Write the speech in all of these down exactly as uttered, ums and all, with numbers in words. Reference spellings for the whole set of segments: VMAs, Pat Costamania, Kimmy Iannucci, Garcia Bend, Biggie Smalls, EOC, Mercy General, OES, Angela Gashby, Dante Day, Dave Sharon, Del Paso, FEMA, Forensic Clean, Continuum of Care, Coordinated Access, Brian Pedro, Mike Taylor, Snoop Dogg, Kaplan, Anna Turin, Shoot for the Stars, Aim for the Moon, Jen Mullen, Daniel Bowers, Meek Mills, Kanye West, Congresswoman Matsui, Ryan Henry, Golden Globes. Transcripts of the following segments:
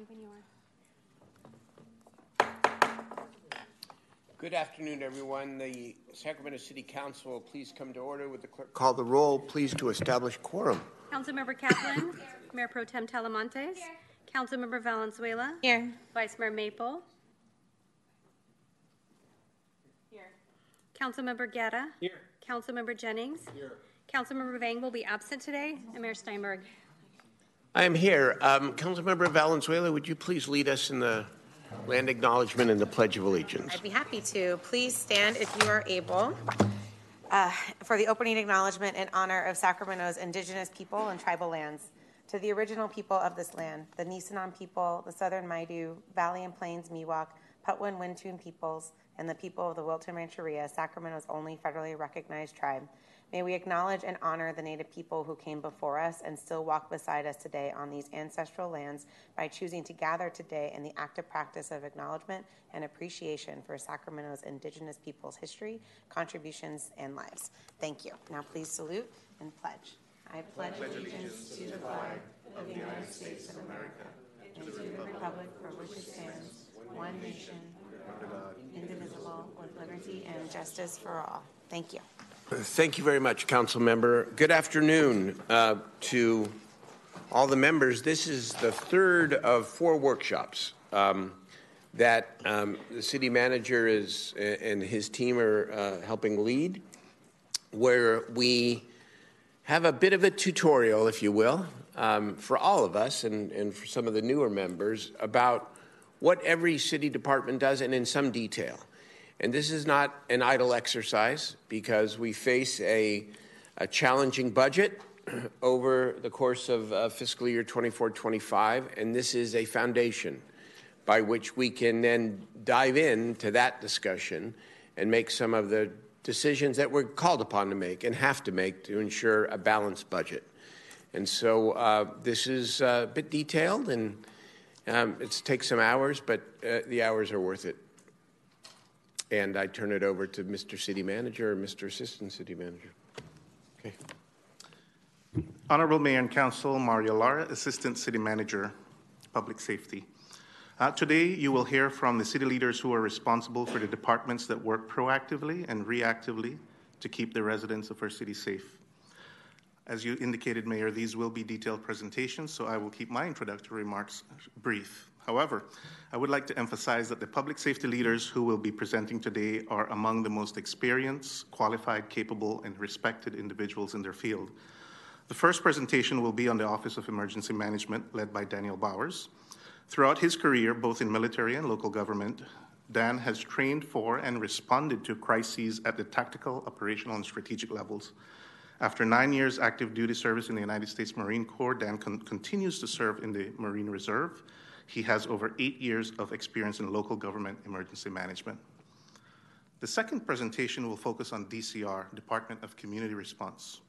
ready when you are. Good afternoon, everyone. The Sacramento City Council, please come to order. With the clerk, call the roll, please, to establish quorum. Councilmember Kaplan. Here. Mayor Pro Tem Talamontes. Here. Councilmember Valenzuela. Here. Vice Mayor Maple. Here. Councilmember Guerra. Here. Councilmember Jennings. Here. Councilmember Vang will be absent today, and Mayor Steinberg. I am here. Um, Councilmember Valenzuela, would you please lead us in the land acknowledgement and the Pledge of Allegiance? I'd be happy to. Please stand if you are able uh, for the opening acknowledgement in honor of Sacramento's indigenous people and tribal lands. To the original people of this land, the Nisenan people, the Southern Maidu, Valley and Plains Miwok, Putwin Wintun peoples, and the people of the Wilton Rancheria, Sacramento's only federally recognized tribe. May we acknowledge and honor the Native people who came before us and still walk beside us today on these ancestral lands by choosing to gather today in the active practice of acknowledgement and appreciation for Sacramento's indigenous people's history, contributions, and lives. Thank you. Now please salute and pledge. I pledge allegiance to the flag of the United States of America and to the republic for which it stands, one nation, indivisible, with liberty and justice for all. Thank you. Thank you very much, Council Member. Good afternoon uh, to all the members. This is the third of four workshops um, that um, the city manager is and his team are uh, helping lead, where we have a bit of a tutorial, if you will, um, for all of us and, and for some of the newer members about what every city department does, and in some detail. And this is not an idle exercise, because we face a, a challenging budget over the course of uh, fiscal year twenty-four twenty-five, and this is a foundation by which we can then dive into that discussion and make some of the decisions that we're called upon to make and have to make to ensure a balanced budget. And so uh, this is a bit detailed, and um, it takes some hours, but uh, the hours are worth it. And I turn it over to Mister City Manager or Mister Assistant City Manager. Okay. Honorable Mayor and Council, Mario Lara, Assistant City Manager, Public Safety. Uh, today, you will hear from the city leaders who are responsible for the departments that work proactively and reactively to keep the residents of our city safe. As you indicated, Mayor, these will be detailed presentations, so I will keep my introductory remarks brief. However, I would like to emphasize that the public safety leaders who will be presenting today are among the most experienced, qualified, capable, and respected individuals in their field. The first presentation will be on the Office of Emergency Management, led by Daniel Bowers. Throughout his career, both in military and local government, Dan has trained for and responded to crises at the tactical, operational, and strategic levels. After nine years active duty service in the United States Marine Corps, Dan con- continues to serve in the Marine Reserve. He has over eight years of experience in local government emergency management. The second presentation will focus on D C R, Department of Community Response,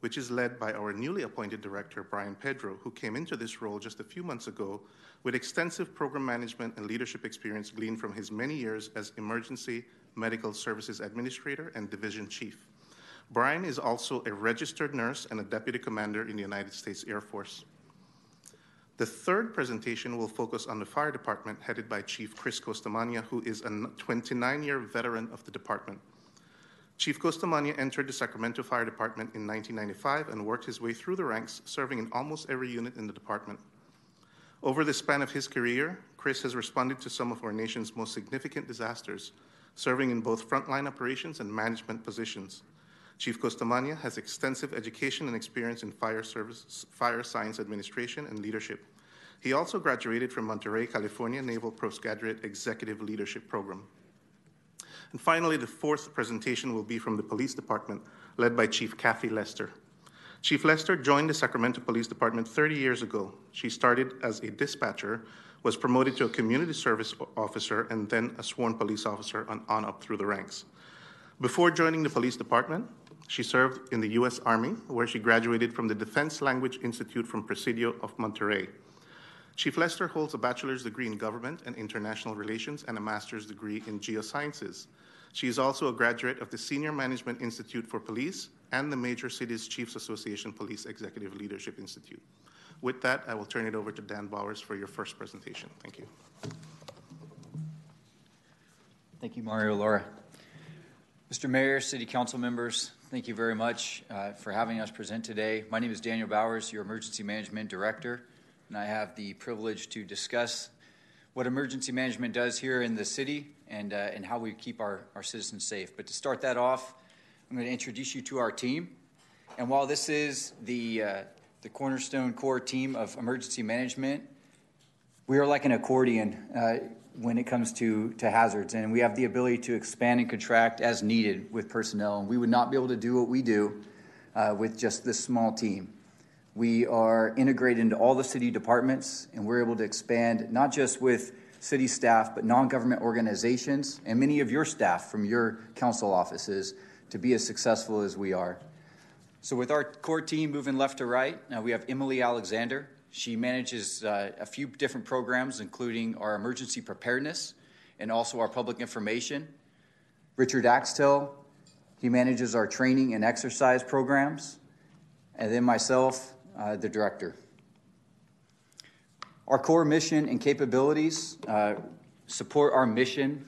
which is led by our newly appointed director, Brian Pedro, who came into this role just a few months ago with extensive program management and leadership experience gleaned from his many years as Emergency Medical Services Administrator and Division Chief. Brian is also a registered nurse and a deputy commander in the United States Air Force. The third presentation will focus on the fire department, headed by Chief Chris Costamagna, who is a twenty-nine-year veteran of the department. Chief Costamagna entered the Sacramento Fire Department in nineteen ninety-five and worked his way through the ranks, serving in almost every unit in the department. Over the span of his career, Chris has responded to some of our nation's most significant disasters, serving in both frontline operations and management positions. Chief Costamagna has extensive education and experience in fire service, fire science administration and leadership. He also graduated from Monterey, California Naval Postgraduate Executive Leadership Program. And finally, the fourth presentation will be from the Police Department, led by Chief Kathy Lester. Chief Lester joined the Sacramento Police Department thirty years ago. She started as a dispatcher, was promoted to a community service officer, and then a sworn police officer and on up through the ranks. Before joining the police department, she served in the U S Army, where she graduated from the Defense Language Institute from Presidio of Monterey. Chief Lester holds a bachelor's degree in government and international relations and a master's degree in geosciences. She is also a graduate of the Senior Management Institute for Police and the Major Cities Chiefs Association Police Executive Leadership Institute. With that, I will turn it over to Dan Bowers for your first presentation. Thank you. Thank you, Mario, Laura. Mister Mayor, City Council members, thank you very much uh, for having us present today. My name is Daniel Bowers, your Emergency Management Director, and I have the privilege to discuss what emergency management does here in the city and, uh, and how we keep our, our citizens safe. But to start that off, I'm going to introduce you to our team. And while this is the, uh, the cornerstone core team of emergency management, we are like an accordion uh, when it comes to, to hazards, and we have the ability to expand and contract as needed with personnel. And we would not be able to do what we do uh, with just this small team. We are integrated into all the city departments, and we're able to expand not just with city staff, but non-government organizations and many of your staff from your council offices to be as successful as we are. So with our core team moving left to right, now we have Emily Alexander. She manages uh, a few different programs, including our emergency preparedness and also our public information. Richard Axtell, he manages our training and exercise programs. And then myself, uh, the director. Our core mission and capabilities uh, support our mission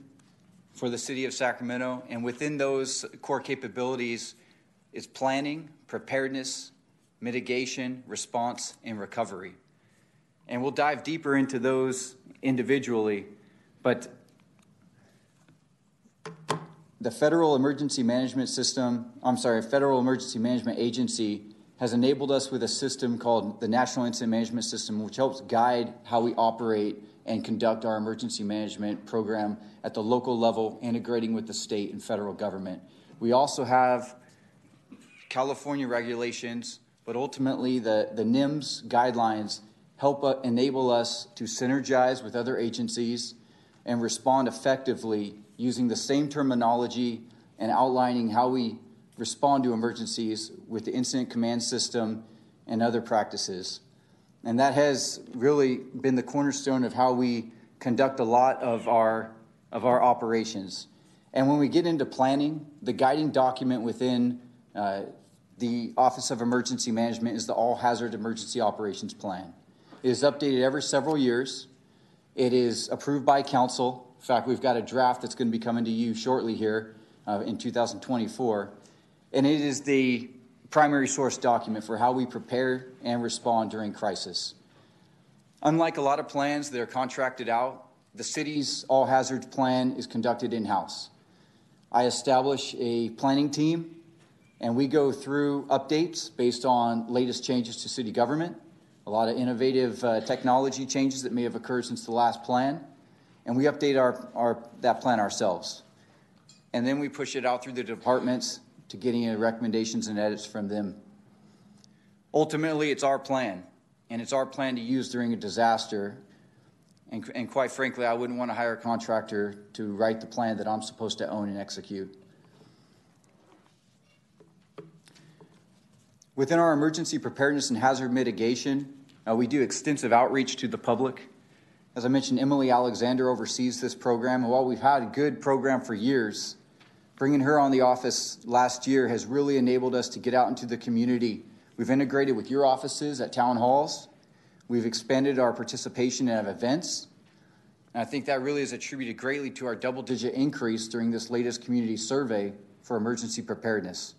for the city of Sacramento. And within those core capabilities is planning, preparedness, mitigation, response, and recovery. And we'll dive deeper into those individually, but the Federal Emergency Management System, I'm sorry, Federal Emergency Management Agency has enabled us with a system called the National Incident Management System, which helps guide how we operate and conduct our emergency management program at the local level, integrating with the state and federal government. We also have California regulations, but ultimately the, the N I M S guidelines help uh, enable us to synergize with other agencies and respond effectively using the same terminology and outlining how we respond to emergencies with the incident command system and other practices. And that has really been the cornerstone of how we conduct a lot of our, of our operations. And when we get into planning, the guiding document within uh, the Office of Emergency Management is the All Hazard Emergency Operations Plan. It is updated every several years. It is approved by council. In fact, we've got a draft that's going to be coming to you shortly here uh, in two thousand twenty-four. And it is the primary source document for how we prepare and respond during crisis. Unlike a lot of plans that are contracted out, the city's All Hazards Plan is conducted in-house. I establish a planning team, and we go through updates based on latest changes to city government, a lot of innovative uh, technology changes that may have occurred since the last plan, and we update our, our that plan ourselves. And then we push it out through the departments to getting recommendations and edits from them. Ultimately, it's our plan, and it's our plan to use during a disaster. And, and quite frankly, I wouldn't want to hire a contractor to write the plan that I'm supposed to own and execute. Within our emergency preparedness and hazard mitigation, uh, we do extensive outreach to the public. As I mentioned, Emily Alexander oversees this program. And while we've had a good program for years, bringing her on the office last year has really enabled us to get out into the community. We've integrated with your offices at town halls. We've expanded our participation at events. And I think that really is attributed greatly to our double-digit increase during this latest community survey for emergency preparedness.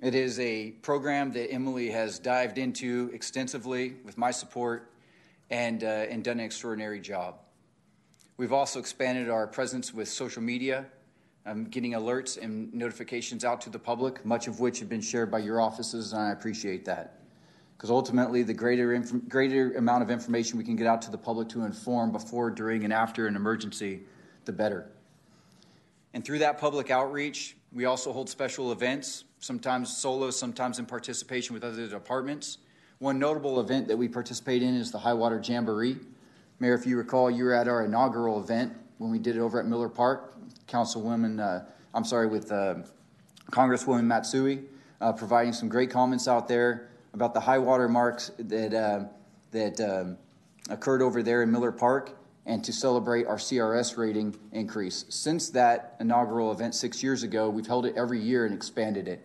It is a program that Emily has dived into extensively with my support and, uh, and done an extraordinary job. We've also expanded our presence with social media, um, getting alerts and notifications out to the public, much of which have been shared by your offices, and I appreciate that. Because ultimately, the greater, inf- greater amount of information we can get out to the public to inform before, during, and after an emergency, the better. And through that public outreach, we also hold special events, sometimes solo, sometimes in participation with other departments. One notable event that we participate in is the High Water Jamboree. Mayor, if you recall, you were at our inaugural event when we did it over at Miller Park. Councilwoman, uh, I'm sorry, with uh, Congresswoman Matsui, uh, providing some great comments out there about the high water marks that, uh, that um, occurred over there in Miller Park, and to celebrate our C R S rating increase. Since that inaugural event six years ago, we've held it every year and expanded it.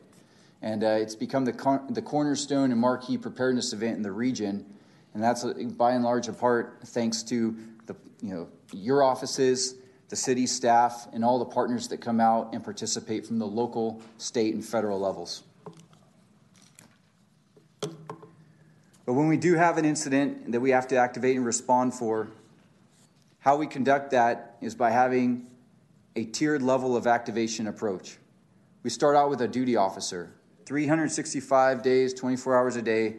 And uh, it's become the, con- the cornerstone and marquee preparedness event in the region. And that's, by and large, in part thanks to the, you know, your offices, the city staff, and all the partners that come out and participate from the local, state, and federal levels. But when we do have an incident that we have to activate and respond for, how we conduct that is by having a tiered level of activation approach. We start out with a duty officer. three hundred sixty-five days, twenty-four hours a day,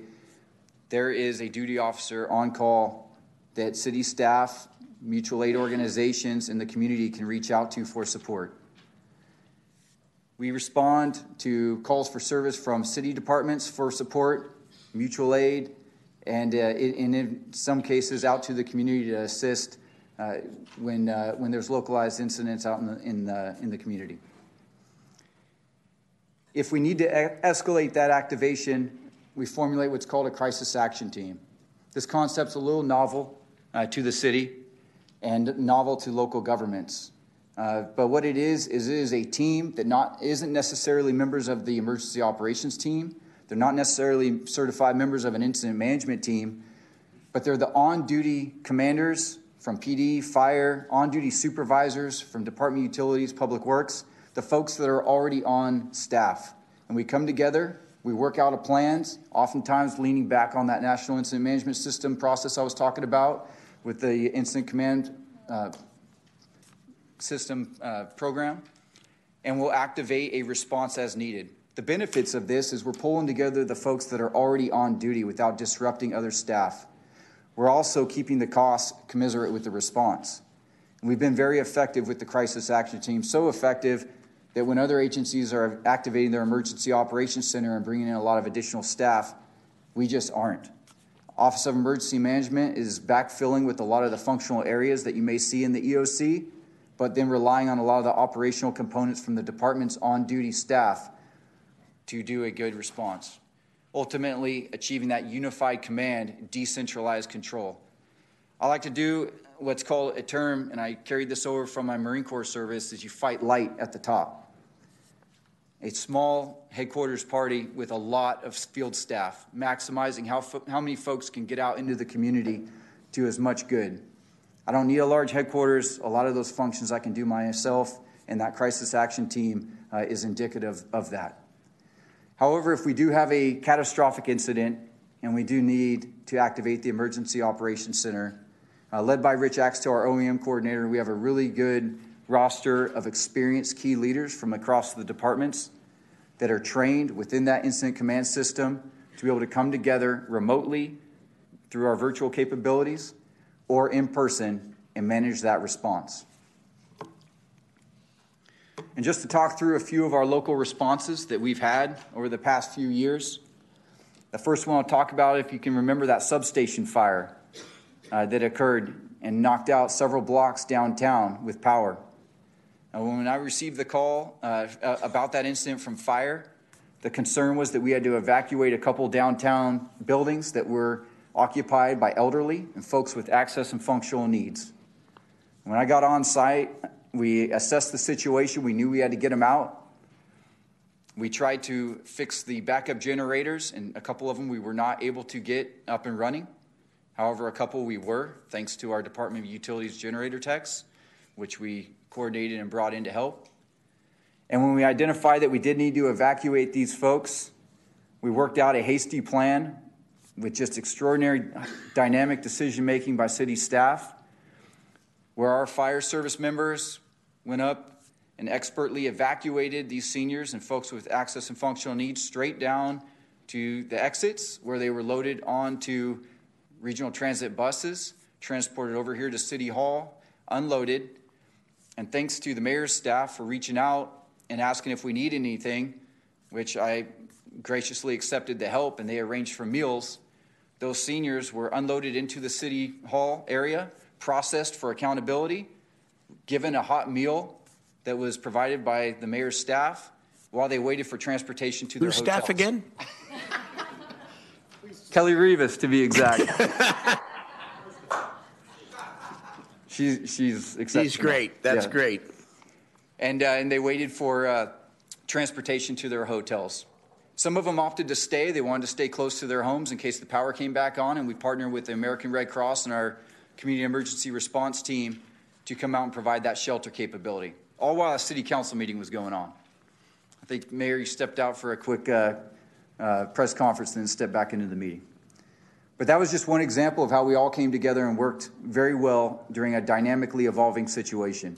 there is a duty officer on call that city staff, mutual aid organizations, and the community can reach out to for support. We respond to calls for service from city departments for support, mutual aid, and, uh, and in some cases out to the community to assist uh, when, uh, when there's localized incidents out in the, in the, in the community. If we need to escalate that activation, we formulate what's called a crisis action team. This concept's a little novel uh, to the city and novel to local governments. Uh, but what it is, is it is a team that not isn't necessarily members of the emergency operations team. They're not necessarily certified members of an incident management team, but they're the on-duty commanders from P D, fire, on-duty supervisors from Department of Utilities, Public Works, the folks that are already on staff. And we come together, we work out a plan, oftentimes leaning back on that national incident management system process I was talking about with the incident command uh, system uh, program, and we'll activate a response as needed. The benefits of this is we're pulling together the folks that are already on duty without disrupting other staff. We're also keeping the costs commensurate with the response. And we've been very effective with the crisis action team, so effective that when other agencies are activating their emergency operations center and bringing in a lot of additional staff, we just aren't. Office of Emergency Management is backfilling with a lot of the functional areas that you may see in the E O C, but then relying on a lot of the operational components from the department's on-duty staff to do a good response, ultimately achieving that unified command, decentralized control. I like to do what's called a term, and I carried this over from my Marine Corps service, is you fight light at the top. A small headquarters party with a lot of field staff, maximizing how fo- how many folks can get out into the community to as much good. I don't need a large headquarters. A lot of those functions I can do myself, and that crisis action team uh, is indicative of that. However, if we do have a catastrophic incident and we do need to activate the Emergency Operations Center, Uh, led by Rich Axtell, our O E M coordinator, we have a really good roster of experienced key leaders from across the departments that are trained within that incident command system to be able to come together remotely through our virtual capabilities or in person and manage that response. And just to talk through a few of our local responses that we've had over the past few years, the first one I'll talk about, if you can remember, that substation fire Uh, that occurred and knocked out several blocks downtown with power. And when I received the call uh, about that incident from fire, the concern was that we had to evacuate a couple downtown buildings that were occupied by elderly and folks with access and functional needs. When I got on site, we assessed the situation. We knew we had to get them out. We tried to fix the backup generators, and a couple of them we were not able to get up and running. However, a couple we were, thanks to our Department of Utilities generator techs, which we coordinated and brought in to help. And when we identified that we did need to evacuate these folks, we worked out a hasty plan with just extraordinary dynamic decision-making by city staff, where our fire service members went up and expertly evacuated these seniors and folks with access and functional needs straight down to the exits, where they were loaded onto regional transit buses, transported over here to City Hall, unloaded. And thanks to the mayor's staff for reaching out and asking if we need anything, which I graciously accepted the help, and they arranged for meals. Those seniors were unloaded into the City Hall area, processed for accountability, given a hot meal that was provided by the mayor's staff while they waited for transportation to their hotels. Who's staff again? Kelly Revis, to be exact. she's she's exceptional. She's great. That's yeah. great. And uh, and they waited for uh, transportation to their hotels. Some of them opted to stay. They wanted to stay close to their homes in case the power came back on, and we partnered with the American Red Cross and our community emergency response team to come out and provide that shelter capability, all while a city council meeting was going on. I think Mayor, you stepped out for a quick uh, uh, press conference and then stepped back into the meeting. But that was just one example of how we all came together and worked very well during a dynamically evolving situation.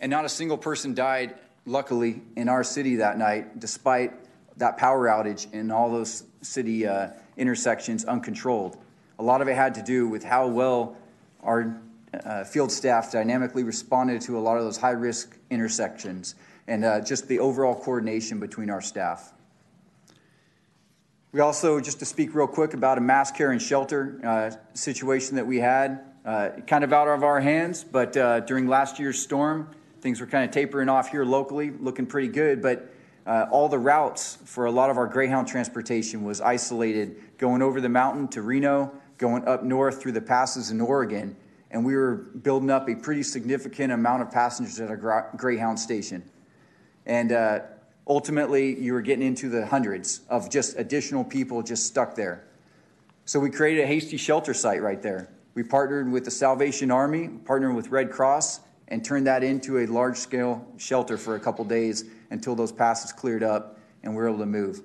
And not a single person died, luckily, in our city that night, despite that power outage and all those city uh, intersections uncontrolled. A lot of it had to do with how well our uh, field staff dynamically responded to a lot of those high-risk intersections and uh, just the overall coordination between our staff. We also, just to speak real quick about a mass care and shelter uh, situation that we had, uh, kind of out of our hands, but uh, during last year's storm, things were kind of tapering off here locally, looking pretty good, but uh, all the routes for a lot of our Greyhound transportation was isolated, going over the mountain to Reno, going up north through the passes in Oregon, and we were building up a pretty significant amount of passengers at our Greyhound station. And uh, ultimately, you were getting into the hundreds of just additional people just stuck there. So we created a hasty shelter site right there. We partnered with the Salvation Army, partnered with Red Cross, and turned that into a large-scale shelter for a couple days until those passes cleared up and we were able to move.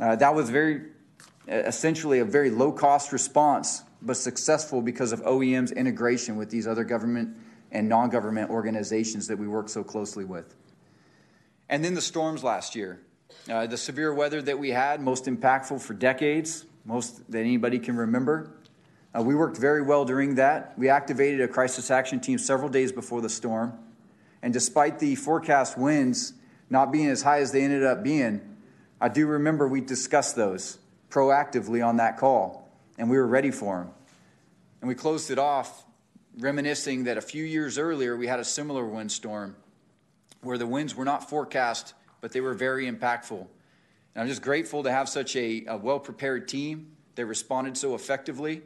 Uh, that was very, essentially a very low-cost response, but successful because of O E M's integration with these other government and non-government organizations that we work so closely with. And then the storms last year. Uh, the severe weather that we had, most impactful for decades, most that anybody can remember. Uh, we worked very well during that. We activated a crisis action team several days before the storm. And despite the forecast winds not being as high as they ended up being, I do remember we discussed those proactively on that call, and we were ready for them. And we closed it off reminiscing that a few years earlier we had a similar windstorm where the winds were not forecast, but they were very impactful. And I'm just grateful to have such a, a well-prepared team that responded so effectively.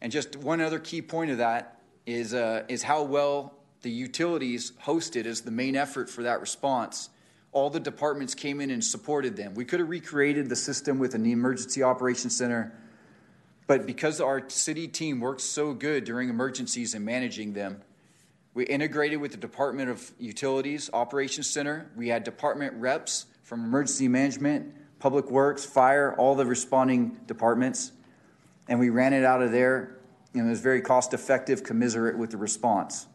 And just one other key point of that is, uh, is how well the utilities hosted as the main effort for that response. All the departments came in and supported them. We could have recreated the system with an emergency operations center, but because our city team worked so good during emergencies and managing them, we integrated with the Department of Utilities Operations Center. We had department reps from emergency management, public works, fire, all the responding departments. And we ran it out of there, and it was very cost effective, commensurate with the response.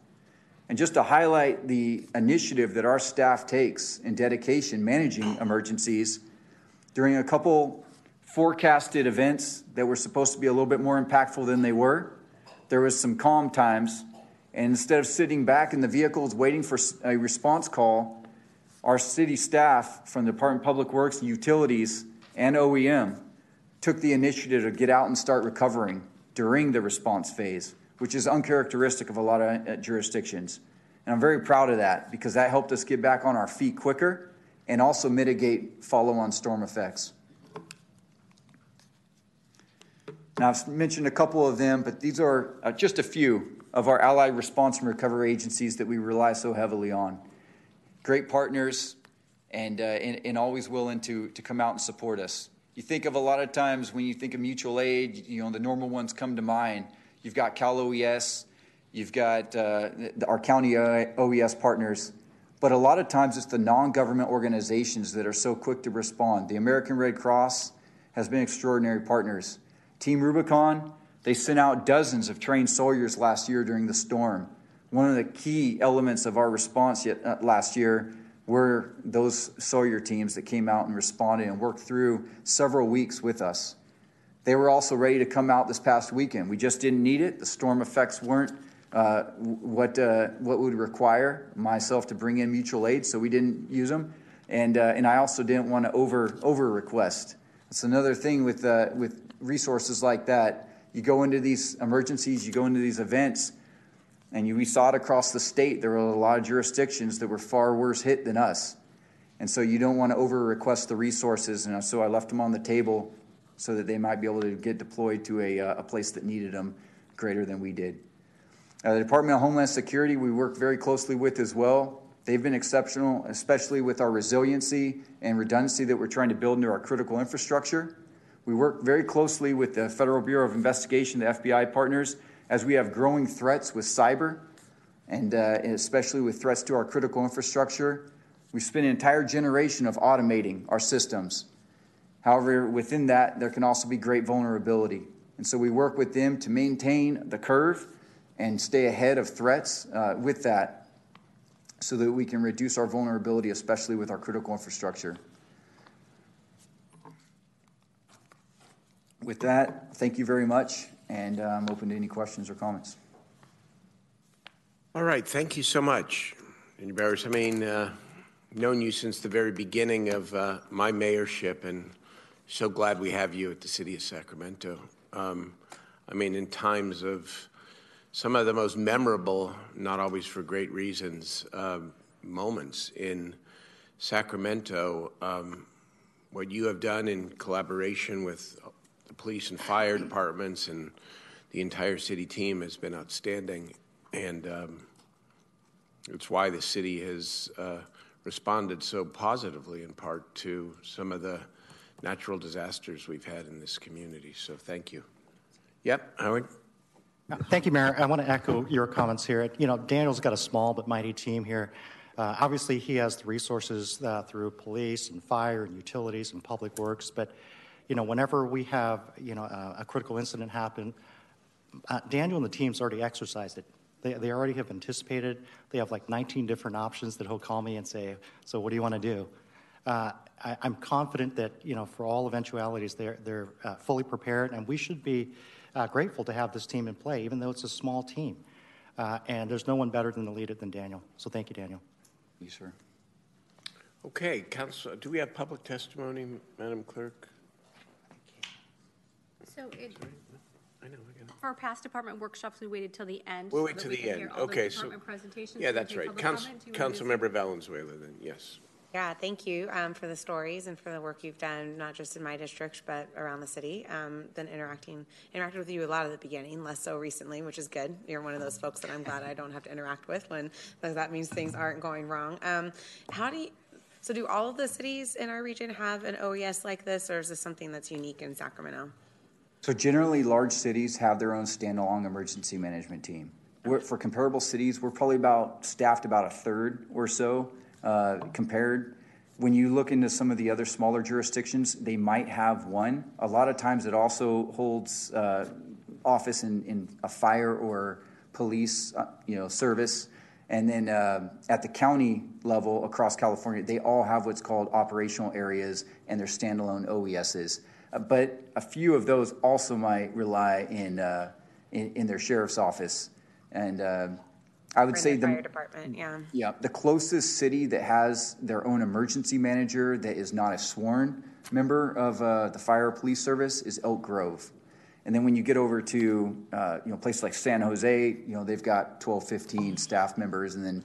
And just to highlight the initiative that our staff takes in dedication managing emergencies, during a couple forecasted events that were supposed to be a little bit more impactful than they were, there was some calm times. And instead of sitting back in the vehicles waiting for a response call, our city staff from the Department of Public Works, Utilities, and O E M took the initiative to get out and start recovering during the response phase, which is uncharacteristic of a lot of jurisdictions. And I'm very proud of that because that helped us get back on our feet quicker and also mitigate follow-on storm effects. Now, I've mentioned a couple of them, but these are just a few of our allied response and recovery agencies that we rely so heavily on. Great partners and, uh, and, and always willing to, to come out and support us. You think of a lot of times when you think of mutual aid, you know, the normal ones come to mind. You've got Cal O E S, you've got uh, our county O E S partners, but a lot of times it's the non-government organizations that are so quick to respond. The American Red Cross has been extraordinary partners. Team Rubicon, they sent out dozens of trained soldiers last year during the storm. One of the key elements of our response yet, uh, last year were those soldier teams that came out and responded and worked through several weeks with us. They were also ready to come out this past weekend. We just didn't need it. The storm effects weren't uh, what uh, what would require myself to bring in mutual aid, so we didn't use them. And uh, and I also didn't want to over over request. That's another thing with uh, with resources like that. You go into these emergencies, you go into these events, and you, we saw it across the state. There were a lot of jurisdictions that were far worse hit than us. And so you don't want to over-request the resources, and so I left them on the table so that they might be able to get deployed to a, uh, a place that needed them greater than we did. Uh, the Department of Homeland Security we work very closely with as well. They've been exceptional, especially with our resiliency and redundancy that we're trying to build into our critical infrastructure. We work very closely with the Federal Bureau of Investigation, the F B I partners, as we have growing threats with cyber and, uh, and especially with threats to our critical infrastructure. We spent an entire generation of automating our systems. However, within that, there can also be great vulnerability. And so we work with them to maintain the curve and stay ahead of threats uh, with that, so that we can reduce our vulnerability, especially with our critical infrastructure. With that, thank you very much, and uh, I'm open to any questions or comments. All right, thank you so much, Mister Bowers. I mean, uh, known you since the very beginning of uh, my mayorship, and so glad we have you at the City of Sacramento. Um, I mean, in times of some of the most memorable, not always for great reasons, uh, moments in Sacramento, um, what you have done in collaboration with the police and fire departments and the entire city team has been outstanding. And um, it's why the city has uh, responded so positively in part to some of the natural disasters we've had in this community. So thank you. Yep, Howard. Thank you, Mayor. I want to echo your comments here. You know, Daniel's got a small but mighty team here. Uh, obviously, he has the resources uh, through police and fire and utilities and public works. But, you know, whenever we have, you know, a, a critical incident happen, uh, Daniel and the team's already exercised it. They, they already have anticipated. They have like nineteen different options that he'll call me and say, so what do you want to do? Uh, I, I'm confident that, you know, for all eventualities, they're, they're uh, fully prepared, and we should be Uh, grateful to have this team in play, even though it's a small team. Uh, and there's no one better than to lead it than Daniel. So thank you, Daniel. Thank you, sir. Okay, Council, do we have public testimony, Madam Clerk? So it, I know, I for our past department workshops, we waited till the end. We'll wait till the end. Okay, so yeah, that's right. Council, Council Member Valenzuela, then, yes. Yeah, thank you um, for the stories and for the work you've done, not just in my district, but around the city. Um, been interacting, interacted with you a lot at the beginning, less so recently, which is good. You're one of those folks that I'm glad I don't have to interact with when that means things aren't going wrong. Um, how do you, so do all of the cities in our region have an O E S like this, or is this something that's unique in Sacramento? So generally, large cities have their own standalone emergency management team. We're, for comparable cities, we're probably about staffed about a third or so. Uh, compared, when you look into some of the other smaller jurisdictions, they might have one. A lot of times it also holds uh, office in, in a fire or police uh, you know, service. And then uh, at the county level across California, they all have what's called operational areas and their standalone O E Ss. Uh, but a few of those also might rely in, uh, in, in their sheriff's office. And uh, I would say the fire department, yeah. Yeah, the closest city that has their own emergency manager that is not a sworn member of uh, the fire or police service is Elk Grove, and then when you get over to uh, you know places like San Jose, you know they've got twelve, fifteen staff members, and then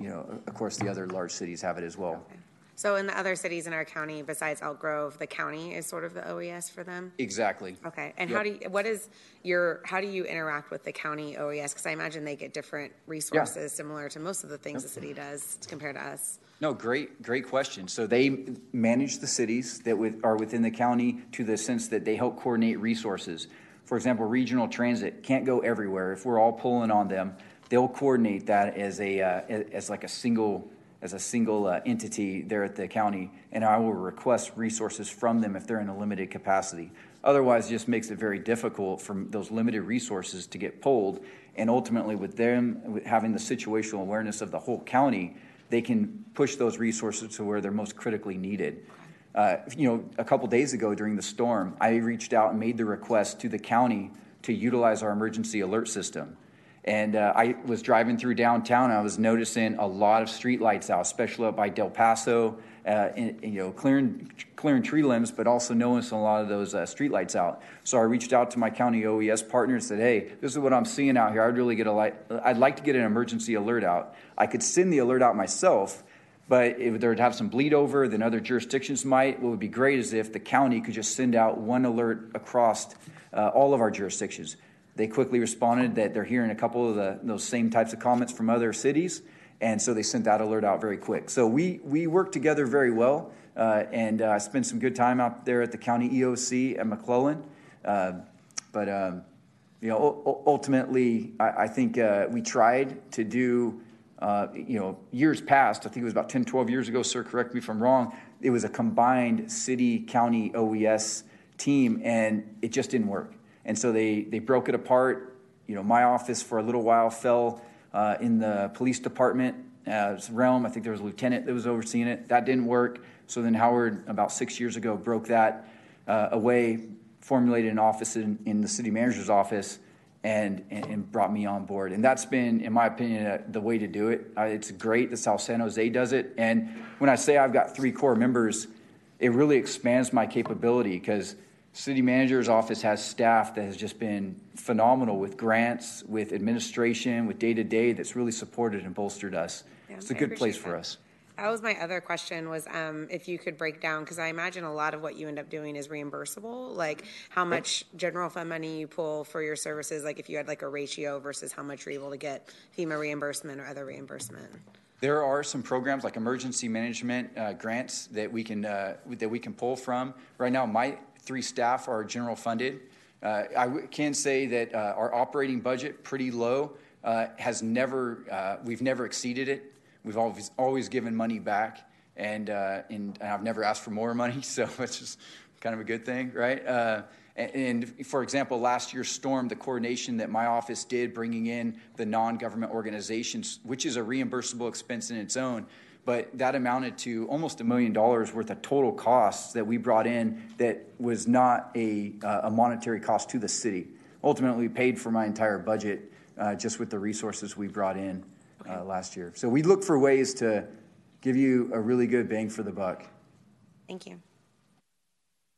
you know of course the other large cities have it as well. Okay. So in the other cities in our county, besides Elk Grove, the county is sort of the O E S for them? Exactly. Okay. And yep. how do you, what is your, how do you interact with the county O E S? Because I imagine they get different resources yeah. similar to most of the things yep. the city does compared to us. No, great, great question. So they manage the cities that with, are within the county to the sense that they help coordinate resources. For example, regional transit can't go everywhere. If we're all pulling on them, they'll coordinate that as a, uh, as like a single as a single uh, entity there at the county, and I will request resources from them if they're in a limited capacity. Otherwise, it just makes it very difficult for those limited resources to get pulled, and ultimately with them having the situational awareness of the whole county, they can push those resources to where they're most critically needed. Uh, you know, a couple days ago during the storm, I reached out and made the request to the county to utilize our emergency alert system. And uh, I was driving through downtown. And I was noticing a lot of streetlights out, especially up by Del Paso, uh, and, and, you know, clearing, clearing tree limbs, but also noticing a lot of those uh, streetlights out. So I reached out to my county O E S partner and said, "Hey, this is what I'm seeing out here. I'd really get a light. I'd like to get an emergency alert out. I could send the alert out myself, but it, there would have some bleed over than other jurisdictions might. What would be great is if the county could just send out one alert across uh, all of our jurisdictions." They quickly responded that they're hearing a couple of the, those same types of comments from other cities, And so they sent that alert out very quick. So we we worked together very well, uh, and I uh, spent some good time out there at the county E O C at McClellan. Uh, but um, you know, ultimately, I, I think uh, we tried to do. Uh, you know, years past, I think it was about ten, twelve years ago, sir, correct me if I'm wrong, it was a combined city-county O E S team, and it just didn't work. And so they, they broke it apart. You know, my office for a little while fell uh, in the police department uh, realm. I think there was a lieutenant that was overseeing it. That didn't work. So then Howard, about six years ago, broke that uh, away, formulated an office in, in the city manager's office, And, and brought me on board. And that's been, in my opinion, uh, the way to do it. Uh, it's great. That's how San Jose does it. And when I say I've got three core members, it really expands my capability because city manager's office has staff that has just been phenomenal with grants, with administration, with day-to-day that's really supported and bolstered us. Yeah, it's a I good place that. for us. That was my other question was um, if you could break down, because I imagine a lot of what you end up doing is reimbursable, like how much general fund money you pull for your services, like if you had like a ratio versus how much you're able to get FEMA reimbursement or other reimbursement. There are some programs like emergency management uh, grants that we can uh, that we can pull from. Right now, my three staff are general funded. Uh, I w- can say that uh, our operating budget, pretty low, uh, has never uh, we've never exceeded it. We've always always given money back, and uh, and I've never asked for more money, so it's just kind of a good thing, right? Uh, and, and for example, last year's storm, the coordination that my office did, bringing in the non-government organizations, which is a reimbursable expense in its own, but that amounted to almost a million dollars worth of total costs that we brought in that was not a uh, a monetary cost to the city. Ultimately, we paid for my entire budget uh, just with the resources we brought in. Uh, last year. So we look for ways to give you a really good bang for the buck. Thank you.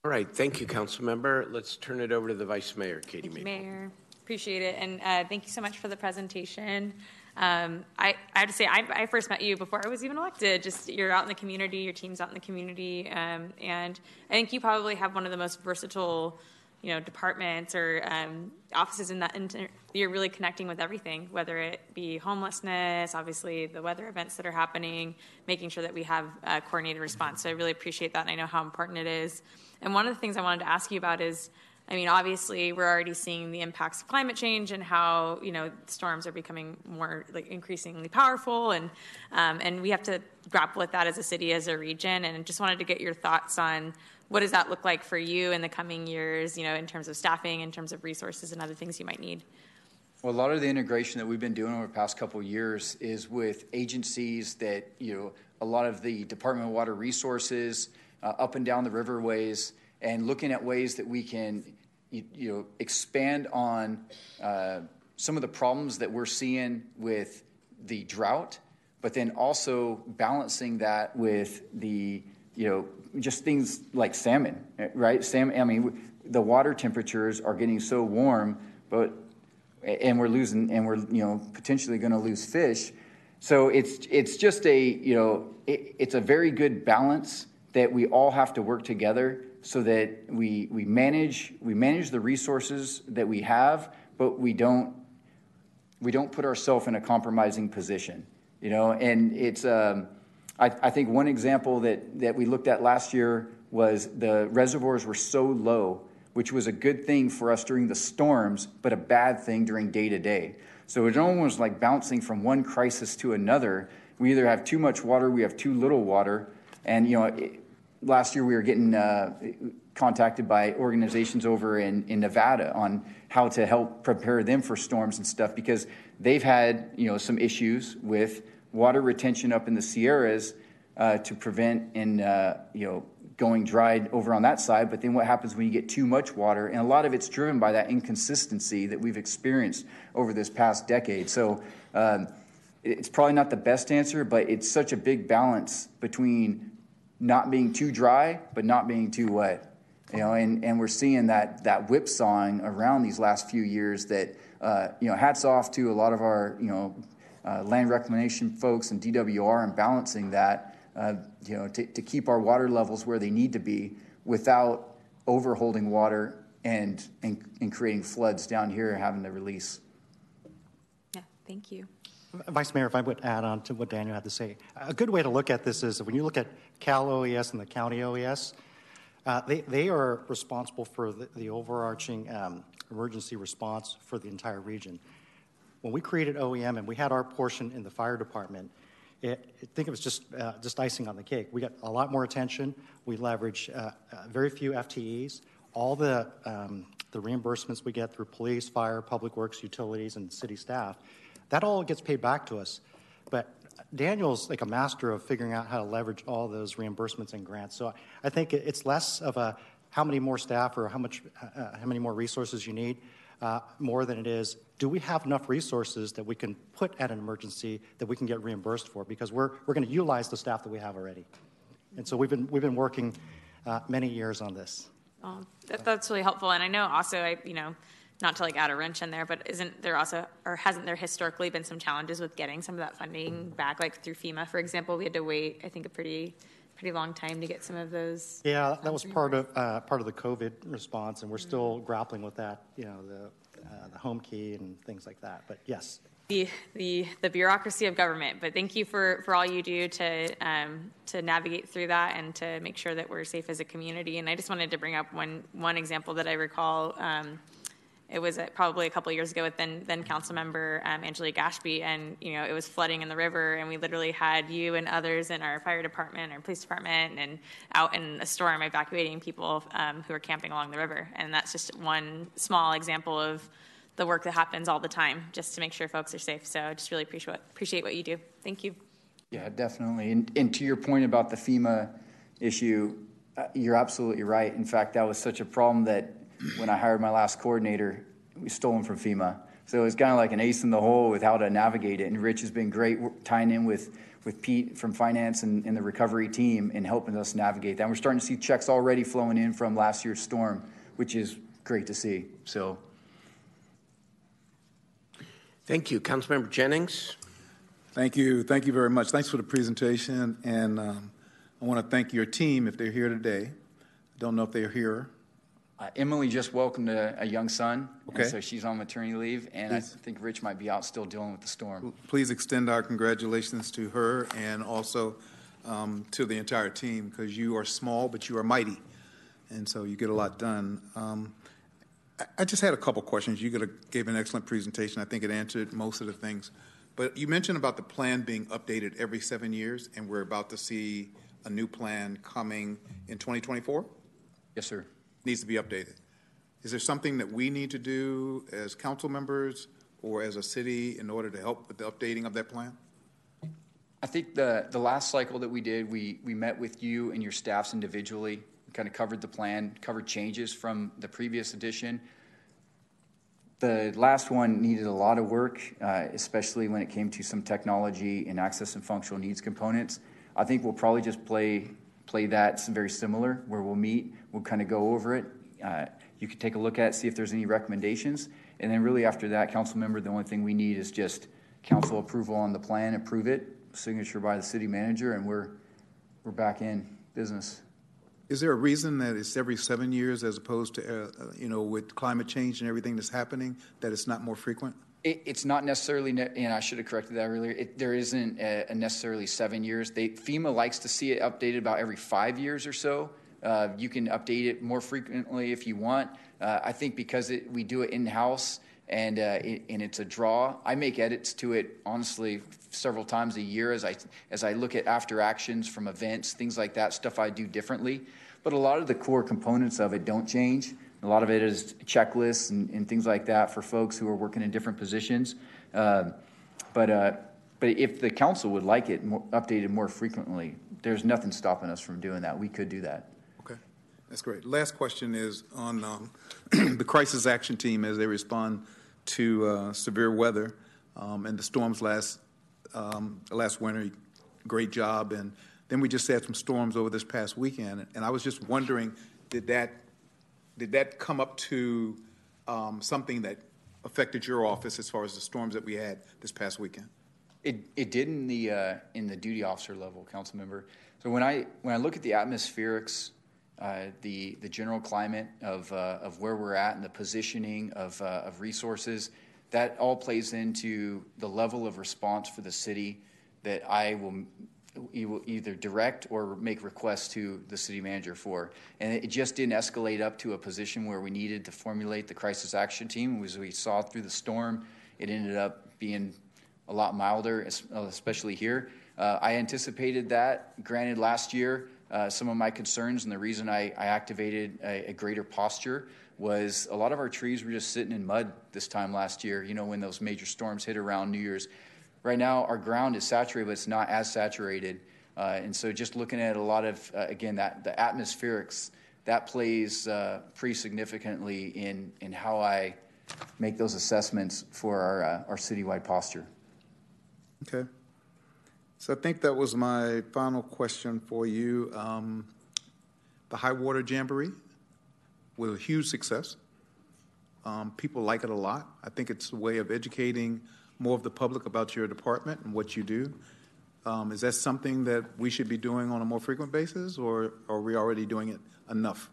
All right. Thank you, Council Member. Let's turn it over to the Vice Mayor, Katie Mayer. Mayor, appreciate it. And uh, thank you so much for the presentation. Um, I, I have to say, I, I first met you before I was even elected. Just you're out in the community, your team's out in the community. Um, and I think you probably have one of the most versatile you know, departments or um, offices in that inter- you're really connecting with everything, whether it be homelessness, obviously the weather events that are happening, making sure that we have a coordinated response. So I really appreciate that, and I know how important it is. And one of the things I wanted to ask you about is, I mean, obviously we're already seeing the impacts of climate change and how, you know, storms are becoming more, like, increasingly powerful, and um, and we have to grapple with that as a city, as a region, and just wanted to get your thoughts on what does that look like for you in the coming years, you know, in terms of staffing, in terms of resources and other things you might need? Well, a lot of the integration that we've been doing over the past couple of years is with agencies that, you know, a lot of the Department of Water Resources, uh, up and down the riverways, and looking at ways that we can, you, you know, expand on uh, some of the problems that we're seeing with the drought, but then also balancing that with the, you know, just things like salmon, right? Salmon. I mean, the water temperatures are getting so warm, but and we're losing, and we're you know potentially going to lose fish. So it's it's just a you know it, it's a very good balance that we all have to work together so that we we manage we manage the resources that we have, but we don't we don't put ourselves in a compromising position, you know. And it's. Um, I, I think one example that, that we looked at last year was the reservoirs were so low, which was a good thing for us during the storms, but a bad thing during day-to-day. So it almost like bouncing from one crisis to another. We either have too much water, we have too little water. And, you know, it, last year we were getting uh, contacted by organizations over in, in Nevada on how to help prepare them for storms and stuff because they've had, you know, some issues with water retention up in the Sierras uh, to prevent and uh, you know going dry over on that side. But then what happens when you get too much water? And a lot of it's driven by that inconsistency that we've experienced over this past decade. So um, it's probably not the best answer, but it's such a big balance between not being too dry but not being too wet. You know, and, and we're seeing that that whipsawing around these last few years. That uh, you know, hats off to a lot of our you know. Uh, land reclamation folks and D W R and balancing that, uh, you know, to, to keep our water levels where they need to be without overholding water and, and and creating floods down here having to release. Yeah, thank you. Vice Mayor, if I would add on to what Daniel had to say, a good way to look at this is when you look at Cal O E S and the county O E S, uh, they, they are responsible for the, the overarching um, emergency response for the entire region. When we created O E M and we had our portion in the fire department, it, I think it was just uh, just icing on the cake. We got a lot more attention. We leveraged uh, uh, very few F T Es. All the um, the reimbursements we get through police, fire, public works, utilities, and city staff, that all gets paid back to us. But Daniel's like a master of figuring out how to leverage all those reimbursements and grants. So I think it's less of a how many more staff or how much uh, how many more resources you need, uh, more than it is do we have enough resources that we can put at an emergency that we can get reimbursed for, because we're we're going to utilize the staff that we have already. And so we've been we've been working uh, many years on this. Oh, that, that's really helpful. And I know also I you know. Not to like add a wrench in there, but isn't there also, or hasn't there historically been some challenges with getting some of that funding back, like through FEMA, for example? We had to wait, I think, a pretty, pretty long time to get some of those. Yeah, that was part of uh, part of the COVID response, and we're mm-hmm. still grappling with that. You know, the uh, the home key and things like that. But yes, the the the bureaucracy of government. But thank you for for all you do to um, to navigate through that and to make sure that we're safe as a community. And I just wanted to bring up one one example that I recall. Um, It was probably a couple of years ago with then then council member um, Angela Gashby, and you know it was flooding in the river, and we literally had you and others in our fire department, our police department, and out in a storm evacuating people um, who were camping along the river. And that's just one small example of the work that happens all the time, just to make sure folks are safe. So I just really appreciate what, appreciate what you do. Thank you. Yeah, definitely. And, and to your point about the FEMA issue, uh, you're absolutely right. In fact, that was such a problem that. When I hired my last coordinator, we stole him from FEMA. So it was kind of like an ace in the hole with how to navigate it. And Rich has been great tying in with, with Pete from finance and, and the recovery team and helping us navigate that. And we're starting to see checks already flowing in from last year's storm, which is great to see. So, thank you. Councilmember Jennings. Thank you. Thank you very much. Thanks for the presentation. And um, I want to thank your team if they're here today. I don't know if they're here. Uh, Emily just welcomed a, a young son, okay. So she's on maternity leave, and please. I think Rich might be out still dealing with the storm. Please extend our congratulations to her and also um, to the entire team, because you are small, but you are mighty, and so you get a lot done. Um, I, I just had a couple questions. You a, gave an excellent presentation. I think it answered most of the things. But you mentioned about the plan being updated every seven years, and we're about to see a new plan coming in twenty twenty-four? Yes, sir. Needs to be updated. Is there something that we need to do as council members or as a city in order to help with the updating of that plan? I think the, the last cycle that we did, we, we met with you and your staffs individually, we kind of covered the plan, covered changes from the previous edition. The last one needed a lot of work, uh, especially when it came to some technology and access and functional needs components. I think we'll probably just play play that's very similar, where we'll meet, we'll kind of go over it. Uh, you can take a look at it, see if there's any recommendations. And then really after that, council member, the only thing we need is just council approval on the plan, approve it, signature by the city manager, and we're we're back in business. Is there a reason that it's every seven years as opposed to, uh, you know, with climate change and everything that's happening, that it's not more frequent? It, it's not necessarily, ne- and I should have corrected that earlier, it, there isn't a, a necessarily seven years. They, FEMA likes to see it updated about every five years or so. Uh, you can update it more frequently if you want. Uh, I think because it, we do it in-house and, uh, it, and it's a draw, I make edits to it, honestly, several times a year as I, as I look at after actions from events, things like that, stuff I do differently. But a lot of the core components of it don't change. A lot of it is checklists and, and things like that for folks who are working in different positions. Uh, but uh, but if the council would like it more, updated more frequently, there's nothing stopping us from doing that. We could do that. Okay, that's great. Last question is on um, the crisis action team as they respond to uh, severe weather um, and the storms last um, last winter. Great job. And then we just had some storms over this past weekend. And I was just wondering, did that Did that come up to um, something that affected your office as far as the storms that we had this past weekend? It it did in the uh, in the duty officer level, council member. So when I when I look at the atmospherics, uh, the the general climate of uh, of where we're at and the positioning of uh, of resources, that all plays into the level of response for the city that I will, you will either direct or make requests to the city manager for. And it just didn't escalate up to a position where we needed to formulate the crisis action team. As we saw through the storm, it ended up being a lot milder, especially here. Uh, I anticipated that. Granted, last year, uh, some of my concerns and the reason I, I activated a, a greater posture was a lot of our trees were just sitting in mud this time last year, you know, when those major storms hit around New Year's. Right now, our ground is saturated, but it's not as saturated. Uh, and so just looking at a lot of, uh, again, that the atmospherics, that plays uh, pretty significantly in, in how I make those assessments for our, uh, our citywide posture. Okay. So I think that was my final question for you. Um, the High Water Jamboree was a huge success. Um, people like it a lot. I think it's a way of educating more of the public about your department and what you do. Um, is that something that we should be doing on a more frequent basis, or are we already doing it enough?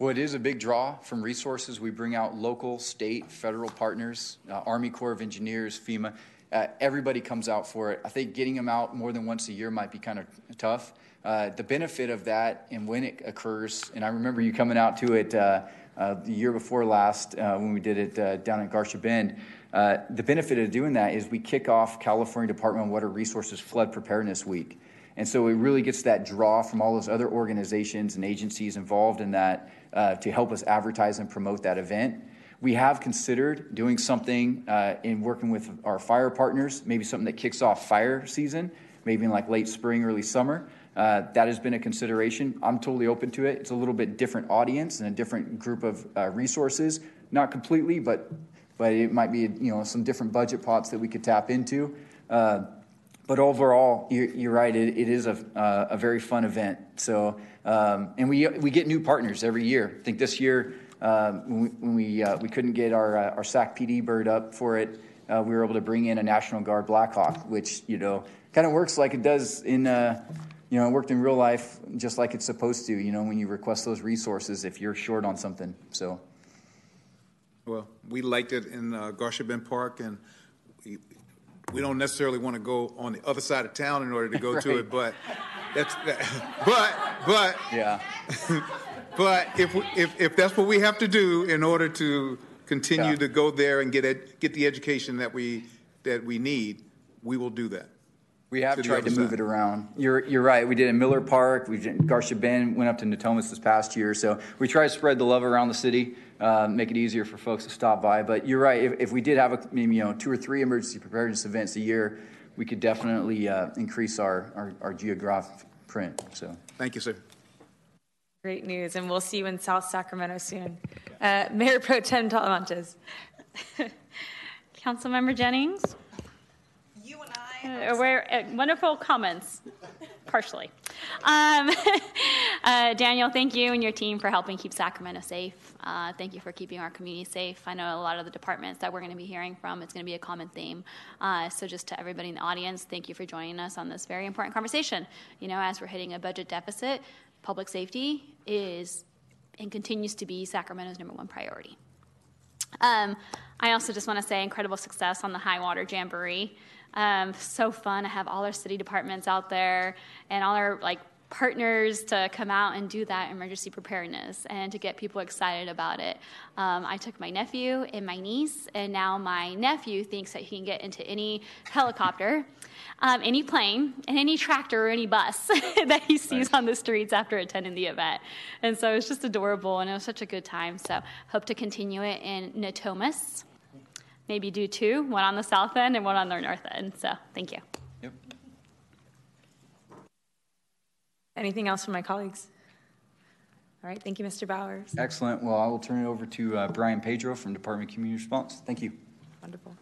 Well, it is a big draw from resources. We bring out local, state, federal partners, uh, Army Corps of Engineers, FEMA. Uh, everybody comes out for it. I think getting them out more than once a year might be kind of tough. Uh, the benefit of that and when it occurs, and I remember you coming out to it uh, uh, the year before last uh, when we did it uh, down at Garcia Bend. Uh, the benefit of doing that is we kick off California Department of Water Resources Flood Preparedness Week. And so it really gets that draw from all those other organizations and agencies involved in that uh, to help us advertise and promote that event. We have considered doing something uh, in working with our fire partners, maybe something that kicks off fire season, maybe in like late spring, early summer. Uh, that has been a consideration. I'm totally open to it. It's a little bit different audience and a different group of uh, resources. Not completely, but but it might be, you know, some different budget pots that we could tap into. Uh, but overall, you're, you're right. It, it is a uh, a very fun event. So um, and we we get new partners every year. I think this year um, when we when we, uh, we couldn't get our uh, our SAC P D bird up for it, uh, we were able to bring in a National Guard Blackhawk, which you know kind of works like it does in. Uh, You know, it worked in real life just like it's supposed to, you know, when you request those resources if you're short on something. So, well, we liked it in uh, Garcia Bend Park, and we, we don't necessarily want to go on the other side of town in order to go right. to it, but that's that, but but yeah. but if, we, if if that's what we have to do in order to continue yeah. to go there and get ed, get the education that we that we need, we will do that. We have to tried to move it around. You're you're right. We did in Miller Park. We did Garcia Bend. Went up to Natomas this past year. So we try to spread the love around the city, uh, make it easier for folks to stop by. But you're right. If, if we did have a, maybe you know two or three emergency preparedness events a year, we could definitely uh, increase our, our our geographic print. So thank you, sir. Great news, and we'll see you in South Sacramento soon. Uh, Mayor Pro Tem Talamantes, Councilmember Jennings. You and I. Uh, we're, uh, wonderful comments, partially. Um, uh, Daniel, thank you and your team for helping keep Sacramento safe. Uh, thank you for keeping our community safe. I know a lot of the departments that we're going to be hearing from, it's going to be a common theme. Uh, so just to everybody in the audience, thank you for joining us on this very important conversation. You know, as we're hitting a budget deficit, public safety is and continues to be Sacramento's number one priority. Um, I also just want to say incredible success on the High Water Jamboree. Um, so fun. I have all our city departments out there and all our like partners to come out and do that emergency preparedness and to get people excited about it. Um, I took my nephew and my niece, and now my nephew thinks that he can get into any helicopter, um, any plane, and any tractor or any bus that he sees nice. on the streets after attending the event. And so it was just adorable, and it was such a good time. So hope to continue it in Natomas. Maybe do two, one on the south end and one on the north end. So thank you. Yep. Anything else from my colleagues? All right. Thank you, Mister Bowers. Excellent. Well, I will turn it over to uh, Brian Pedro from Department of Community Response. Thank you. Wonderful.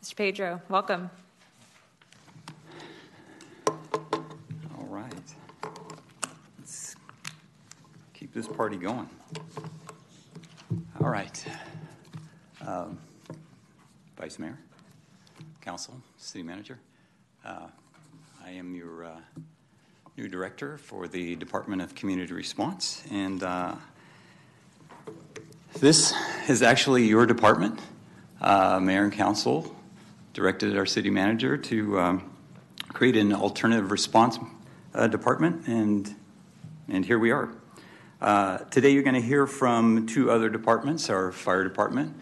Mister Pedro, welcome. All right. Let's keep this party going. All right, um, Vice Mayor, Council, City Manager, uh, I am your uh, new director for the Department of Community Response, and uh, this is actually your department. Uh, Mayor and Council directed our city manager to um, create an alternative response uh, department, and and here we are. Uh, today you're going to hear from two other departments, our fire department,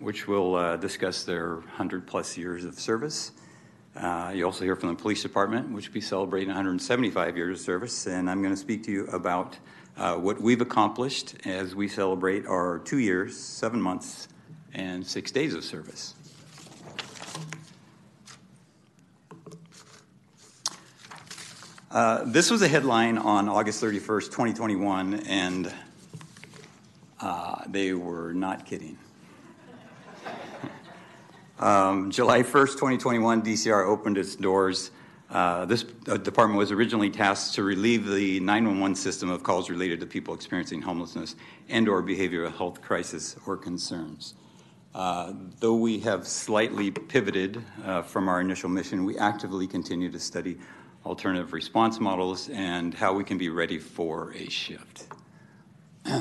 which will uh, discuss their one hundred plus years of service. Uh, you also hear from the police department, which will be celebrating one hundred seventy-five years of service, and I'm going to speak to you about uh, what we've accomplished as we celebrate our two years, seven months, and six days of service. Uh, this was a headline on August thirty-first, twenty twenty-one, and uh, they were not kidding. Um, July first, twenty twenty-one, D C R opened its doors. Uh, this uh, department was originally tasked to relieve the nine one one system of calls related to people experiencing homelessness and or behavioral health crisis or concerns. Uh, though we have slightly pivoted uh, from our initial mission, we actively continue to study alternative response models and how we can be ready for a shift. uh,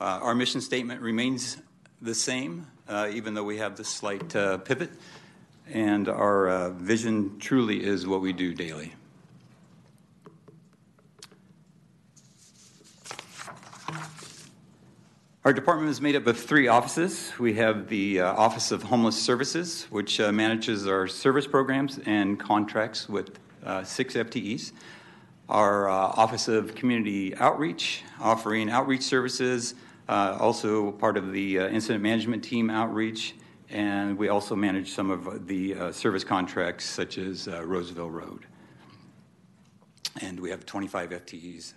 our mission statement remains the same, Uh, even though we have this slight uh, pivot, and our uh, vision truly is what we do daily. Our department is made up of three offices. We have the uh, Office of Homeless Services, which uh, manages our service programs and contracts with uh, six F T Es. Our uh, Office of Community Outreach, offering outreach services, Uh, also part of the uh, incident management team outreach, and we also manage some of the uh, service contracts such as uh, Roseville Road. And we have twenty-five F T Es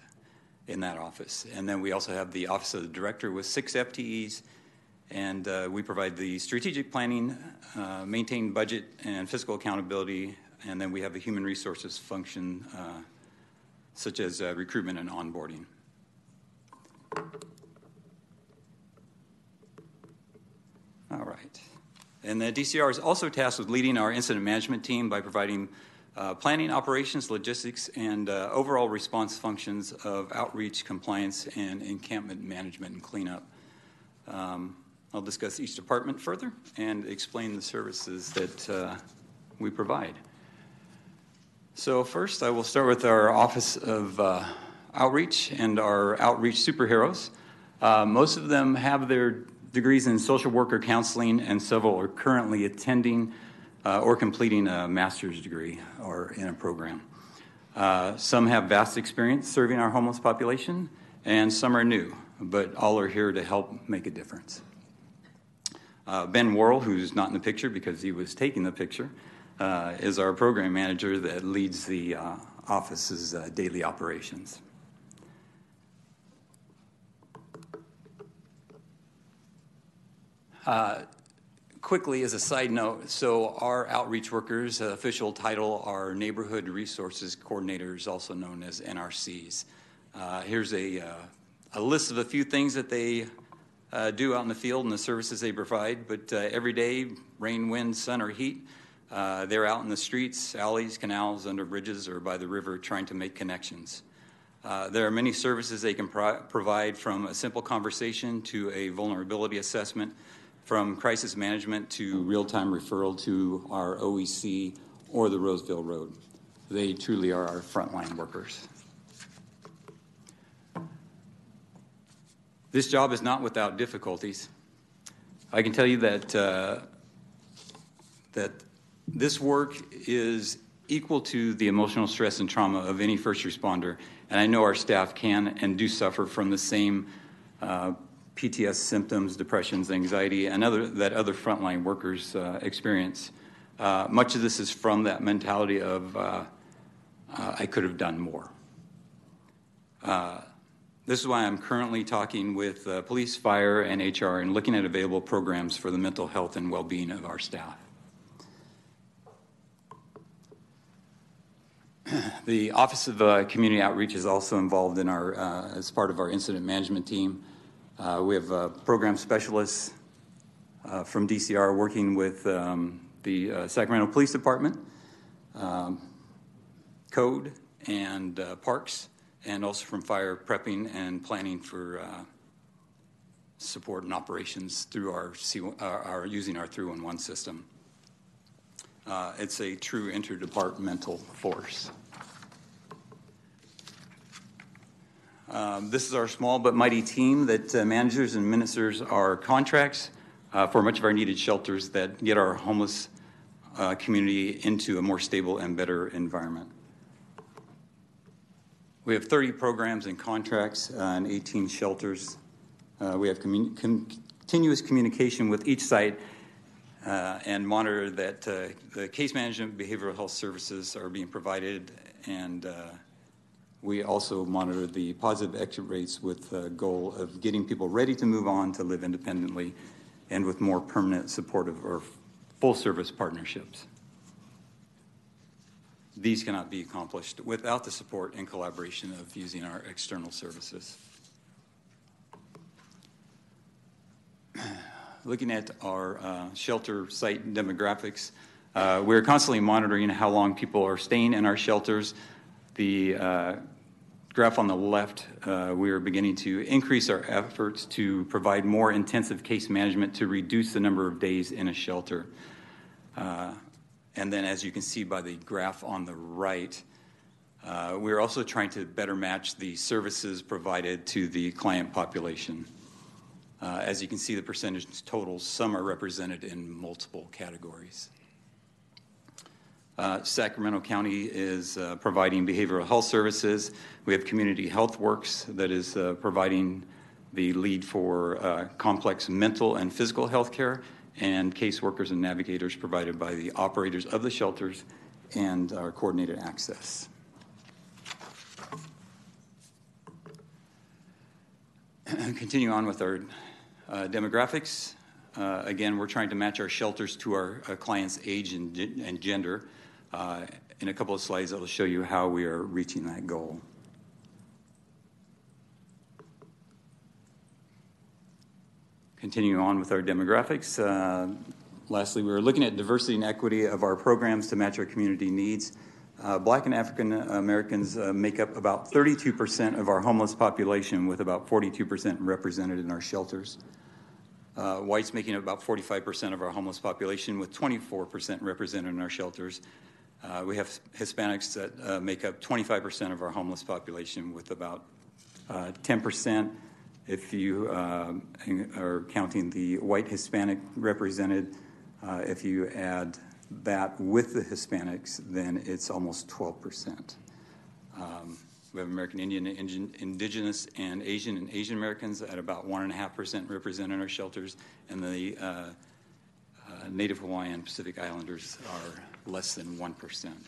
in that office. And then we also have the Office of the Director with six F T Es, and uh, we provide the strategic planning, uh, maintain budget and fiscal accountability, and then we have the human resources function uh, such as uh, recruitment and onboarding. All right. And the D C R is also tasked with leading our incident management team by providing uh, planning, operations, logistics, and uh, overall response functions of outreach, compliance, and encampment management and cleanup. Um, I'll discuss each department further and explain the services that uh, we provide. So first, I will start with our Office of uh, Outreach and our outreach superheroes. Uh, most of them have their degrees in social worker counseling, and several are currently attending uh, or completing a master's degree or in a program. Uh, some have vast experience serving our homeless population, and some are new, but all are here to help make a difference. Uh, Ben Worrell, who's not in the picture because he was taking the picture, uh, is our program manager that leads the uh, office's uh, daily operations. Uh, quickly, as a side note, so our outreach workers, uh, official title are Neighborhood Resources Coordinators, also known as N R Cs. Uh, here's a, uh, a list of a few things that they uh, do out in the field and the services they provide, but uh, every day, rain, wind, sun, or heat, uh, they're out in the streets, alleys, canals, under bridges, or by the river trying to make connections. Uh, there are many services they can pro- provide, from a simple conversation to a vulnerability assessment, from crisis management to real-time referral to our O E C or the Roseville Road. They truly are our frontline workers. This job is not without difficulties. I can tell you that, uh, that this work is equal to the emotional stress and trauma of any first responder, and I know our staff can and do suffer from the same uh, P T S symptoms, depressions, anxiety, and other that other frontline workers uh, experience. Uh, much of this is from that mentality of, uh, uh, I could have done more. Uh, this is why I'm currently talking with uh, police, fire, and H R and looking at available programs for the mental health and well-being of our staff. The Office of uh, Community Outreach is also involved in our, uh, as part of our incident management team. Uh, we have uh, program specialists uh, from D C R working with um, the uh, Sacramento Police Department, um, Code, and uh, Parks, and also from Fire, prepping and planning for uh, support and operations through our, our using our three one one system. Uh, it's a true interdepartmental force. Uh, this is our small but mighty team that uh, manages and administers our contracts uh, for much of our needed shelters that get our homeless uh, community into a more stable and better environment. We have thirty programs and contracts uh, and eighteen shelters. Uh, we have commun com continuous communication with each site uh, and monitor that uh, the case management behavioral health services are being provided, and uh, we also monitor the positive exit rates with the goal of getting people ready to move on to live independently and with more permanent supportive or full service partnerships. These cannot be accomplished without the support and collaboration of using our external services. Looking at our uh, shelter site demographics, uh, we're constantly monitoring how long people are staying in our shelters. The uh, graph on the left, uh, we are beginning to increase our efforts to provide more intensive case management to reduce the number of days in a shelter. Uh, And then, as you can see by the graph on the right, uh, we're also trying to better match the services provided to the client population. Uh, as you can see, the percentage totals, some are represented in multiple categories. Uh, Sacramento County is uh, providing behavioral health services. We have Community Health Works that is uh, providing the lead for uh, complex mental and physical health care, and caseworkers and navigators provided by the operators of the shelters and our coordinated access. Continue on with our uh, demographics. Uh, again, we're trying to match our shelters to our uh, clients' age and, and gender. Uh, in a couple of slides, I'll show you how we are reaching that goal. Continuing on with our demographics, uh, lastly, we were looking at diversity and equity of our programs to match our community needs. Uh, Black and African Americans uh, make up about thirty-two percent of our homeless population, with about forty-two percent represented in our shelters. Uh, whites making up about forty-five percent of our homeless population, with twenty-four percent represented in our shelters. Uh, we have Hispanics that uh, make up twenty-five percent of our homeless population, with about uh, ten percent. If you uh, are counting the white Hispanic represented, uh, if you add that with the Hispanics, then it's almost twelve percent. Um, we have American Indian, Indigenous, and Asian and Asian Americans at about one point five percent represented in our shelters, and the uh, uh, Native Hawaiian Pacific Islanders are less than one percent.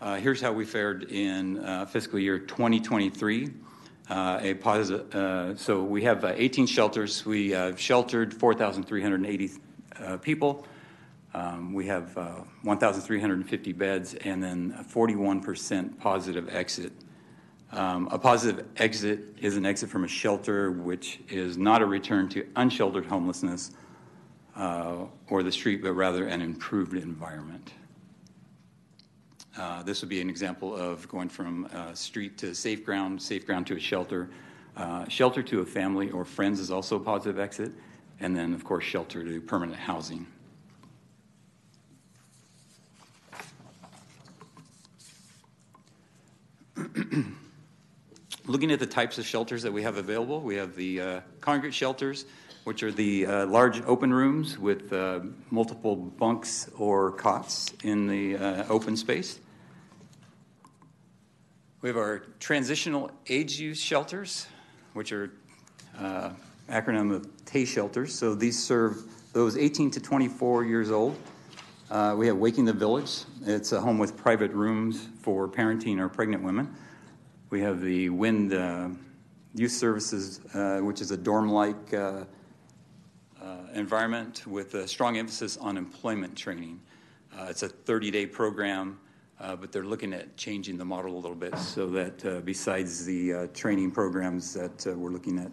Uh, here's how we fared in uh, fiscal year twenty twenty-three. Uh, a positive, uh, so we have uh, eighteen shelters. We uh, sheltered four thousand three hundred eighty uh, people. Um, we have uh, one thousand three hundred fifty beds, and then a forty-one percent positive exit. Um, a positive exit is an exit from a shelter, which is not a return to unsheltered homelessness uh, or the street, but rather an improved environment. Uh, this would be an example of going from uh, street to safe ground, safe ground to a shelter. Uh, shelter to a family or friends is also a positive exit. And then, of course, shelter to permanent housing. Looking at the types of shelters that we have available, we have the uh, congregate shelters, which are the uh, large open rooms with uh, multiple bunks or cots in the uh, open space. We have our transitional age use shelters, which are uh, acronym of T A Y shelters. So these serve those eighteen to twenty-four years old. Uh, we have Waking the Village. It's a home with private rooms for parenting or pregnant women. We have the Wind uh, Youth Services, uh, which is a dorm-like uh, Uh, environment with a strong emphasis on employment training. Uh, it's a thirty-day program, uh, but they're looking at changing the model a little bit so that uh, besides the uh, training programs that uh, we're looking at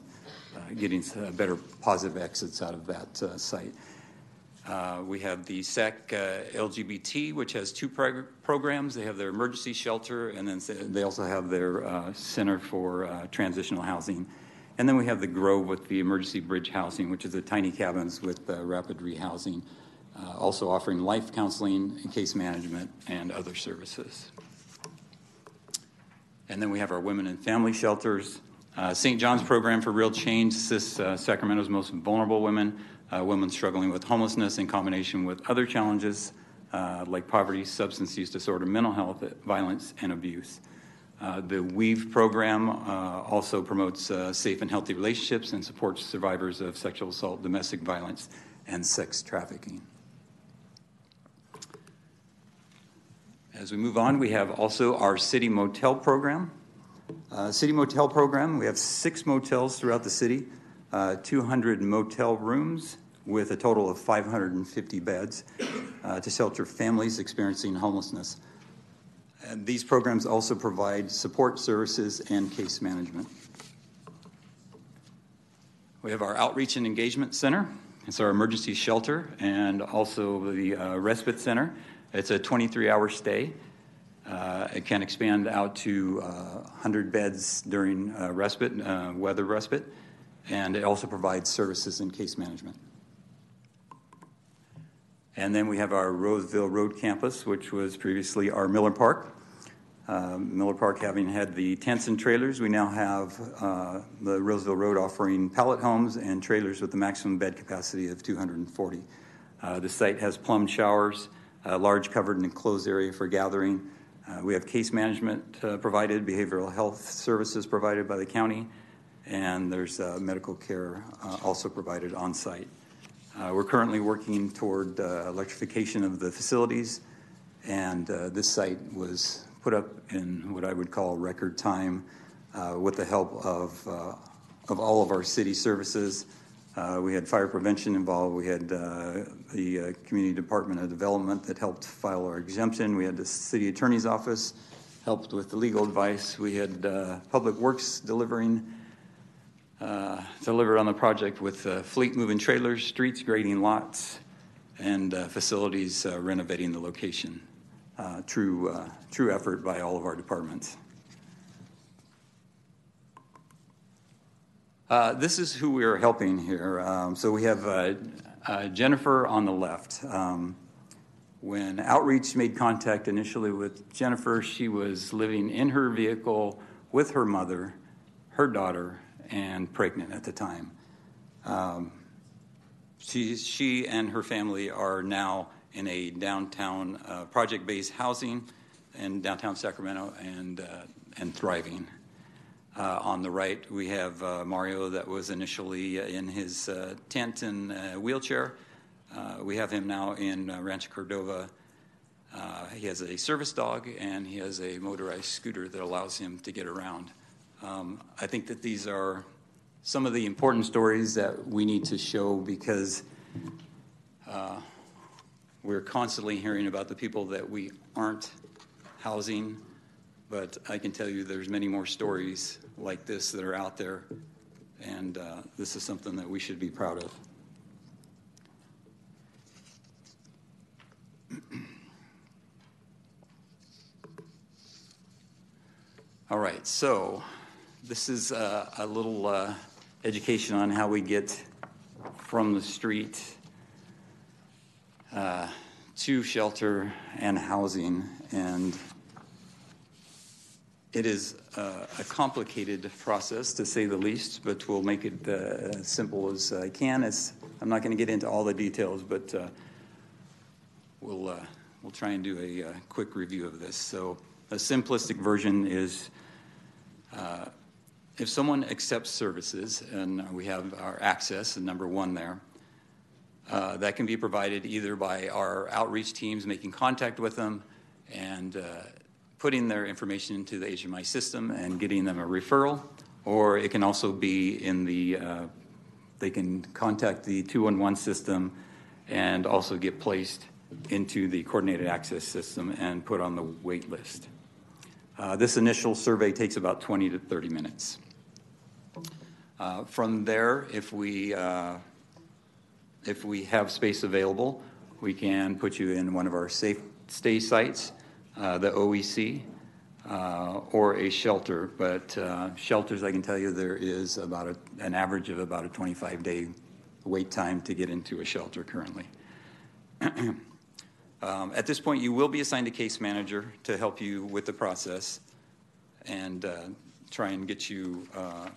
uh, getting uh, better positive exits out of that uh, site. Uh, we have the S A C uh, L G B T, which has two prog- programs. They have their emergency shelter, and then they also have their uh, Center for uh, Transitional Housing. And then we have the Grove with the Emergency Bridge Housing, which is the tiny cabins with uh, rapid rehousing, uh, also offering life counseling and case management and other services. And then we have our women and family shelters. Uh, Saint John's Program for Real Change assists uh, Sacramento's most vulnerable women, uh, women struggling with homelessness in combination with other challenges uh, like poverty, substance use disorder, mental health, violence, and abuse. Uh, the WEAVE program uh, also promotes uh, safe and healthy relationships and supports survivors of sexual assault, domestic violence, and sex trafficking. As we move on, we have also our City Motel program. Uh, city Motel program, we have six motels throughout the city, uh, two hundred motel rooms with a total of five hundred fifty beds uh, to shelter families experiencing homelessness. And these programs also provide support services and case management. We have our Outreach and Engagement Center. It's our emergency shelter and also the uh, respite center. It's a twenty-three hour stay. Uh, it can expand out to uh, one hundred beds during uh, respite, uh, weather respite, and it also provides services and case management. And then we have our Roseville Road campus, which was previously our Miller Park. Uh, Miller Park having had the tents and trailers, we now have uh, the Roseville Road offering pallet homes and trailers with a maximum bed capacity of two hundred forty. Uh, the site has plum showers, a large covered and enclosed area for gathering. Uh, we have case management uh, provided, behavioral health services provided by the county, and there's uh, medical care uh, also provided on site. Uh, we're currently working toward uh, electrification of the facilities, and uh, this site was put up in what I would call record time uh, with the help of, uh, of all of our city services. Uh, we had fire prevention involved. We had uh, the uh, Community Department of Development that helped file our exemption. We had the city attorney's office helped with the legal advice. We had uh, Public Works delivering uh, delivered on the project with uh, fleet moving trailers, streets grading lots, and uh, facilities uh, renovating the location. Uh, true, uh, true effort by all of our departments. Uh, this is who we are helping here. Um, so we have uh, uh, Jennifer on the left. Um, when Outreach made contact initially with Jennifer, she was living in her vehicle with her mother, her daughter, and pregnant at the time. Um, she, she and her family are now in a downtown uh, project-based housing in downtown Sacramento and, uh, and thriving. Uh, on the right, we have uh, Mario that was initially in his uh, tent and uh, wheelchair. Uh, we have him now in uh, Rancho Cordova. Uh, he has a service dog, and he has a motorized scooter that allows him to get around. Um, I think that these are some of the important stories that we need to show because uh, we're constantly hearing about the people that we aren't housing. But I can tell you there's many more stories like this that are out there, and uh, this is something that we should be proud of. All right, so this is uh, a little uh, education on how we get from the street uh, to shelter and housing, and it is uh, a complicated process, to say the least, but we'll make it uh, as simple as I can. It's, I'm not going to get into all the details, but uh, we'll uh, we'll try and do a uh, quick review of this. So a simplistic version is uh, if someone accepts services, and we have our access, and number one there, uh, that can be provided either by our outreach teams making contact with them and uh, putting their information into the H M I system and getting them a referral, or it can also be in the, uh, they can contact the two one one system and also get placed into the coordinated access system and put on the wait list. Uh, this initial survey takes about twenty to thirty minutes. Uh, from there, if we uh, If we have space available, we can put you in one of our safe stay sites, uh, the O E C, uh, or a shelter. But uh, shelters, I can tell you, there is about a, an average of about a twenty-five day wait time to get into a shelter currently. Um, at this point, you will be assigned a case manager to help you with the process and uh, try and get you uh,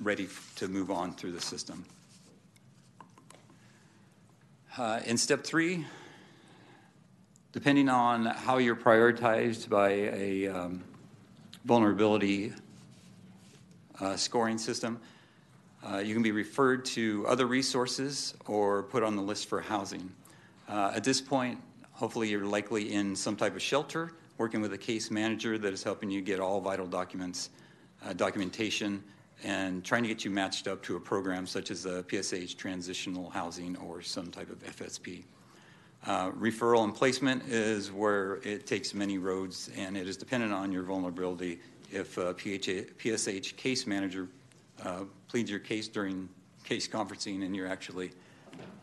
ready to move on through the system. Uh, in step three, depending on how you're prioritized by a um, vulnerability uh, scoring system, uh, you can be referred to other resources or put on the list for housing. Uh, at this point, hopefully you're likely in some type of shelter, working with a case manager that is helping you get all vital documents, uh, documentation, and trying to get you matched up to a program such as a P S H transitional housing or some type of F S P. Uh, referral and placement is where it takes many roads, and it is dependent on your vulnerability. If a P S H case manager uh, pleads your case during case conferencing and you're actually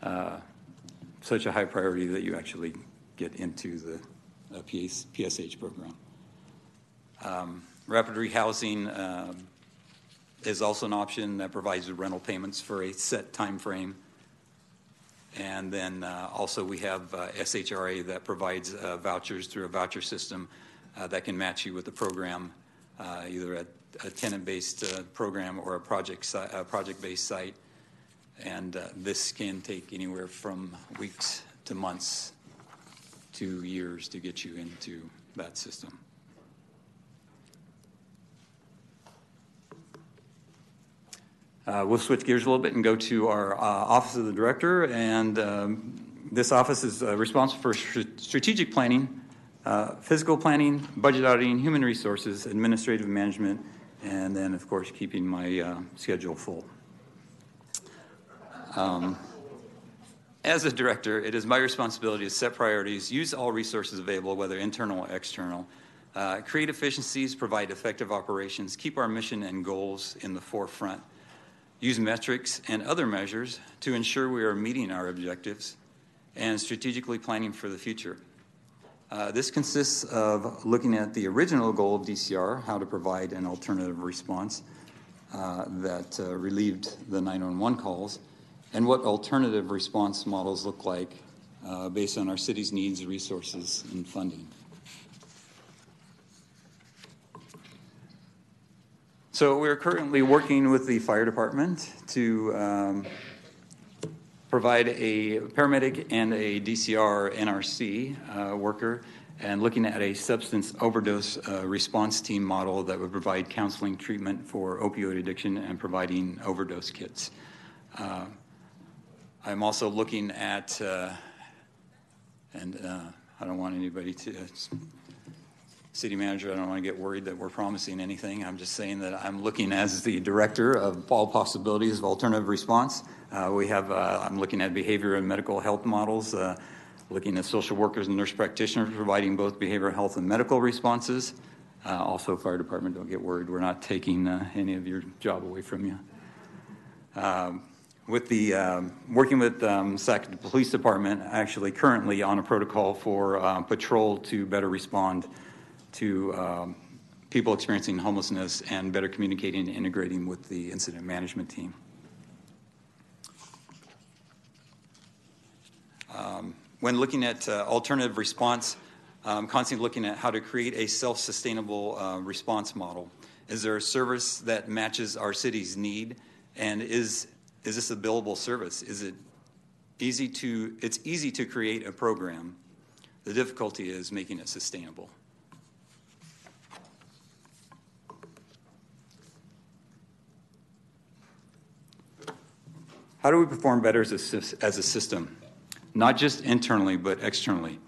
uh, such a high priority that you actually get into the uh, P S H program. Um, rapid rehousing uh, is also an option that provides rental payments for a set time frame. And then uh, also we have uh, S H R A that provides uh, vouchers through a voucher system uh, that can match you with a program, uh, either a, a tenant-based uh, program or a project si a project-based site. And uh, this can take anywhere from weeks to months to years to get you into that system. Uh, we'll switch gears a little bit and go to our uh, Office of the Director. And um, this office is uh, responsible for st strategic planning, uh, physical planning, budget auditing, human resources, administrative management, and then, of course, keeping my uh, schedule full. Um, as a director, it is my responsibility to set priorities, use all resources available, whether internal or external, uh, create efficiencies, provide effective operations, keep our mission and goals in the forefront, use metrics and other measures to ensure we are meeting our objectives, and strategically planning for the future. Uh, this consists of looking at the original goal of D C R, how to provide an alternative response uh, that uh, relieved the nine one one calls, and what alternative response models look like uh, based on our city's needs, resources, and funding. So we're currently working with the fire department to um, provide a paramedic and a D C R N R C uh, worker, and looking at a substance overdose uh, response team model that would provide counseling treatment for opioid addiction and providing overdose kits. Uh, I'm also looking at, uh, and uh, I don't want anybody to... Uh, City manager, I don't want to get worried that we're promising anything. I'm just saying that I'm looking as the director of all possibilities of alternative response. Uh, we have, uh, I'm looking at behavior and medical health models, uh, looking at social workers and nurse practitioners providing both behavioral health and medical responses. Uh, also, fire department, don't get worried. We're not taking uh, any of your job away from you. Um, with the, um, working with um, Sac Police Department, actually currently on a protocol for uh, patrol to better respond to um, people experiencing homelessness and better communicating and integrating with the incident management team. Um, when looking at uh, alternative response, I'm constantly looking at how to create a self-sustainable uh, response model. Is there a service that matches our city's need? And is, is this a billable service? Is it easy to, it's easy to create a program. The difficulty is making it sustainable. How do we perform better as a, as a system, not just internally, but externally?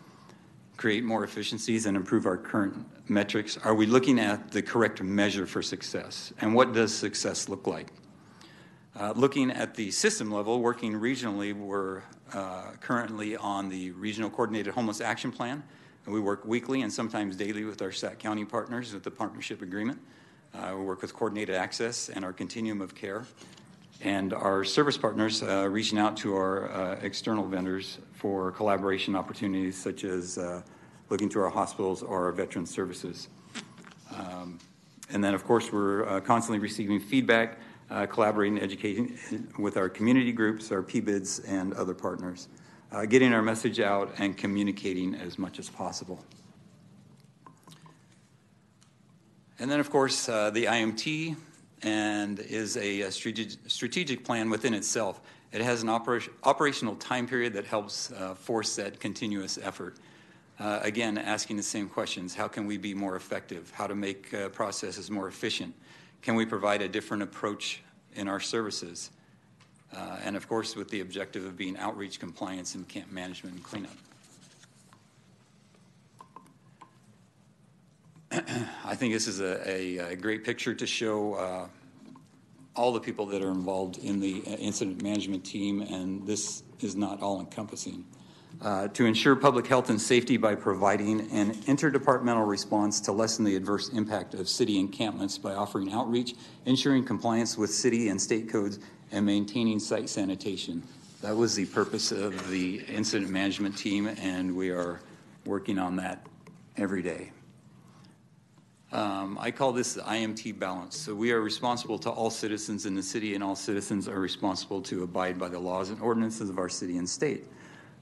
Create more efficiencies and improve our current metrics. Are we looking at the correct measure for success? And what does success look like? Uh, looking at the system level, working regionally, we're uh, currently on the Regional Coordinated Homeless Action Plan. And we work weekly and sometimes daily with our Sac County partners with the partnership agreement. Uh, we work with Coordinated Access and our Continuum of Care. and our service partners uh, reaching out to our uh, external vendors for collaboration opportunities, such as uh, looking to our hospitals or our veteran services. Um, and then, of course, we're uh, constantly receiving feedback, uh, collaborating, educating with our community groups, our P B I Ds, and other partners, uh, getting our message out and communicating as much as possible. And then, of course, uh, the I M T and is a, a strategic plan within itself. It has an operation, operational time period that helps uh, force that continuous effort. Uh, again, asking the same questions. How can we be more effective? How to make uh, processes more efficient? Can we provide a different approach in our services? Uh, and of course, with the objective of being outreach, compliance, and camp management and cleanup. I think this is a, a, a great picture to show uh, all the people that are involved in the incident management team, and this is not all-encompassing. Uh, to ensure public health and safety by providing an interdepartmental response to lessen the adverse impact of city encampments by offering outreach, ensuring compliance with city and state codes, and maintaining site sanitation. That was the purpose of the incident management team, and we are working on that every day. Um, I call this the I M T balance. So we are responsible to all citizens in the city, and all citizens are responsible to abide by the laws and ordinances of our city and state.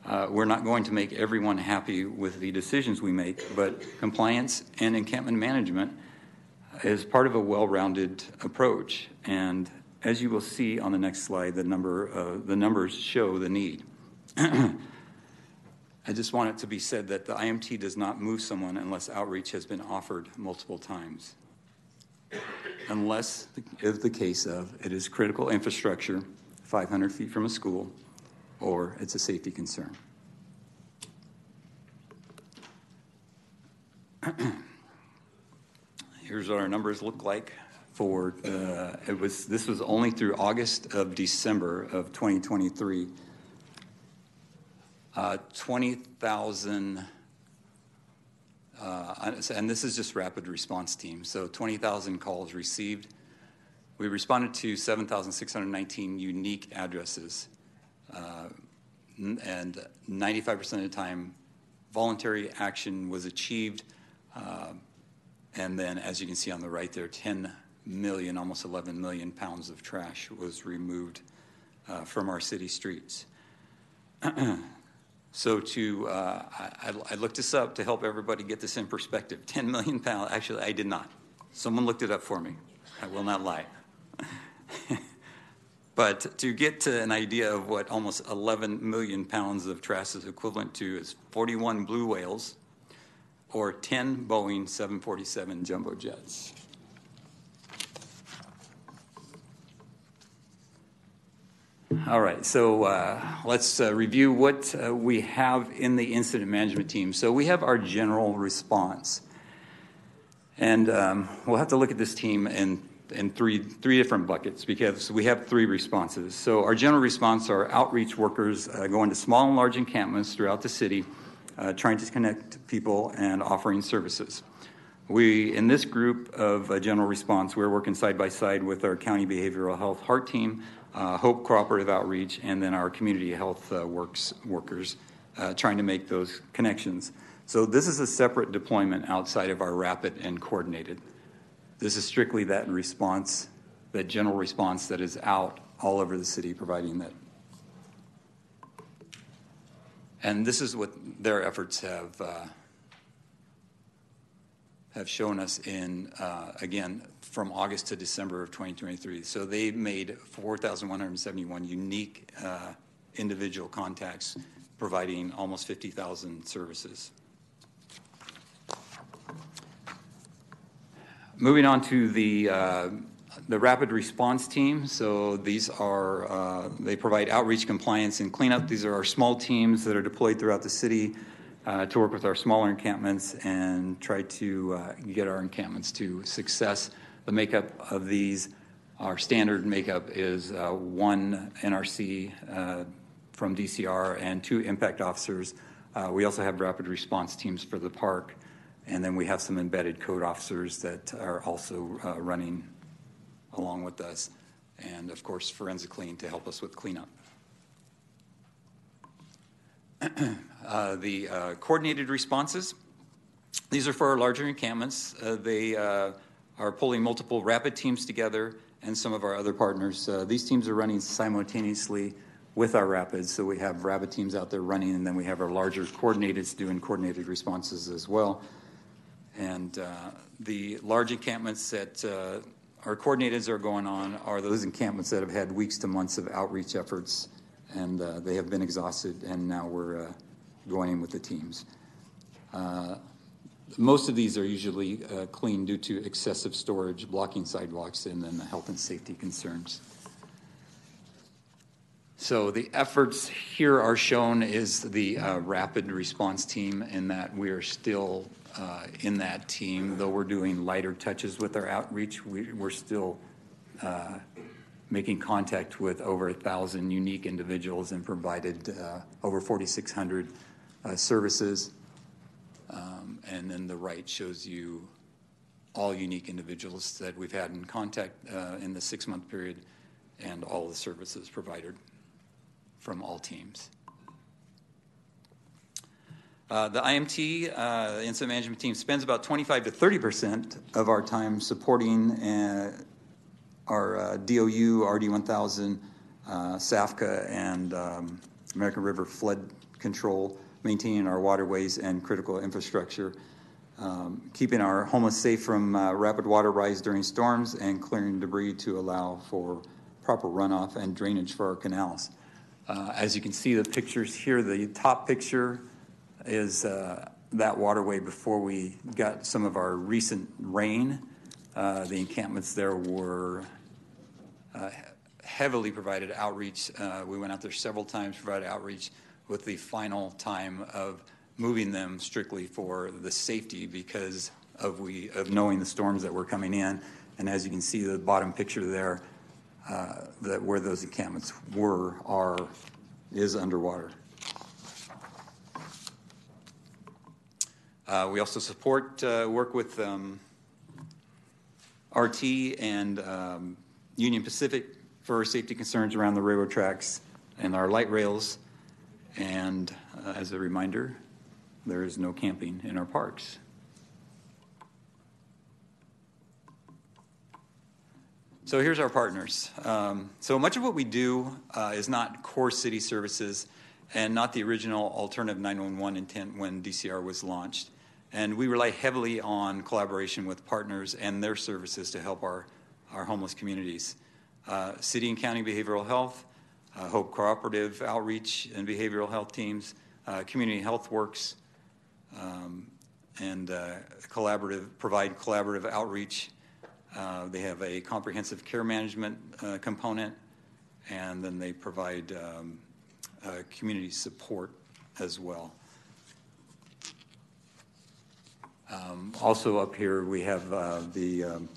Uh, we're not going to make everyone happy with the decisions we make, but compliance and encampment management is part of a well-rounded approach. And as you will see on the next slide, the number uh, the numbers show the need. I just want it to be said that the I M T does not move someone unless outreach has been offered multiple times. Unless, if the case of, it is critical infrastructure, five hundred feet from a school, or it's a safety concern. Here's what our numbers look like for, uh, it was, this was only through August of December of twenty twenty-three. Uh, twenty thousand, uh, and this is just rapid response team, so twenty thousand calls received. We responded to seven thousand six hundred nineteen unique addresses, uh, and ninety-five percent of the time, voluntary action was achieved. Uh, and then, as you can see on the right there, ten million, almost eleven million pounds of trash was removed uh, from our city streets. So to, uh, I, I looked this up to help everybody get this in perspective. ten million pounds, actually I did not. Someone looked it up for me. I will not lie. But to get to an idea of what almost eleven million pounds of trash is equivalent to is forty-one blue whales or ten Boeing seven forty-seven jumbo jets. All right, so uh, let's uh, review what uh, we have in the incident management team. So we have our general response. And um, we'll have to look at this team in, in three, three different buckets because we have three responses. So our general response are outreach workers uh, going to small and large encampments throughout the city, uh, trying to connect people and offering services. We, in this group of uh, general response, we're working side by side with our county behavioral health heart team, Uh, Hope Cooperative Outreach, and then our community health uh, works workers uh, trying to make those connections. So this is a separate deployment outside of our rapid and coordinated. This is strictly that response, that general response that is out all over the city providing that. And this is what their efforts have uh, have shown us in, uh, again, from August to December of twenty twenty-three. So they made four thousand one hundred seventy-one unique uh, individual contacts, providing almost fifty thousand services. Moving on to the, uh, the rapid response team. So these are, uh, they provide outreach, compliance, and cleanup. These are our small teams that are deployed throughout the city Uh, to work with our smaller encampments and try to uh, get our encampments to success. The makeup of these, our standard makeup is uh, one N R C uh, from D C R and two impact officers. Uh, we also have rapid response teams for the park, and then we have some embedded code officers that are also uh, running along with us. and of course Forensic Clean to help us with cleanup. uh, the uh, coordinated responses, these are for our larger encampments. Uh, they uh, are pulling multiple rapid teams together and some of our other partners. Uh, these teams are running simultaneously with our rapids, so we have rapid teams out there running, and then we have our larger coordinateds doing coordinated responses as well. And uh, the large encampments that uh, our coordinateds are going on are those encampments that have had weeks to months of outreach efforts, and uh, they have been exhausted, and now we're uh, going in with the teams. Uh, most of these are usually uh, clean due to excessive storage, blocking sidewalks, and then the health and safety concerns. So the efforts here are shown is the uh, rapid response team, in that we are still uh, in that team, though we're doing lighter touches with our outreach. We, we're still uh, making contact with over a thousand unique individuals and provided uh, over forty-six hundred uh, services. Um, and then the right shows you all unique individuals that we've had in contact uh, in the six-month period, and all the services provided from all teams. Uh, the I M T, uh, the Incident Management Team, spends about twenty-five to thirty percent of our time supporting uh, our uh, D O U, R D one thousand, uh, SAFCA, and um, American River Flood Control, maintaining our waterways and critical infrastructure, um, keeping our homeless safe from uh, rapid water rise during storms, and clearing debris to allow for proper runoff and drainage for our canals. Uh, as you can see the pictures here, the top picture is uh, that waterway before we got some of our recent rain. Uh, the encampments there were uh, heavily provided outreach. Uh, we went out there several times, provided outreach, with the final time of moving them strictly for the safety because of, we, of knowing the storms that were coming in. And as you can see the bottom picture there, Uh, that where those encampments were are is underwater. Uh, we also support uh, work with um, R T and um, Union Pacific for safety concerns around the railroad tracks and our light rails. And uh, as a reminder, there is no camping in our parks. So here's our partners. Um, so much of what we do uh, is not core city services and not the original alternative nine one one intent when D C R was launched. And we rely heavily on collaboration with partners and their services to help our, our homeless communities. Uh, city and county behavioral health, uh, Hope Cooperative Outreach and Behavioral Health Teams, uh, Community Health Works, um, and uh, collaborative provide collaborative outreach. Uh, they have a comprehensive care management uh, component, and then they provide um, uh, community support as well. Um, also up here we have uh, the um,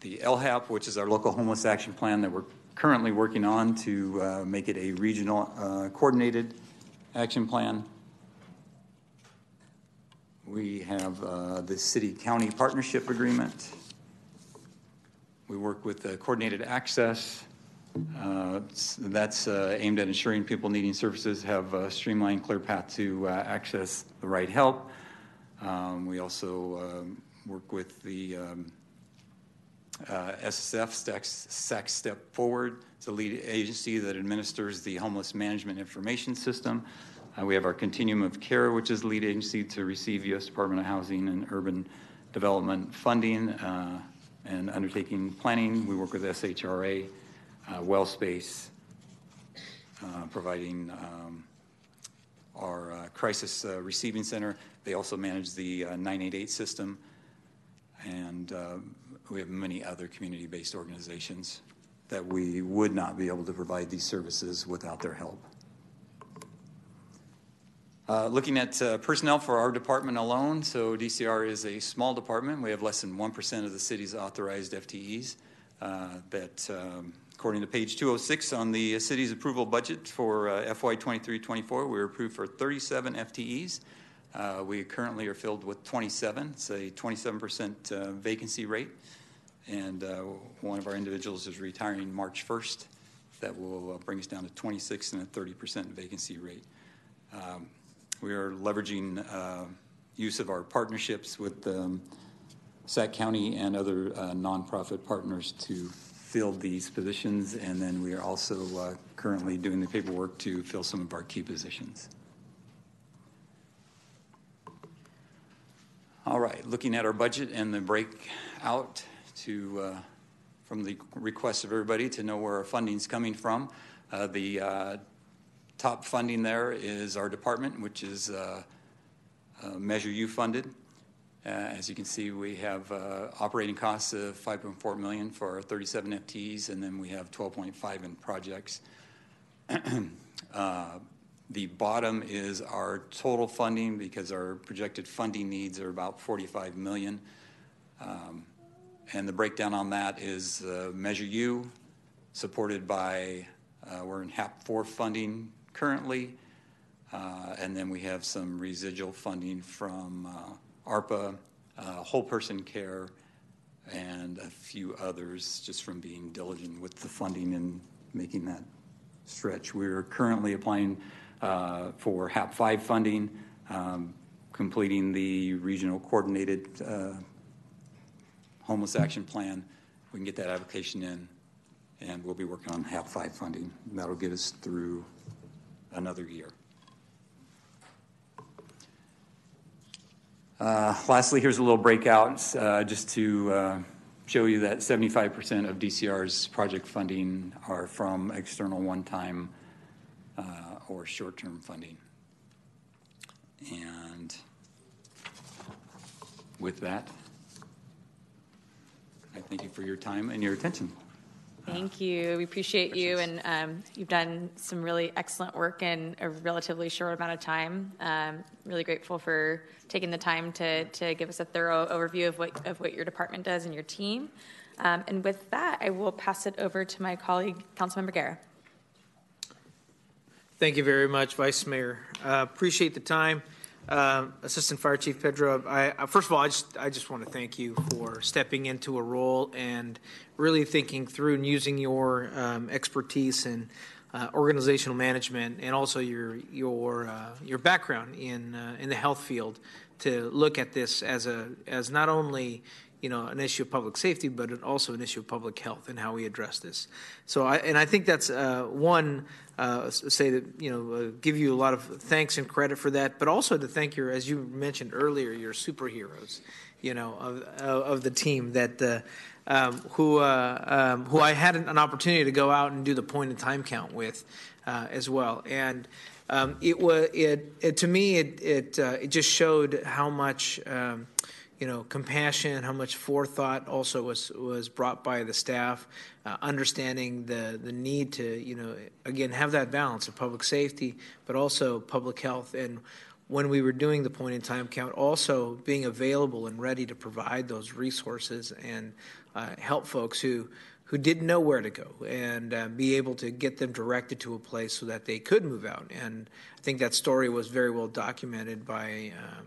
the L HAP, which is our local homeless action plan that we're currently working on to uh, make it a regional uh, coordinated action plan. We have uh, the City-County Partnership Agreement. We work with uh, Coordinated Access. Uh, that's uh, aimed at ensuring people needing services have a streamlined, clear path to uh, access the right help. Um, we also um, work with the um, uh, S S F, S A C Step Forward. It's a lead agency that administers the Homeless Management Information System. Uh, we have our Continuum of Care, which is lead agency to receive U S Department of Housing and Urban Development funding uh, and undertaking planning. We work with S H R A, uh, WellSpace, uh, providing um, our uh, crisis uh, receiving center. They also manage the uh, nine eight eight system, and uh, we have many other community-based organizations that we would not be able to provide these services without their help. Uh, looking at uh, personnel for our department alone, so D C R is a small department. We have less than one percent of the city's authorized F T Es. Uh, that, um, according to page two oh six on the city's approval budget for uh, F Y twenty-three twenty-four, we were approved for thirty-seven F T Es. Uh, we currently are filled with twenty-seven. It's a twenty-seven percent uh, vacancy rate. and uh, one of our individuals is retiring March first. That will uh, bring us down to twenty-six and a thirty percent vacancy rate. Um, we are leveraging uh, use of our partnerships with um, Sac County and other uh, nonprofit partners to fill these positions, and then we are also uh, currently doing the paperwork to fill some of our key positions. All right, looking at our budget and the breakout to uh, from the request of everybody to know where our funding's coming from. Uh, the uh, top funding there is our department, which is uh, uh, Measure U funded. Uh, as you can see, we have uh, operating costs of five point four million dollars for our thirty-seven F T Es, and then we have twelve point five in projects. uh, the bottom is our total funding, because our projected funding needs are about forty-five million dollars. Um, And the breakdown on that is uh, Measure U, supported by, uh, we're in H A P four funding currently, uh, and then we have some residual funding from uh, ARPA, uh, whole person care, and a few others, just from being diligent with the funding and making that stretch. We're currently applying uh, for H A P five funding, um, completing the regional coordinated uh, homeless action plan. We can get that application in, and we'll be working on H A P five funding. That'll get us through another year. Uh, lastly, here's a little breakout uh, just to uh, show you that seventy-five percent of D C R's project funding are from external one-time uh, or short-term funding. And with that, I thank you for your time and your attention. Thank you. We appreciate uh, you, and um, you've done some really excellent work in a relatively short amount of time. Um, really grateful for taking the time to to give us a thorough overview of what of what your department does and your team. Um, and with that, I will pass it over to my colleague, Councilmember Guerra. Thank you very much, Vice Mayor. Uh, appreciate the time. Uh, Assistant Fire Chief Pedro, I, I, first of all, I just I just want to thank you for stepping into a role and really thinking through and using your um, expertise in uh, organizational management, and also your your uh, your background in uh, in the health field, to look at this as a as not only, you know, an issue of public safety, but also an issue of public health and how we address this. So, I, and I think that's uh, one, uh, say that, you know, uh, give you a lot of thanks and credit for that, but also to thank your, as you mentioned earlier, your superheroes, you know, of of the team that uh, um, who uh, um, who I had an opportunity to go out and do the point in time count with uh, as well, and. Um, it was it, it to me it it, uh, it just showed how much um, you know compassion, how much forethought also was was brought by the staff, uh, understanding the the need to you know again have that balance of public safety but also public health, and when we were doing the point in time count, also being available and ready to provide those resources and uh, help folks who. who didn't know where to go, and uh, be able to get them directed to a place so that they could move out. And I think that story was very well documented by um,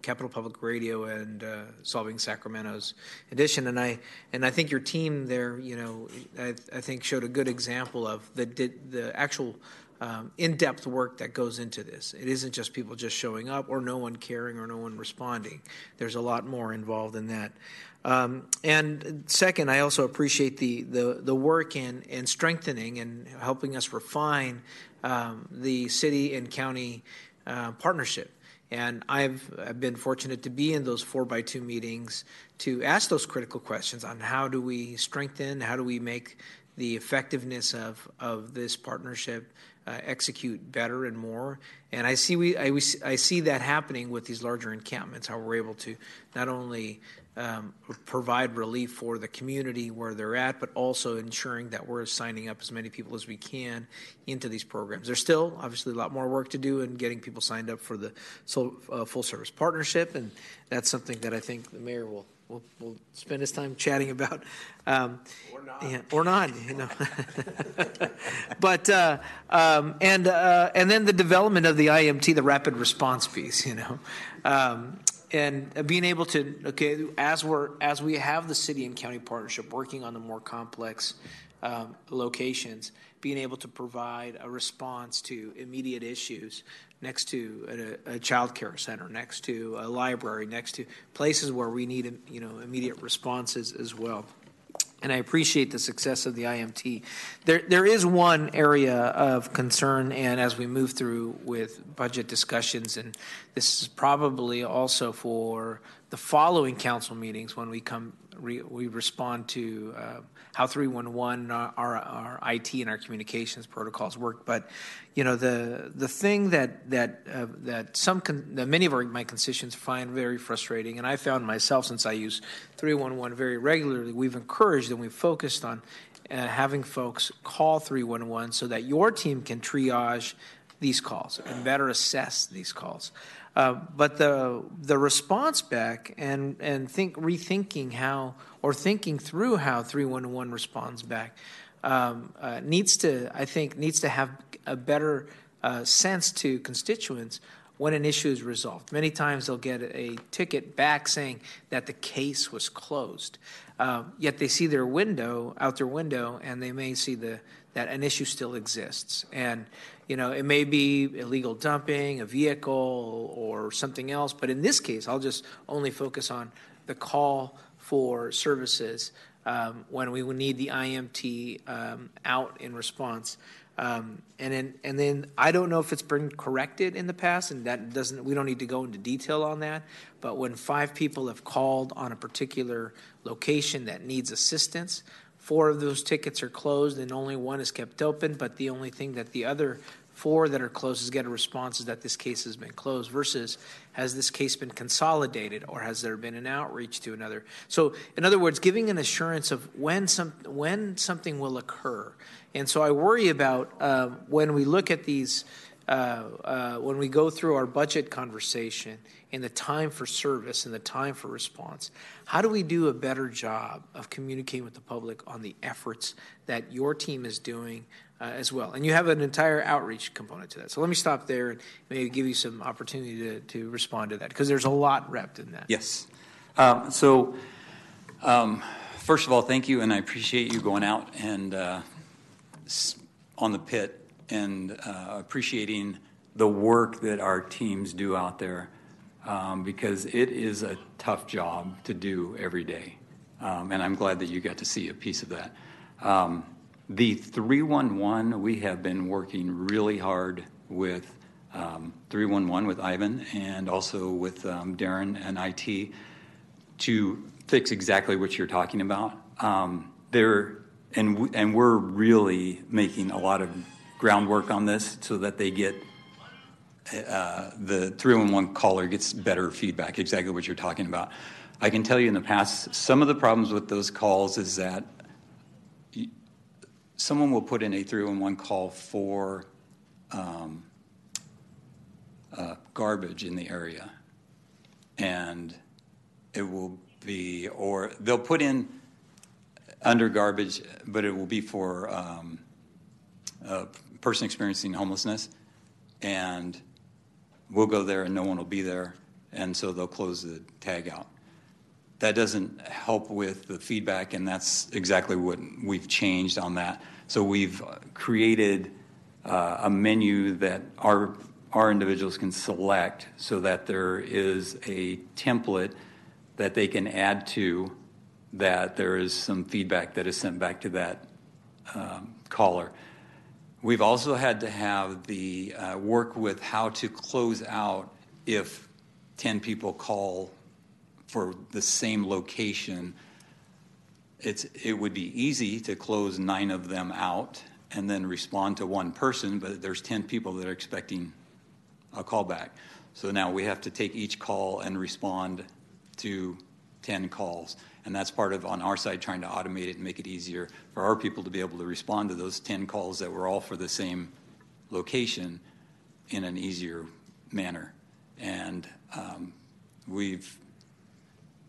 Capital Public Radio and uh, Solving Sacramento's edition. And I and I think your team there, you know, I, I think showed a good example of the the actual um, in-depth work that goes into this. It isn't just people just showing up, or no one caring, or no one responding. There's a lot more involved in that. Um, and second, I also appreciate the, the, the work in, in strengthening and helping us refine um, the city and county uh, partnership. And I've, I've been fortunate to be in those four by two meetings to ask those critical questions on how do we strengthen, how do we make the effectiveness of, of this partnership Uh, execute better and more, and I see we I, we I see that happening with these larger encampments. How we're able to not only um, provide relief for the community where they're at, but also ensuring that we're signing up as many people as we can into these programs. There's still obviously a lot more work to do in getting people signed up for the so, uh, full service partnership, and that's something that I think the mayor will. We'll, we'll spend his time chatting about, um, or not, yeah, or not, you know. but uh, um, and uh, and then the development of the I M T, the rapid response piece, you know, um, and being able to, okay, as we're as we have the city and county partnership working on the more complex um, locations, being able to provide a response to immediate issues next to a, a child care center, next to a library, next to places where we need, you know, immediate responses as well. And I appreciate the success of the I M T. There, there is one area of concern, and as we move through with budget discussions, and this is probably also for the following council meetings when we come, re, we respond to uh, how three one one, our, our I T and our communications protocols work. But you know, the the thing that that uh, that some con- that many of our, my constituents find very frustrating, and I found myself since I use three one one very regularly, we've encouraged and we've focused on uh, having folks call three one one so that your team can triage these calls and better assess these calls. Uh, but the the response back and and think rethinking how or thinking through how three one one responds back um, uh, needs to I think needs to have a better uh, sense to constituents when an issue is resolved. Many times they'll get a ticket back saying that the case was closed, uh, yet they see their window out their window and they may see the that an issue still exists. And you know, it may be illegal dumping, a vehicle, or something else. But in this case, I'll just only focus on the call for services um, when we would need the I M T um, out in response. Um, and then, and then I don't know if it's been corrected in the past, and that doesn't. We don't need to go into detail on that. But when five people have called on a particular location that needs assistance, four of those tickets are closed and only one is kept open, but the only thing that the other four that are closed is get a response is that this case has been closed versus has this case been consolidated or has there been an outreach to another. So in other words, giving an assurance of when some when something will occur. And so I worry about uh, when we look at these, uh, uh, when we go through our budget conversation and the time for service and the time for response, how do we do a better job of communicating with the public on the efforts that your team is doing uh, as well? And you have an entire outreach component to that. So let me stop there and maybe give you some opportunity to, to respond to that because there's a lot wrapped in that. Yes. Um, so um, first of all, thank you, and I appreciate you going out and uh, on the pit and uh, appreciating the work that our teams do out there. Um, because it is a tough job to do every day. Um, and I'm glad that you got to see a piece of that. Um, the three one one, we have been working really hard with um, three one one with Ivan and also with um, Darren and I T to fix exactly what you're talking about. Um, there, and w- and we're really making a lot of groundwork on this so that they get Uh, the three one one caller gets better feedback, exactly what you're talking about. I can tell you in the past, some of the problems with those calls is that you, someone will put in a three one one call for um, uh, garbage in the area, and it will be, or they'll put in under garbage, but it will be for um, a person experiencing homelessness, and we'll go there and no one will be there, and so they'll close the tag out. That doesn't help with the feedback, and that's exactly what we've changed on that. So we've created uh, a menu that our our individuals can select so that there is a template that they can add to, that there is some feedback that is sent back to that um, caller. We've also had to have the uh, work with how to close out if ten people call for the same location. It's, it would be easy to close nine of them out and then respond to one person, but there's ten people that are expecting a callback. So now we have to take each call and respond to ten calls. And that's part of, on our side, trying to automate it and make it easier for our people to be able to respond to those ten calls that were all for the same location in an easier manner. And um, we've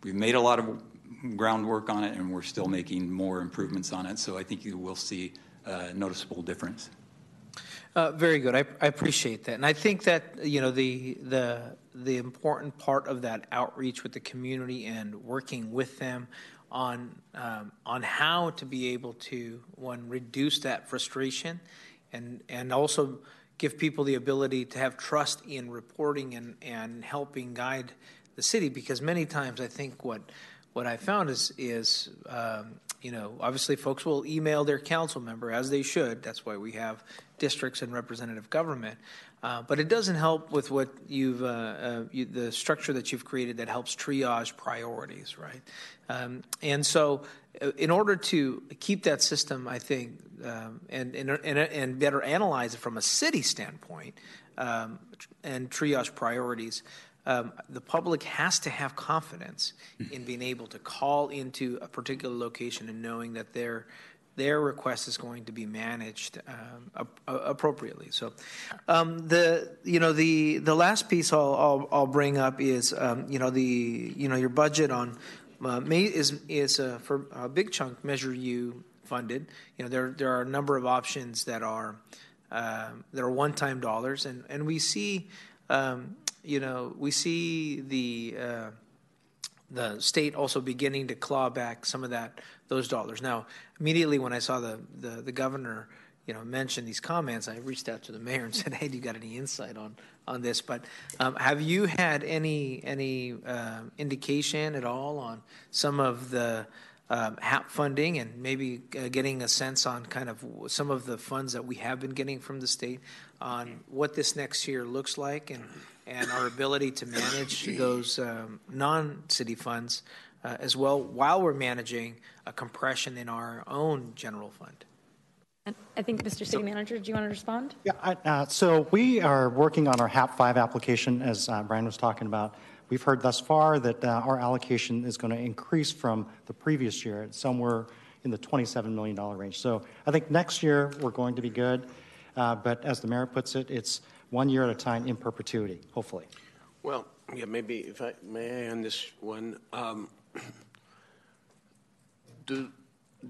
we've made a lot of groundwork on it, and we're still making more improvements on it. So I think you will see a noticeable difference. Uh, very good. I, I appreciate that. And I think that, you know, the the the important part of that outreach with the community and working with them on um, on how to be able to, one, reduce that frustration and and also give people the ability to have trust in reporting and, and helping guide the city, because many times I think what what I found is is um, you know, obviously folks will email their council member, as they should. That's why we have districts and representative government. Uh, but it doesn't help with what you've, uh, uh, you, the structure that you've created that helps triage priorities, right? Um, and so in order to keep that system, I think, um, and, and, and, and better analyze it from a city standpoint um, and triage priorities, Um, the public has to have confidence in being able to call into a particular location and knowing that their their request is going to be managed um, ap- appropriately. So, um, the you know the the last piece I'll I'll, I'll bring up is um, you know the you know your budget on uh, May is is uh, for a big chunk Measure U funded. You know there there are a number of options that are uh, that are one time dollars, and and we see. Um, You know, we see the uh, the state also beginning to claw back some of that those dollars. Now, immediately when I saw the, the, the governor, you know, mention these comments, I reached out to the mayor and said, "Hey, do you got any insight on on this?" But um, have you had any any uh, indication at all on some of the um, H A P funding and maybe uh, getting a sense on kind of some of the funds that we have been getting from the state on what this next year looks like and. and our ability to manage those um, non-city funds uh, as well while we're managing a compression in our own general fund. And I think, Mister City so, Manager, do you want to respond? Yeah, I, uh, so we are working on our H A P five application, as uh, Brian was talking about. We've heard thus far that uh, our allocation is going to increase from the previous year at somewhere in the twenty-seven million dollars range. So I think next year we're going to be good, uh, but as the mayor puts it, it's one year at a time in perpetuity, hopefully. Well, yeah, maybe if I may I on this one, um, do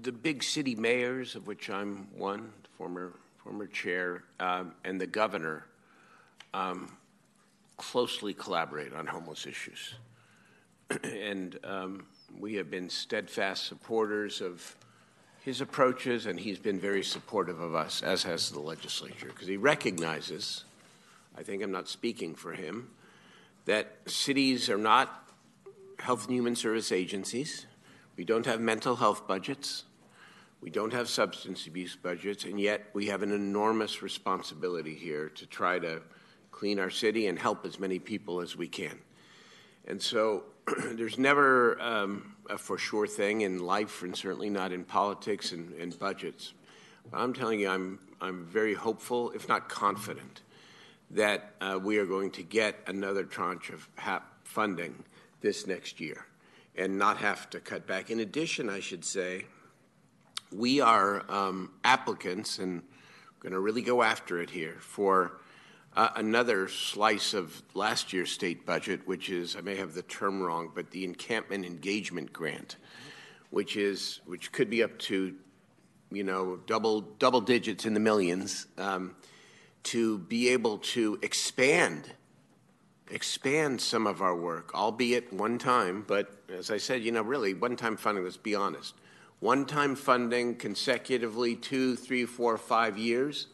the big city mayors, of which I'm one, former former chair, um, and the governor, um, closely collaborate on homeless issues, and um, we have been steadfast supporters of his approaches, and he's been very supportive of us, as has the legislature, because he recognizes. I think I'm not speaking for him, that cities are not health and human service agencies. We don't have mental health budgets. We don't have substance abuse budgets, and yet we have an enormous responsibility here to try to clean our city and help as many people as we can. And so there's never um, a for sure thing in life, and certainly not in politics and, and budgets. But I'm telling you, I'm, I'm very hopeful, if not confident, that uh, we are going to get another tranche of H A P funding this next year and not have to cut back. In addition, I should say, we are um, applicants, and I'm going to really go after it here, for uh, another slice of last year's state budget, which is, I may have the term wrong, but the Encampment Engagement Grant, which is which could be up to, you know, double, double digits in the millions, um, to be able to expand, expand some of our work, albeit one time, but as I said, you know, really, one-time funding, let's be honest. One-time funding consecutively two, three, four, five years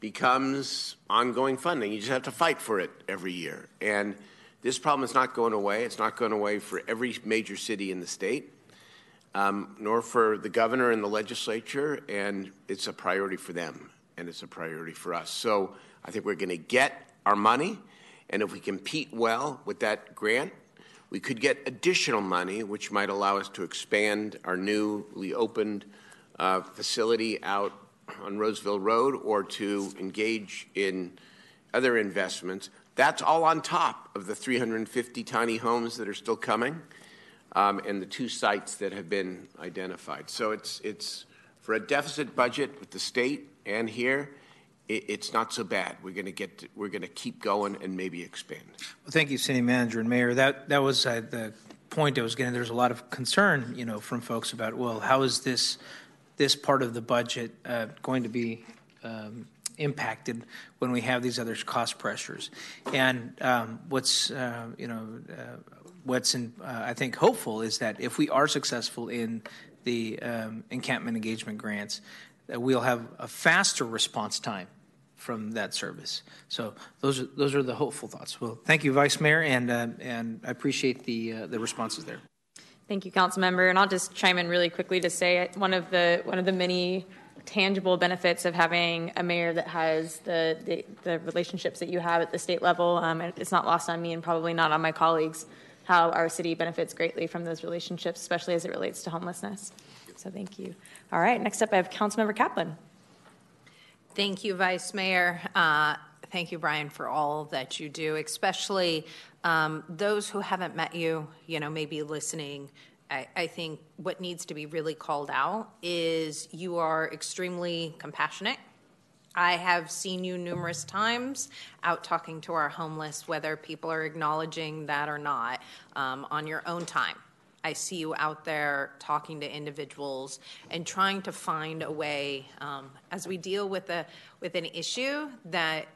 becomes ongoing funding. You just have to fight for it every year. And this problem is not going away. It's not going away for every major city in the state, um, nor for the governor and the legislature, and it's a priority for them. And it's a priority for us. So I think we're going to get our money, and if we compete well with that grant, we could get additional money, which might allow us to expand our newly opened uh, facility out on Roseville Road or to engage in other investments. That's all on top of the three hundred fifty tiny homes that are still coming um, and the two sites that have been identified. So it's it's for a deficit budget with the state, and here, it's not so bad. We're going to get. To, we're going to keep going and maybe expand. Well, thank you, City Manager and Mayor. That that was uh, the point I was getting. There's a lot of concern, you know, from folks about, well, how is this this part of the budget uh, going to be um, impacted when we have these other cost pressures. And um, what's uh, you know uh, what's in, uh, I think hopeful is that if we are successful in the um, encampment engagement grants, that we'll have a faster response time from that service. So those are those are the hopeful thoughts. Well, thank you, Vice Mayor, and uh, and I appreciate the uh, the responses there. Thank you, Councilmember. And I'll just chime in really quickly to say one of the one of the many tangible benefits of having a mayor that has the the, the relationships that you have at the state level. Um, it's not lost on me, and probably not on my colleagues, how our city benefits greatly from those relationships, especially as it relates to homelessness. So thank you. All right, next up I have Councilmember Kaplan. Thank you, Vice Mayor. Uh, thank you, Brian, for all that you do, especially um, those who haven't met you, you know, maybe listening. I, I think what needs to be really called out is you are extremely compassionate. I have seen you numerous times out talking to our homeless, whether people are acknowledging that or not, um, on your own time. I see you out there talking to individuals and trying to find a way um, as we deal with a with an issue that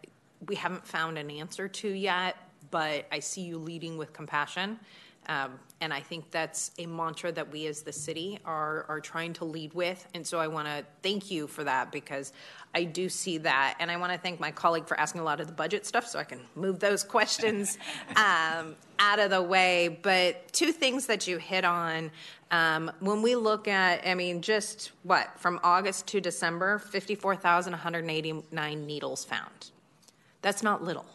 we haven't found an answer to yet, but I see you leading with compassion. Um, and I think that's a mantra that we as the city are, are trying to lead with. And so I want to thank you for that, because I do see that. And I want to thank my colleague for asking a lot of the budget stuff so I can move those questions um, out of the way. But two things that you hit on. Um, when we look at, I mean, just what, from August to December, fifty-four thousand one hundred eighty-nine needles found. That's not little.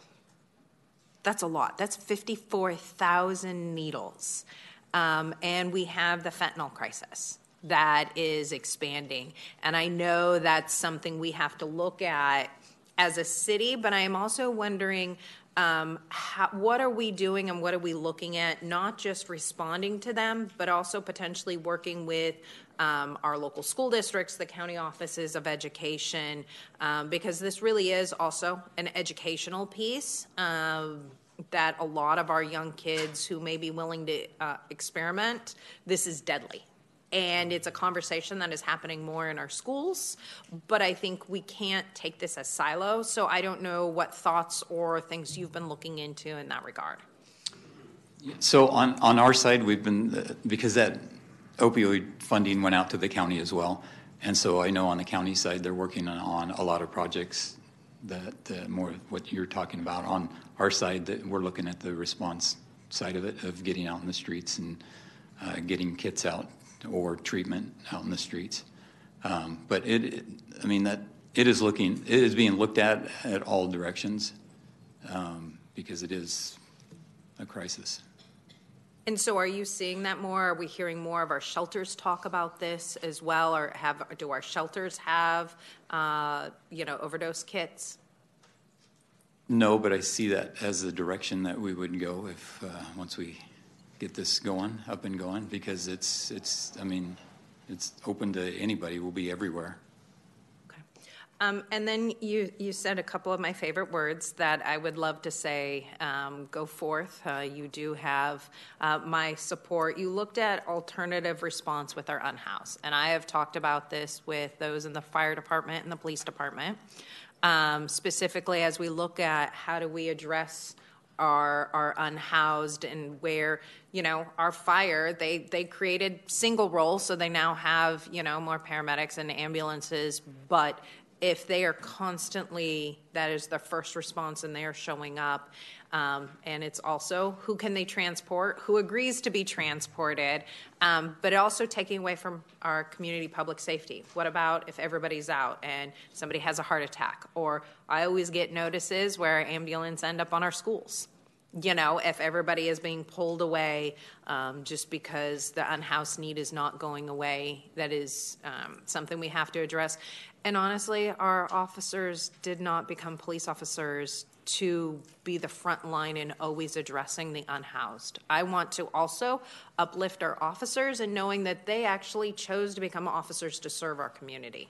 That's a lot. That's fifty-four thousand needles. Um, and we have the fentanyl crisis that is expanding. And I know that's something we have to look at as a city, but I am also wondering um, how, what are we doing and what are we looking at, not just responding to them, but also potentially working with Um, our local school districts, the county offices of education, um, because this really is also an educational piece um, that a lot of our young kids who may be willing to uh, experiment, this is deadly. And it's a conversation that is happening more in our schools, but I think we can't take this as silo. So I don't know what thoughts or things you've been looking into in that regard. So on, on our side, we've been, uh, because that opioid funding went out to the county as well. And so I know on the county side, they're working on a lot of projects that uh, more what you're talking about. On our side, that we're looking at the response side of it, of getting out in the streets and uh, getting kits out or treatment out in the streets. Um, but it, it, I mean, that it is looking, it is being looked at at all directions um, because it is a crisis. And so are you seeing that more? Are we hearing more of our shelters talk about this as well? Or have do our shelters have, uh, you know, overdose kits? No, but I see that as the direction that we would go if uh, once we get this going, up and going, because it's, it's I mean, it's open to anybody. We'll be everywhere. Okay. Um, and then you, you said a couple of my favorite words that I would love to say, um, go forth. Uh, you do have uh, my support. You looked at alternative response with our unhoused. And I have talked about this with those in the fire department and the police department, um, specifically as we look at how do we address Are, are unhoused, and where, you know, our fire, they, they created single roles, so they now have, you know, more paramedics and ambulances. But if they are constantly, that is their first response and they are showing up. Um, and it's also who can they transport, who agrees to be transported, um, but also taking away from our community public safety. What about if everybody's out and somebody has a heart attack? Or I always get notices where ambulances end up on our schools. You know, if everybody is being pulled away um, just because the unhoused need is not going away, that is um, something we have to address. And honestly, our officers did not become police officers to be the front line in always addressing the unhoused. I want to also uplift our officers and knowing that they actually chose to become officers to serve our community.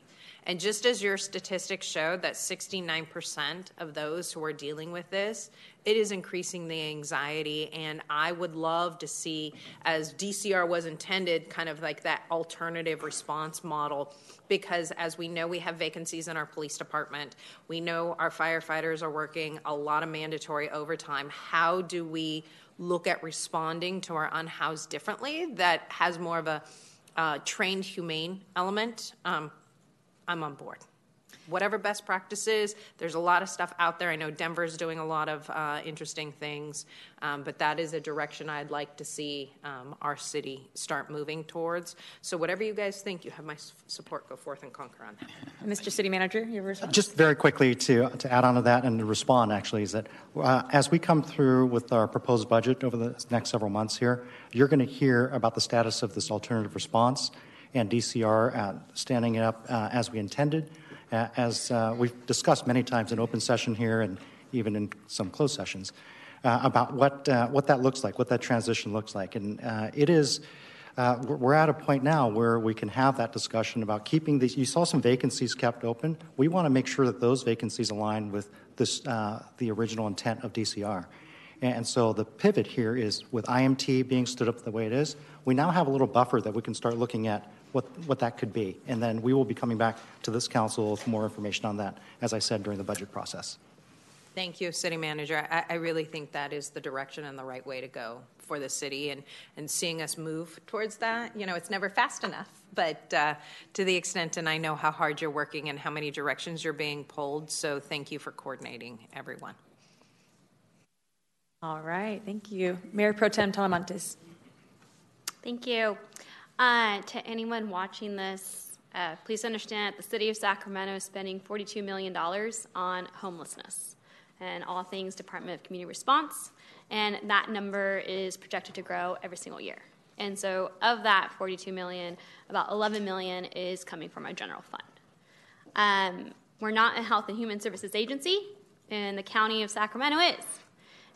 And just as your statistics showed that sixty-nine percent of those who are dealing with this it is increasing the anxiety, and I would love to see, as D C R was intended, kind of like that alternative response model, because as we know, we have vacancies in our police department. We know our firefighters are working a lot of mandatory overtime. How do we look at responding to our unhoused differently that has more of a uh, trained, humane element? Um, I'm on board. Whatever best practice is, there's a lot of stuff out there. I know Denver's doing a lot of uh, interesting things, um, but that is a direction I'd like to see um, our city start moving towards. So whatever you guys think, you have my support. Go forth and conquer on that. Mister City Manager, your response? Just very quickly to, to add on to that and to respond, actually, is that uh, as we come through with our proposed budget over the next several months here, you're going to hear about the status of this alternative response and D C R uh, standing up uh, as we intended. As uh, we've discussed many times in open session here and even in some closed sessions, uh, about what uh, what that looks like, what that transition looks like. And uh, it is, uh, we're at a point now where we can have that discussion about keeping these. You saw some vacancies kept open. We want to make sure that those vacancies align with this uh, the original intent of D C R. And so the pivot here is with I M T being stood up the way it is, we now have a little buffer that we can start looking at What, what that could be, and then we will be coming back to this council with more information on that, as I said, during the budget process. Thank you, City Manager. I, I really think that is the direction and the right way to go for the city, and, and seeing us move towards that. You know, it's never fast enough, but uh, to the extent, and I know how hard you're working and how many directions you're being pulled, so thank you for coordinating, everyone. All right, thank you. Mayor Pro Tem Talamantes. Thank you. Uh, to anyone watching this, uh, please understand that the City of Sacramento is spending forty-two million dollars on homelessness and all things Department of Community Response, and that number is projected to grow every single year. And so of that forty-two million dollars, about eleven million dollars is coming from our general fund. Um, we're not a Health and Human Services agency, and the County of Sacramento is.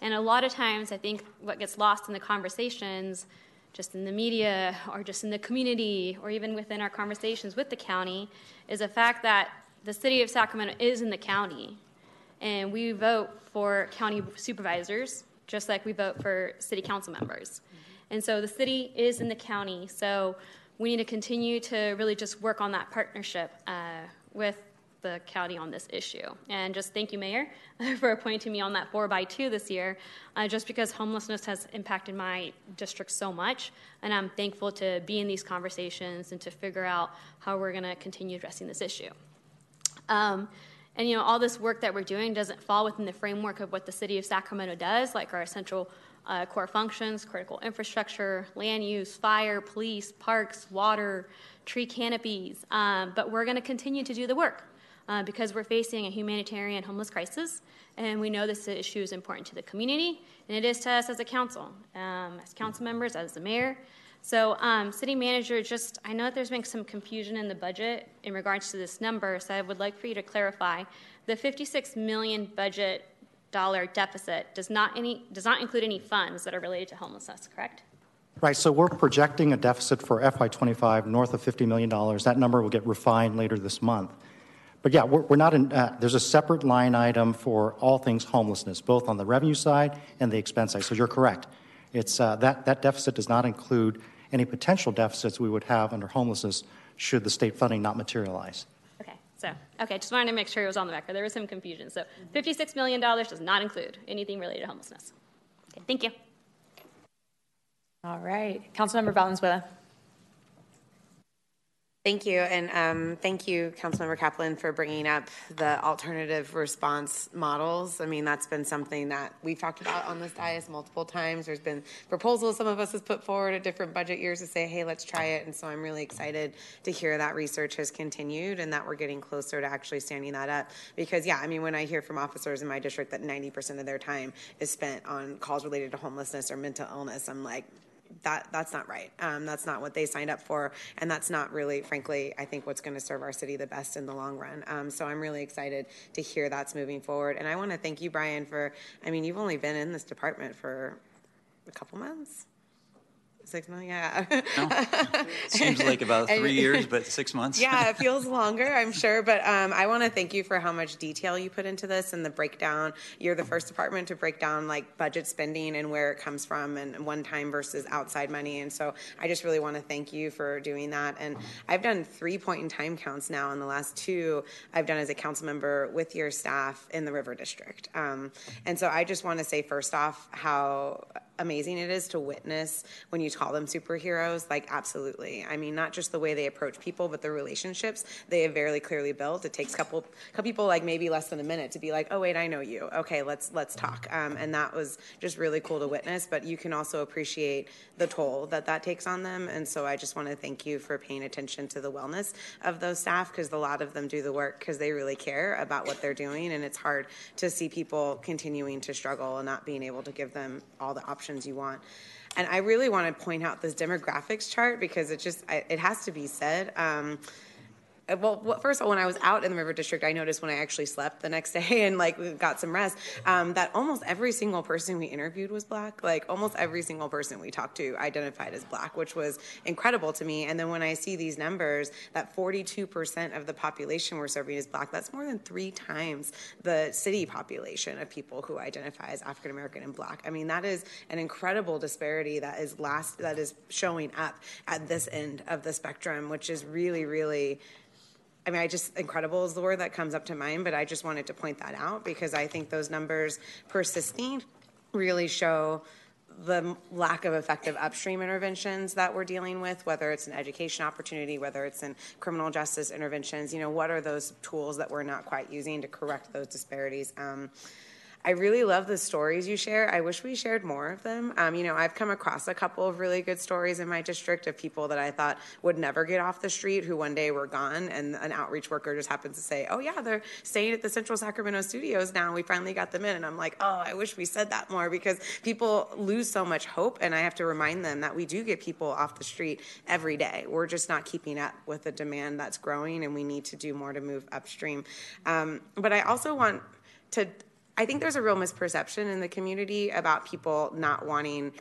And a lot of times I think what gets lost in the conversations just in the media or just in the community or even within our conversations with the county is the fact that the City of Sacramento is in the county, and we vote for county supervisors just like we vote for city council members. And so the city is in the county, so we need to continue to really just work on that partnership uh, with the county on this issue. And just thank you, Mayor, for appointing me on that four by two this year, uh, just because homelessness has impacted my district so much, and I'm thankful to be in these conversations and to figure out how we're going to continue addressing this issue. Um, and, you know, all this work that we're doing doesn't fall within the framework of what the City of Sacramento does, like our essential uh, core functions, critical infrastructure, land use, fire, police, parks, water, tree canopies. Um, but we're going to continue to do the work. Uh, because we're facing a humanitarian homeless crisis, and we know this issue is important to the community, and it is to us as a council, um, as council members, as the mayor. So, um, City Manager, just I know that there's been some confusion in the budget in regards to this number, so I would like for you to clarify. The fifty-six million dollars budget dollar deficit does not any does not include any funds that are related to homelessness, correct? Right, so we're projecting a deficit for F Y twenty-five north of fifty million dollars. That number will get refined later this month. But yeah, we're, we're not in, uh, there's a separate line item for all things homelessness, both on the revenue side and the expense side. So you're correct. It's, uh, that, that deficit does not include any potential deficits we would have under homelessness should the state funding not materialize. Okay, so, okay, just wanted to make sure it was on the record. There was some confusion. So fifty-six million dollars does not include anything related to homelessness. Okay, thank you. All right, Councilmember Valenzuela. Thank you, and um, thank you, Councilmember Kaplan, for bringing up the alternative response models. I mean, that's been something that we've talked about on this dais multiple times. There's been proposals some of us has put forward at different budget years to say, hey, let's try it, and so I'm really excited to hear that research has continued and that we're getting closer to actually standing that up. Because, yeah, I mean, when I hear from officers in my district that ninety percent of their time is spent on calls related to homelessness or mental illness, I'm like, That that's not right. Um, that's not what they signed up for, and that's not really, frankly, I think what's going to serve our city the best in the long run. Um, so I'm really excited to hear that's moving forward, and I want to thank you, Brian, for. I mean, you've only been in this department for a couple months. six months, yeah. No. Seems like about three years, but six months. Yeah, it feels longer, I'm sure. But um, I want to thank you for how much detail you put into this and the breakdown. You're the first department to break down like budget spending and where it comes from and one time versus outside money. And so I just really want to thank you for doing that. And I've done three point in time counts now, and the last two I've done as a council member with your staff in the River District. Um, and so I just want to say first off how amazing it is to witness when you call them superheroes, like absolutely. I mean, not just the way they approach people, but the relationships they have very clearly built. It takes a couple, couple people like maybe less than a minute to be like, oh wait, I know you. Okay, let's let's talk. Um, and that was just really cool to witness. But you can also appreciate the toll that that takes on them. And so I just want to thank you for paying attention to the wellness of those staff, because a lot of them do the work because they really care about what they're doing, and it's hard to see people continuing to struggle and not being able to give them all the options you want. And I really want to point out this demographics chart because it just, I, it has to be said. Um, well, first of all, when I was out in the River District, I noticed when I actually slept the next day and like got some rest, um, that almost every single person we interviewed was Black. Like almost every single person we talked to identified as Black, which was incredible to me. And then when I see these numbers, that forty-two percent of the population we're serving is Black, that's more than three times the city population of people who identify as African American and Black. I mean, that is an incredible disparity that is last, that is showing up at this end of the spectrum, which is really, really, I mean, I just, incredible is the word that comes up to mind, but I just wanted to point that out because I think those numbers persisting really show the lack of effective upstream interventions that we're dealing with, whether it's an education opportunity, whether it's in criminal justice interventions, you know, what are those tools that we're not quite using to correct those disparities? Um, I really love the stories you share. I wish we shared more of them. Um, you know, I've come across a couple of really good stories in my district of people that I thought would never get off the street who one day were gone, and an outreach worker just happens to say, oh yeah, they're staying at the Central Sacramento Studios now. We finally got them in. And I'm like, oh, I wish we said that more because people lose so much hope, and I have to remind them that we do get people off the street every day. We're just not keeping up with the demand that's growing, and we need to do more to move upstream. Um, but I also want to... I think there's a real misperception in the community about people not wanting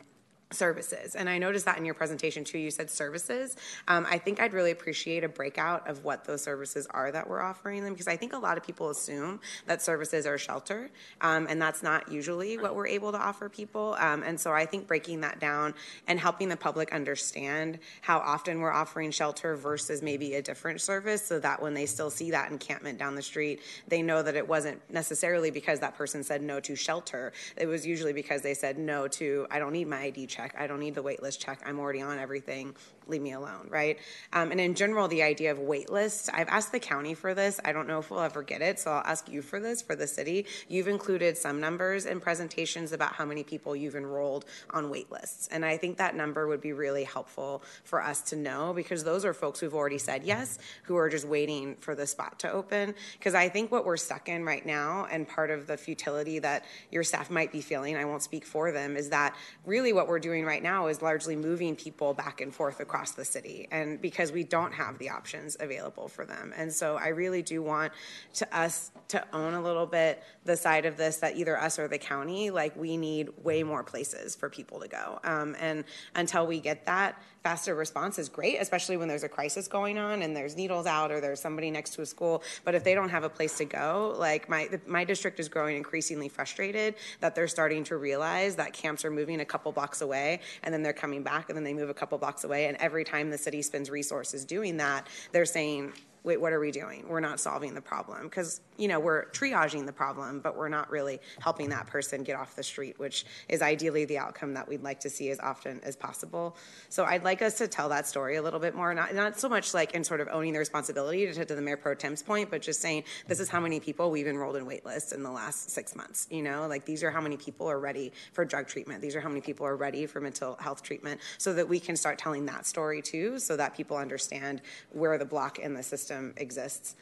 services. And I noticed that in your presentation too, you said services. Um, I think I'd really appreciate a breakout of what those services are that we're offering them, because I think a lot of people assume that services are shelter, um, and that's not usually what we're able to offer people. Um, and so I think breaking that down and helping the public understand how often we're offering shelter versus maybe a different service, so that when they still see that encampment down the street, they know that it wasn't necessarily because that person said no to shelter. It was usually because they said no to, I don't need my I D check. I don't need the wait list check. I'm already on everything. Leave me alone, right? Um, and in general, the idea of wait lists, I've asked the county for this. I don't know if we'll ever get it, so I'll ask you for this for the city. You've included some numbers in presentations about how many people you've enrolled on wait lists. And I think that number would be really helpful for us to know, because those are folks who've already said yes, who are just waiting for the spot to open. Because I think what we're stuck in right now, and part of the futility that your staff might be feeling, I won't speak for them, is that really what we're doing doing right now is largely moving people back and forth across the city, and because we don't have the options available for them. And so I really do want to us to own a little bit the side of this that either us or the county, like we need way more places for people to go. Um, and until we get that, faster response is great, especially when there's a crisis going on and there's needles out or there's somebody next to a school. But if they don't have a place to go, like my, my district is growing increasingly frustrated that they're starting to realize that camps are moving a couple blocks away, and then they're coming back, and then they move a couple blocks away, and every time the city spends resources doing that, they're saying, wait, what are we doing? We're not solving the problem, because, you know, we're triaging the problem, but we're not really helping that person get off the street, which is ideally the outcome that we'd like to see as often as possible. So I'd like us to tell that story a little bit more, not, not so much like in sort of owning the responsibility to, to the Mayor Pro Tem's point, but just saying this is how many people we've enrolled in wait lists in the last six months, you know, like these are how many people are ready for drug treatment. These are how many people are ready for mental health treatment, so that we can start telling that story too, so that people understand where the block in the system exists.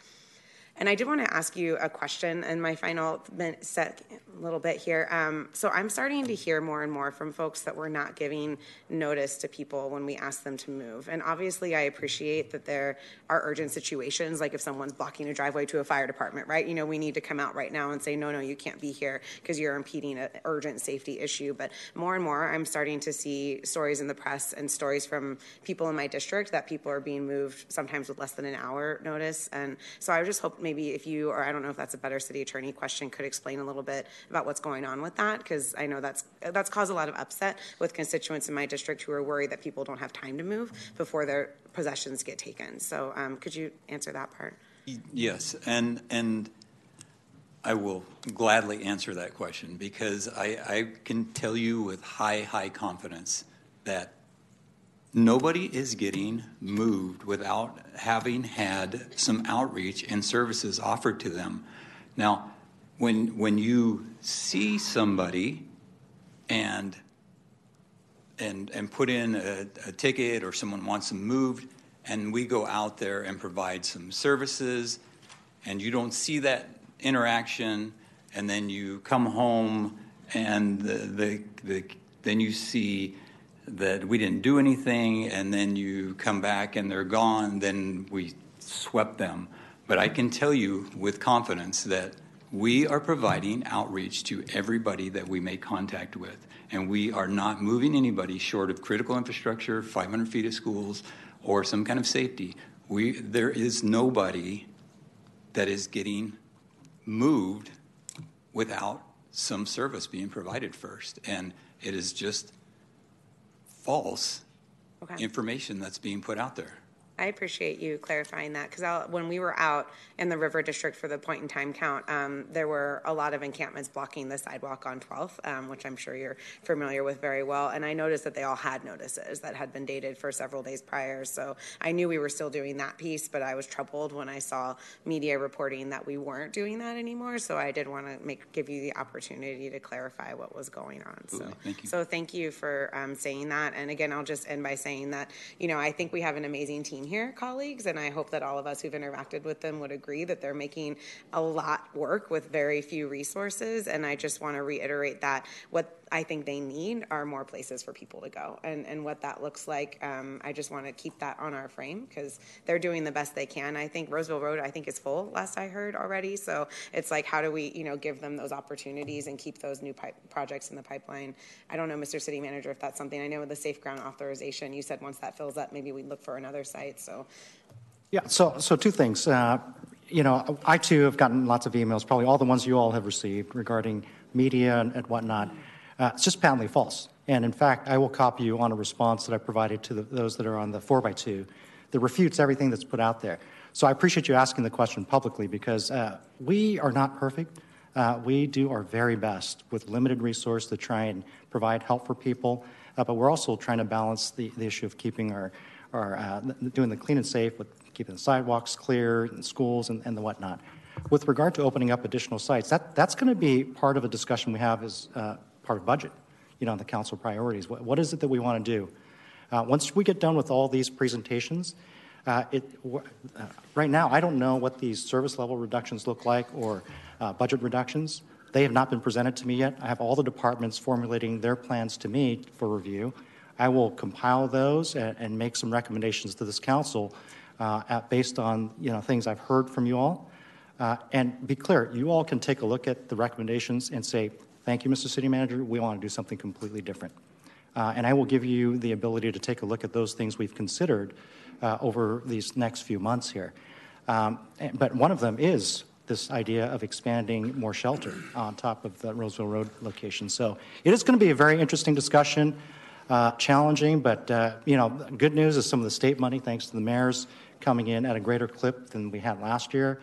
And I did want to ask you a question in my final set, little bit here. Um, so I'm starting to hear more and more from folks that we're not giving notice to people when we ask them to move. And obviously I appreciate that there are urgent situations, like if someone's blocking a driveway to a fire department, right? You know, we need to come out right now and say, no, no, you can't be here because you're impeding an urgent safety issue. But more and more I'm starting to see stories in the press and stories from people in my district that people are being moved sometimes with less than an hour notice. And so I would just hope maybe if you, or I don't know if that's a better city attorney question, could explain a little bit about what's going on with that, because I know that's that's caused a lot of upset with constituents in my district who are worried that people don't have time to move before their possessions get taken. So um, could you answer that part? Yes, and and I will gladly answer that question, because I, I can tell you with high, high confidence that nobody is getting moved without having had some outreach and services offered to them. Now, When when you see somebody and and and put in a, a ticket, or someone wants them moved, and we go out there and provide some services, and you don't see that interaction, and then you come home and the the, the then you see that we didn't do anything, and then you come back and they're gone, then we swept them. But I can tell you with confidence that we are providing outreach to everybody that we make contact with, and we are not moving anybody short of critical infrastructure, five hundred feet of schools, or some kind of safety. We, there is nobody that is getting moved without some service being provided first, and it is just false okay. information that's being put out there. I appreciate you clarifying that, because when we were out in the River District for the point in time count, um, there were a lot of encampments blocking the sidewalk on twelfth, um, which I'm sure you're familiar with very well. And I noticed that they all had notices that had been dated for several days prior. So I knew we were still doing that piece, but I was troubled when I saw media reporting that we weren't doing that anymore. So I did want to make give you the opportunity to clarify what was going on. So, thank you. so thank you for um, saying that. And again, I'll just end by saying that, you know, I think we have an amazing team here, colleagues, and I hope that all of us who've interacted with them would agree that they're making a lot work with very few resources. And I just want to reiterate that what I think they need are more places for people to go, and and what that looks like. Um, I just want to keep that on our frame, because they're doing the best they can. I think Roseville Road, I think, is full, last I heard already. So it's like, how do we, you know, give them those opportunities and keep those new pi- projects in the pipeline? I don't know, Mister City Manager, if that's something. I know with the Safe Ground authorization, you said once that fills up, maybe we look for another site. So, yeah. So, so two things. Uh, you know, I too have gotten lots of emails, probably all the ones you all have received, regarding media and, and whatnot. Uh, it's just patently false. And in fact, I will copy you on a response that I provided to the, those that are on the four by two that refutes everything that's put out there. So I appreciate you asking the question publicly, because uh, we are not perfect. Uh, we do our very best with limited resource to try and provide help for people, uh, but we're also trying to balance the, the issue of keeping our, our uh, doing the clean and safe with keeping the sidewalks clear and schools and, and the whatnot. With regard to opening up additional sites, that, that's going to be part of a discussion we have as uh, part of budget, you know, on the council priorities. What, what is it that we want to do? Uh, once we get done with all these presentations, uh, it, w- uh, right now, I don't know what these service level reductions look like, or uh, budget reductions. They have not been presented to me yet. I have all the departments formulating their plans to me for review. I will compile those and, and make some recommendations to this council uh, at, based on, you know, things I've heard from you all. Uh, and be clear, you all can take a look at the recommendations and say, thank you, Mister City Manager, we want to do something completely different. Uh, and I will give you the ability to take a look at those things we've considered uh, over these next few months here. Um, and, but one of them is this idea of expanding more shelter on top of the Roseville Road location. So it is going to be a very interesting discussion, uh, challenging, but uh, you know, good news is some of the state money, thanks to the mayors, coming in at a greater clip than we had last year.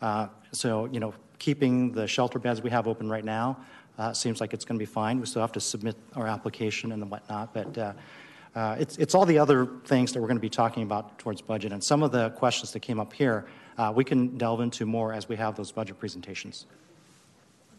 Uh, so, you know, keeping the shelter beds we have open right now, Uh, seems like it's going to be fine. We still have to submit our application and whatnot, but uh, uh, it's it's all the other things that we're going to be talking about towards budget, and some of the questions that came up here, uh, we can delve into more as we have those budget presentations.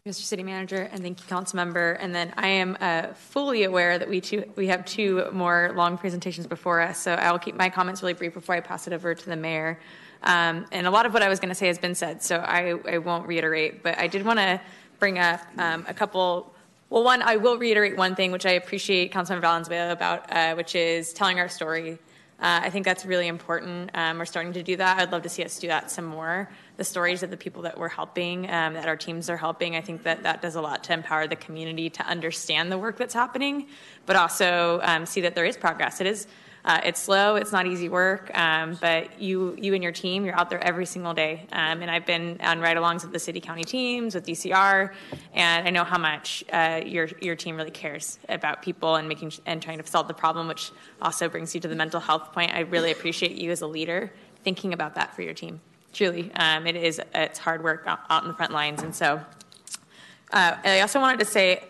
Mister City Manager, and thank you, Council Member. And then I am uh, fully aware that we two, we have two more long presentations before us, so I will keep my comments really brief before I pass it over to the Mayor. Um, and a lot of what I was going to say has been said, so I, I won't reiterate. But I did want to bring up um, a couple. Well, one, I will reiterate one thing, which I appreciate Councilman Valenzuela about, uh, which is telling our story. Uh, I think that's really important. Um, we're starting to do that. I'd love to see us do that some more. The stories of the people that we're helping, um, that our teams are helping, I think that that does a lot to empower the community to understand the work that's happening, but also um, see that there is progress. It is, uh, it's slow. It's not easy work, um, but you you and your team, you're out there every single day. Um, and I've been on ride-alongs with the city-county teams, with D C R, and I know how much uh, your your team really cares about people and making and trying to solve the problem, which also brings you to the mental health point. I really appreciate you as a leader thinking about that for your team. Truly, um, it is it's hard work out, out in the front lines. And so uh, I also wanted to say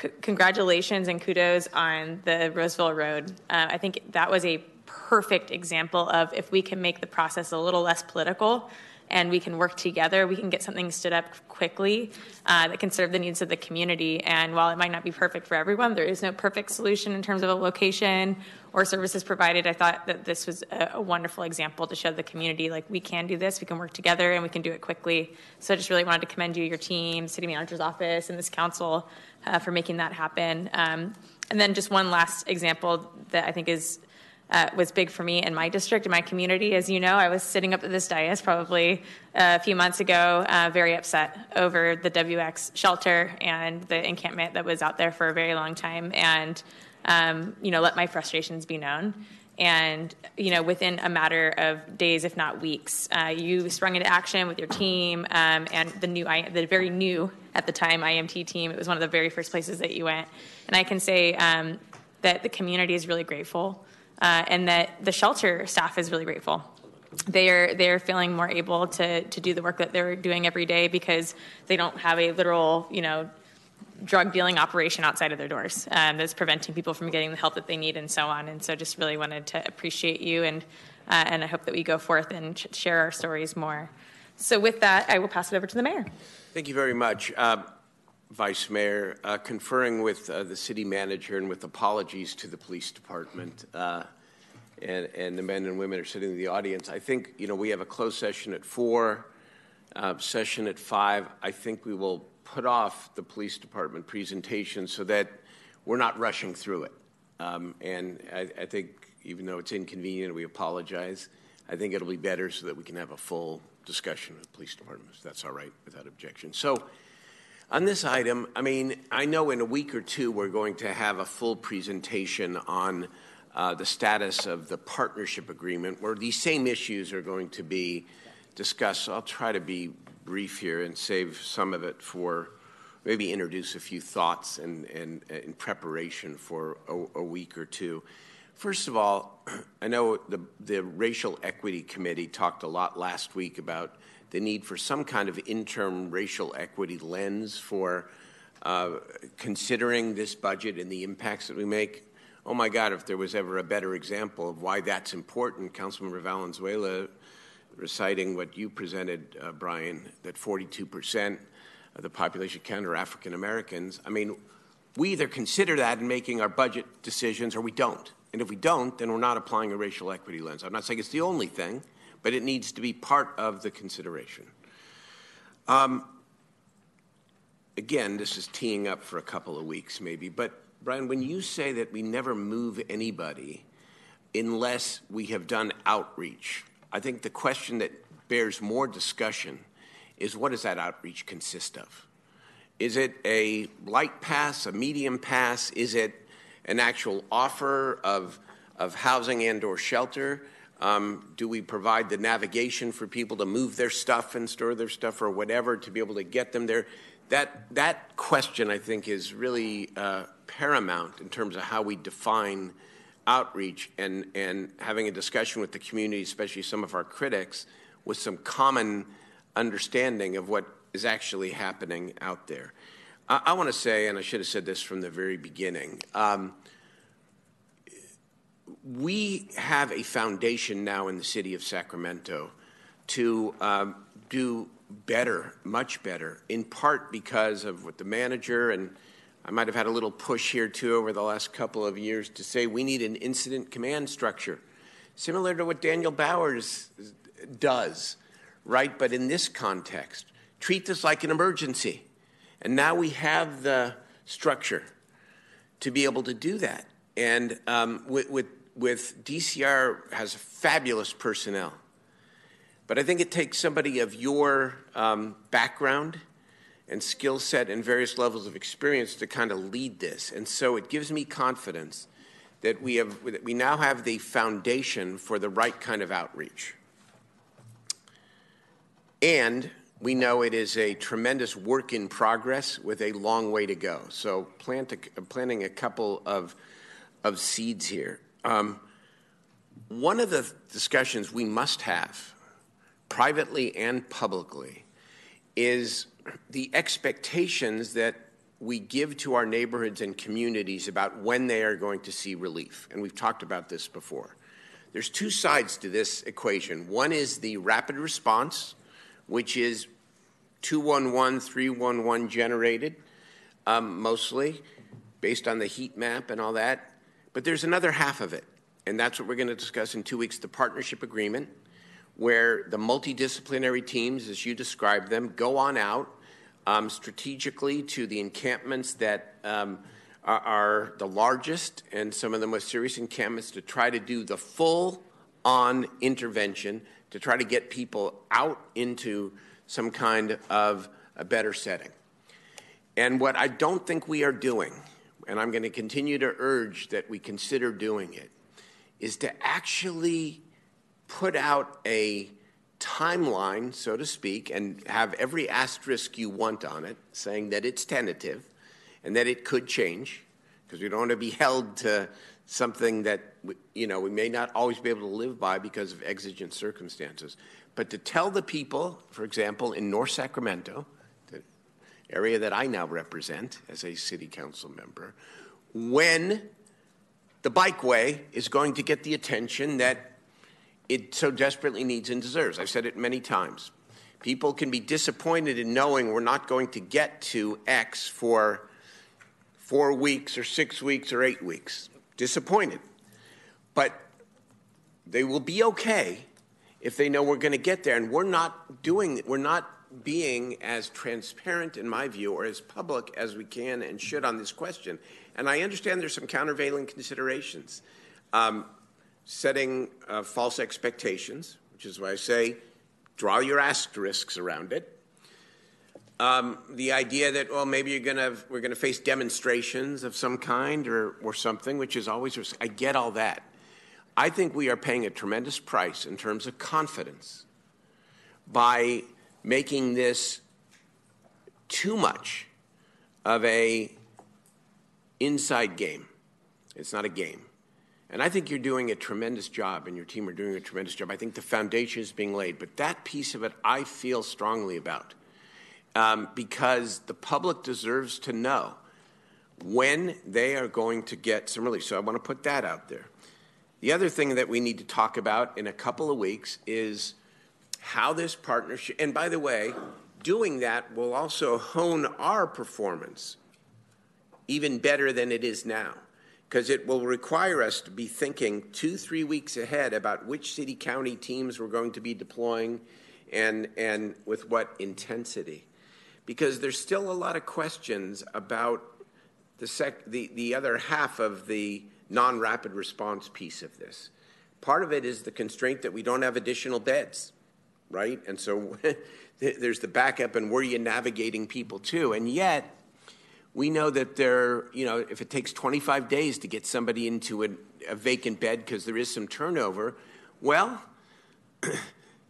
c- congratulations and kudos on the Roseville Road. Uh, I think that was a perfect example of if we can make the process a little less political and we can work together, we can get something stood up quickly uh, that can serve the needs of the community. And while it might not be perfect for everyone, there is no perfect solution in terms of a location or services provided. I thought that this was a wonderful example to show the community, like, we can do this, we can work together, and we can do it quickly. So I just really wanted to commend you, your team, city manager's office, and this council uh, for making that happen. Um, and then just one last example that I think is uh, was big for me in my district, in my community. As you know, I was sitting up at this dais probably a few months ago, uh, very upset over the W X shelter and the encampment that was out there for a very long time. And Um, you know, let my frustrations be known. And, you know, within a matter of days, if not weeks, uh, you sprung into action with your team um, and the new, the very new at the time I M T team. It was one of the very first places that you went. And I can say um, that the community is really grateful uh, and that the shelter staff is really grateful. They are they are feeling more able to to do the work that they're doing every day because they don't have a literal, you know, drug dealing operation outside of their doors um, that's preventing people from getting the help that they need and so on. And so just really wanted to appreciate you, and uh, and I hope that we go forth and sh- share our stories more. So with that, I will pass it over to the mayor. Thank you very much, uh, Vice Mayor. Uh, conferring with uh, the city manager and with apologies to the police department uh, and, and the men and women who are sitting in the audience. I think, you know, we have a closed session at four, uh, session at five. I think we will put off the police department presentation so that we're not rushing through it. Um, and I, I think, even though it's inconvenient, we apologize. I think it'll be better so that we can have a full discussion with the police department, if that's all right, without objection. So on this item, I mean, I know in a week or two we're going to have a full presentation on uh, the status of the partnership agreement, where these same issues are going to be discussed. So I'll try to be brief here and save some of it for, maybe introduce a few thoughts and in, in, in preparation for a, a week or two. First of all, I know the, the Racial Equity Committee talked a lot last week about the need for some kind of interim racial equity lens for uh, considering this budget and the impacts that we make. Oh my God, if there was ever a better example of why that's important, Councilmember Valenzuela reciting what you presented, uh, Brian, that forty-two percent of the population count are African Americans. I mean, we either consider that in making our budget decisions or we don't. And if we don't, then we're not applying a racial equity lens. I'm not saying it's the only thing, but it needs to be part of the consideration. Um, again, this is teeing up for a couple of weeks maybe, but Brian, when you say that we never move anybody unless we have done outreach, I think the question that bears more discussion is, what does that outreach consist of? Is it a light pass, a medium pass? Is it an actual offer of, of housing and or shelter? Um, do we provide the navigation for people to move their stuff and store their stuff or whatever to be able to get them there? That, that question, I think, is really uh, paramount in terms of how we define outreach and, and having a discussion with the community, especially some of our critics, with some common understanding of what is actually happening out there. I, I want to say, and I should have said this from the very beginning, um, we have a foundation now in the city of Sacramento to um, do better, much better, in part because of what the manager and I might have had a little push here, too, over the last couple of years to say we need an incident command structure. similar to what Daniel Bowers does, right? But in this context, treat this like an emergency. And now we have the structure to be able to do that. And um, with, with, with D C R has fabulous personnel. But I think it takes somebody of your um, background and skill set and various levels of experience to kind of lead this. And so it gives me confidence that we have, that we now have the foundation for the right kind of outreach. And we know it is a tremendous work in progress with a long way to go. So plant a, planting a couple of, of seeds here. Um, one of the discussions we must have, privately and publicly, is the expectations that we give to our neighborhoods and communities about when they are going to see relief. And we've talked about this before. There's two sides to this equation. One is the rapid response, which is two one one, three one one generated, um, mostly based on the heat map and all that. But there's another half of it, and that's what we're going to discuss in two weeks, the partnership agreement, where the multidisciplinary teams, as you described them, go on out um, strategically to the encampments that um, are, are the largest and some of the most serious encampments to try to do the full-on intervention to try to get people out into some kind of a better setting. And what I don't think we are doing, and I'm going to continue to urge that we consider doing it, is to actually put out a timeline, so to speak, and have every asterisk you want on it, saying that it's tentative and that it could change, because we don't want to be held to something that, you know, we may not always be able to live by because of exigent circumstances. But to tell the people, for example, in North Sacramento, the area that I now represent as a city council member, when the bikeway is going to get the attention that it so desperately needs and deserves. I've said it many times. People can be disappointed in knowing we're not going to get to X for four weeks or six weeks or eight weeks. Disappointed. But they will be okay if they know we're going to get there. And we're not doing, we're not being as transparent, in my view, or as public as we can and should on this question. And I understand there's some countervailing considerations. Um, setting uh, false expectations, which is why I say draw your asterisks around it. Um, the idea that, well, maybe you're gonna, we're going to face demonstrations of some kind or, or something, which is always, I get all that. I think we are paying a tremendous price in terms of confidence by making this too much of a inside game. It's not a game. And I think you're doing a tremendous job, and your team are doing a tremendous job. I think the foundation is being laid, but that piece of it I feel strongly about, um, because the public deserves to know when they are going to get some relief. So I want to put that out there. The other thing that we need to talk about in a couple of weeks is how this partnership, and by the way, doing that will also hone our performance even better than it is now, because it will require us to be thinking two, three weeks ahead about which city, county teams we're going to be deploying and, and with what intensity. Because there's still a lot of questions about the, sec- the, the other half of the non-rapid response piece of this. Part of it is the constraint that we don't have additional beds, right? And so there's the backup and where you're navigating people to, and yet we know that there, you know, if it takes twenty-five days to get somebody into a, a vacant bed because there is some turnover, well,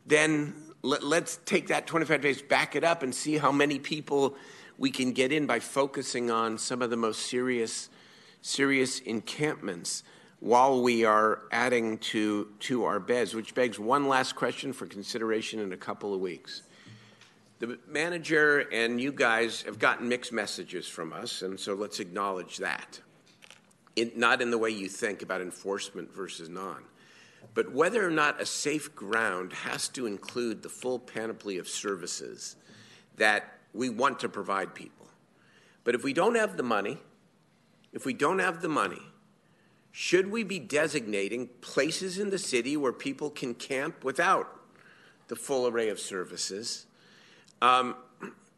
then let, let's take that twenty-five days, back it up, and see how many people we can get in by focusing on some of the most serious, serious encampments while we are adding to, to our beds, which begs one last question for consideration in a couple of weeks. The manager and you guys have gotten mixed messages from us, and so let's acknowledge that. It, not in the way you think about enforcement versus non. But whether or not a safe ground has to include the full panoply of services that we want to provide people. But if we don't have the money, if we don't have the money Should we be designating places in the city where people can camp without the full array of services um,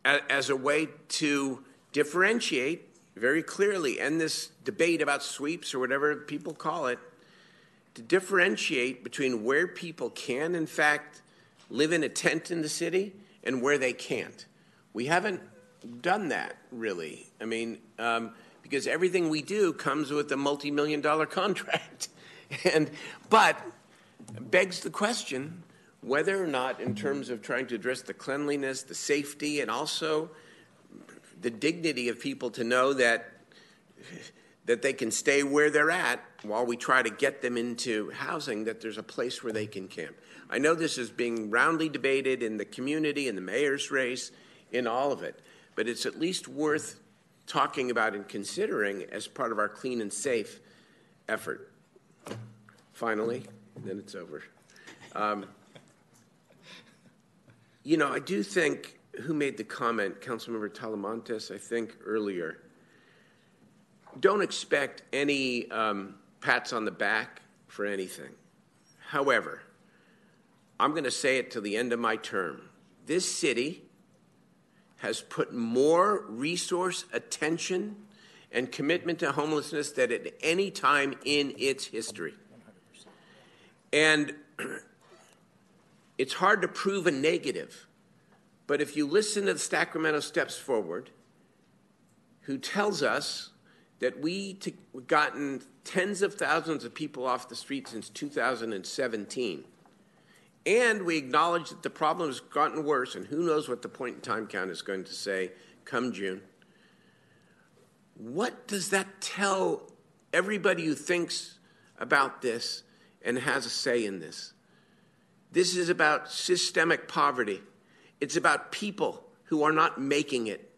as a way to differentiate very clearly, end this debate about sweeps or whatever people call it, to differentiate between where people can, in fact, live in a tent in the city and where they can't? We haven't done that, really. I mean, um, because everything we do comes with a multi-million dollar contract. and But begs the question whether or not, in terms of trying to address the cleanliness, the safety, and also the dignity of people to know that that they can stay where they're at while we try to get them into housing, that there's a place where they can camp. I know this is being roundly debated in the community, in the mayor's race, in all of it, but it's at least worth talking about and considering as part of our clean and safe effort. Finally, and then it's over. Um, you know, I do think... Who made the comment? Councilmember Talamantes, I think, earlier. Don't expect any um, pats on the back for anything. However, I'm going to say it till the end of my term. This city has put more resource, attention, and commitment to homelessness than at any time in its history. And it's hard to prove a negative. But if you listen to the Sacramento Steps Forward, who tells us that we t- gotten tens of thousands of people off the street since two thousand seventeen, and we acknowledge that the problem has gotten worse, and who knows what the point in time count is going to say come June, what does that tell everybody who thinks about this and has a say in this? This is about systemic poverty. It's about people who are not making it.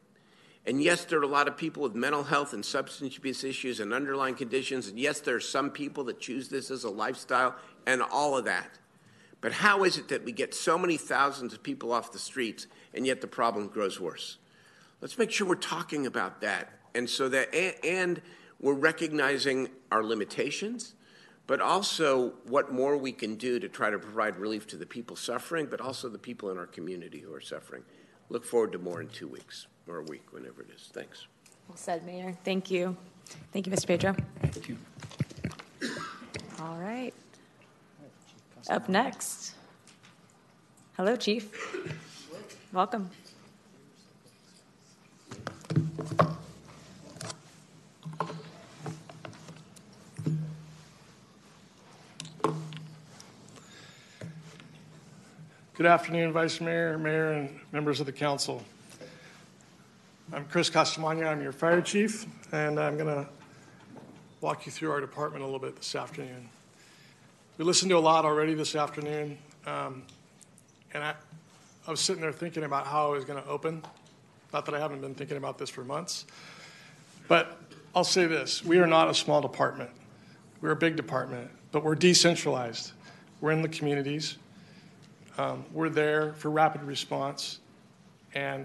And yes, there are a lot of people with mental health and substance abuse issues and underlying conditions. And yes, there are some people that choose this as a lifestyle and all of that. But how is it that we get so many thousands of people off the streets and yet the problem grows worse? Let's make sure we're talking about that. And so that, and we're recognizing our limitations, but also what more we can do to try to provide relief to the people suffering, but also the people in our community who are suffering. Look forward to more in two weeks or a week, whenever it is. Thanks. Well said, Mayor. Thank you. Thank you, Mister Pedro. Thank you. All right. Up next. Hello, Chief. Welcome. Good afternoon, Vice Mayor, Mayor, and members of the council. I'm Chris Costamagna, I'm your fire chief, and I'm gonna walk you through our department a little bit this afternoon. We listened to a lot already this afternoon, um, and I, I was sitting there thinking about how I was gonna open. Not that I haven't been thinking about this for months, but I'll say this, we are not a small department. We're a big department, but we're decentralized. We're in the communities. Um, we're there for rapid response, and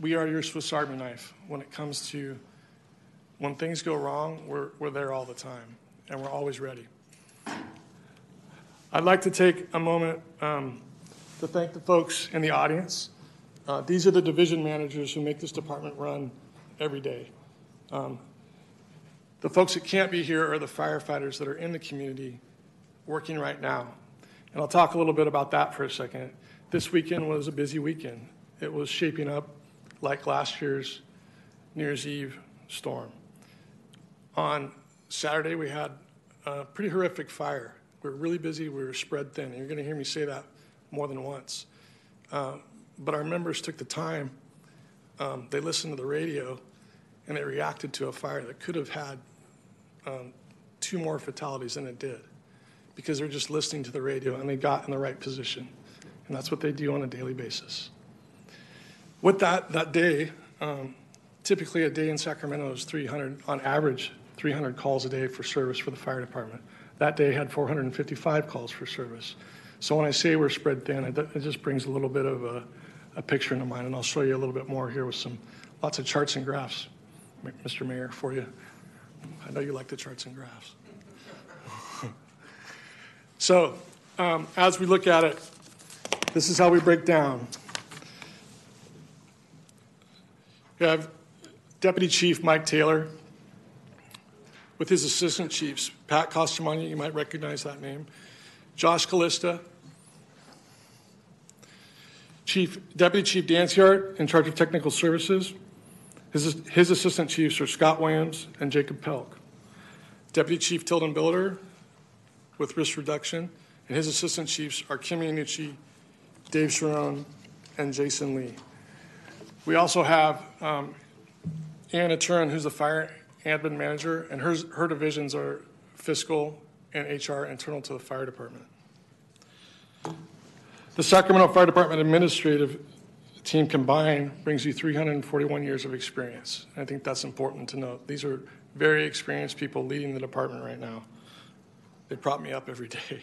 we are your Swiss Army knife when it comes to when things go wrong, we're, we're there all the time, and we're always ready. I'd like to take a moment um, to thank the folks in the audience. Uh, these are the division managers who make this department run every day. Um, the folks that can't be here are the firefighters that are in the community working right now. And I'll talk a little bit about that for a second. This weekend was a busy weekend. It was shaping up like last year's New Year's Eve storm. On Saturday, we had a pretty horrific fire. We were really busy. We were spread thin. And you're going to hear me say that more than once. Uh, but our members took the time. Um, they listened to the radio, and they reacted to a fire that could have had um, two more fatalities than it did, because they're just listening to the radio and they got in the right position. And that's what they do on a daily basis. With that, that day, um, typically a day in Sacramento is three hundred, on average, three hundred calls a day for service for the fire department. That day had four hundred fifty-five calls for service. So when I say we're spread thin, it, it just brings a little bit of a, a picture into mind, and I'll show you a little bit more here with some lots of charts and graphs, Mister Mayor, for you. I know you like the charts and graphs. So um, as we look at it, this is how we break down. We have Deputy Chief Mike Taylor with his assistant chiefs, Pat Costamania, you might recognize that name, Josh Kalista, Chief, Deputy Chief Danciart in charge of technical services. His, his assistant chiefs are Scott Williams and Jacob Pelk. Deputy Chief Tilden Builder with risk reduction, and his assistant chiefs are Kimmy Iannucci, Dave Sharon, and Jason Lee. We also have um, Anna Turin, who's the fire admin manager, and her, her divisions are fiscal and H R internal to the fire department. The Sacramento Fire Department administrative team combined brings you three hundred forty-one years of experience. I think that's important to note. These are very experienced people leading the department right now. They prop me up every day.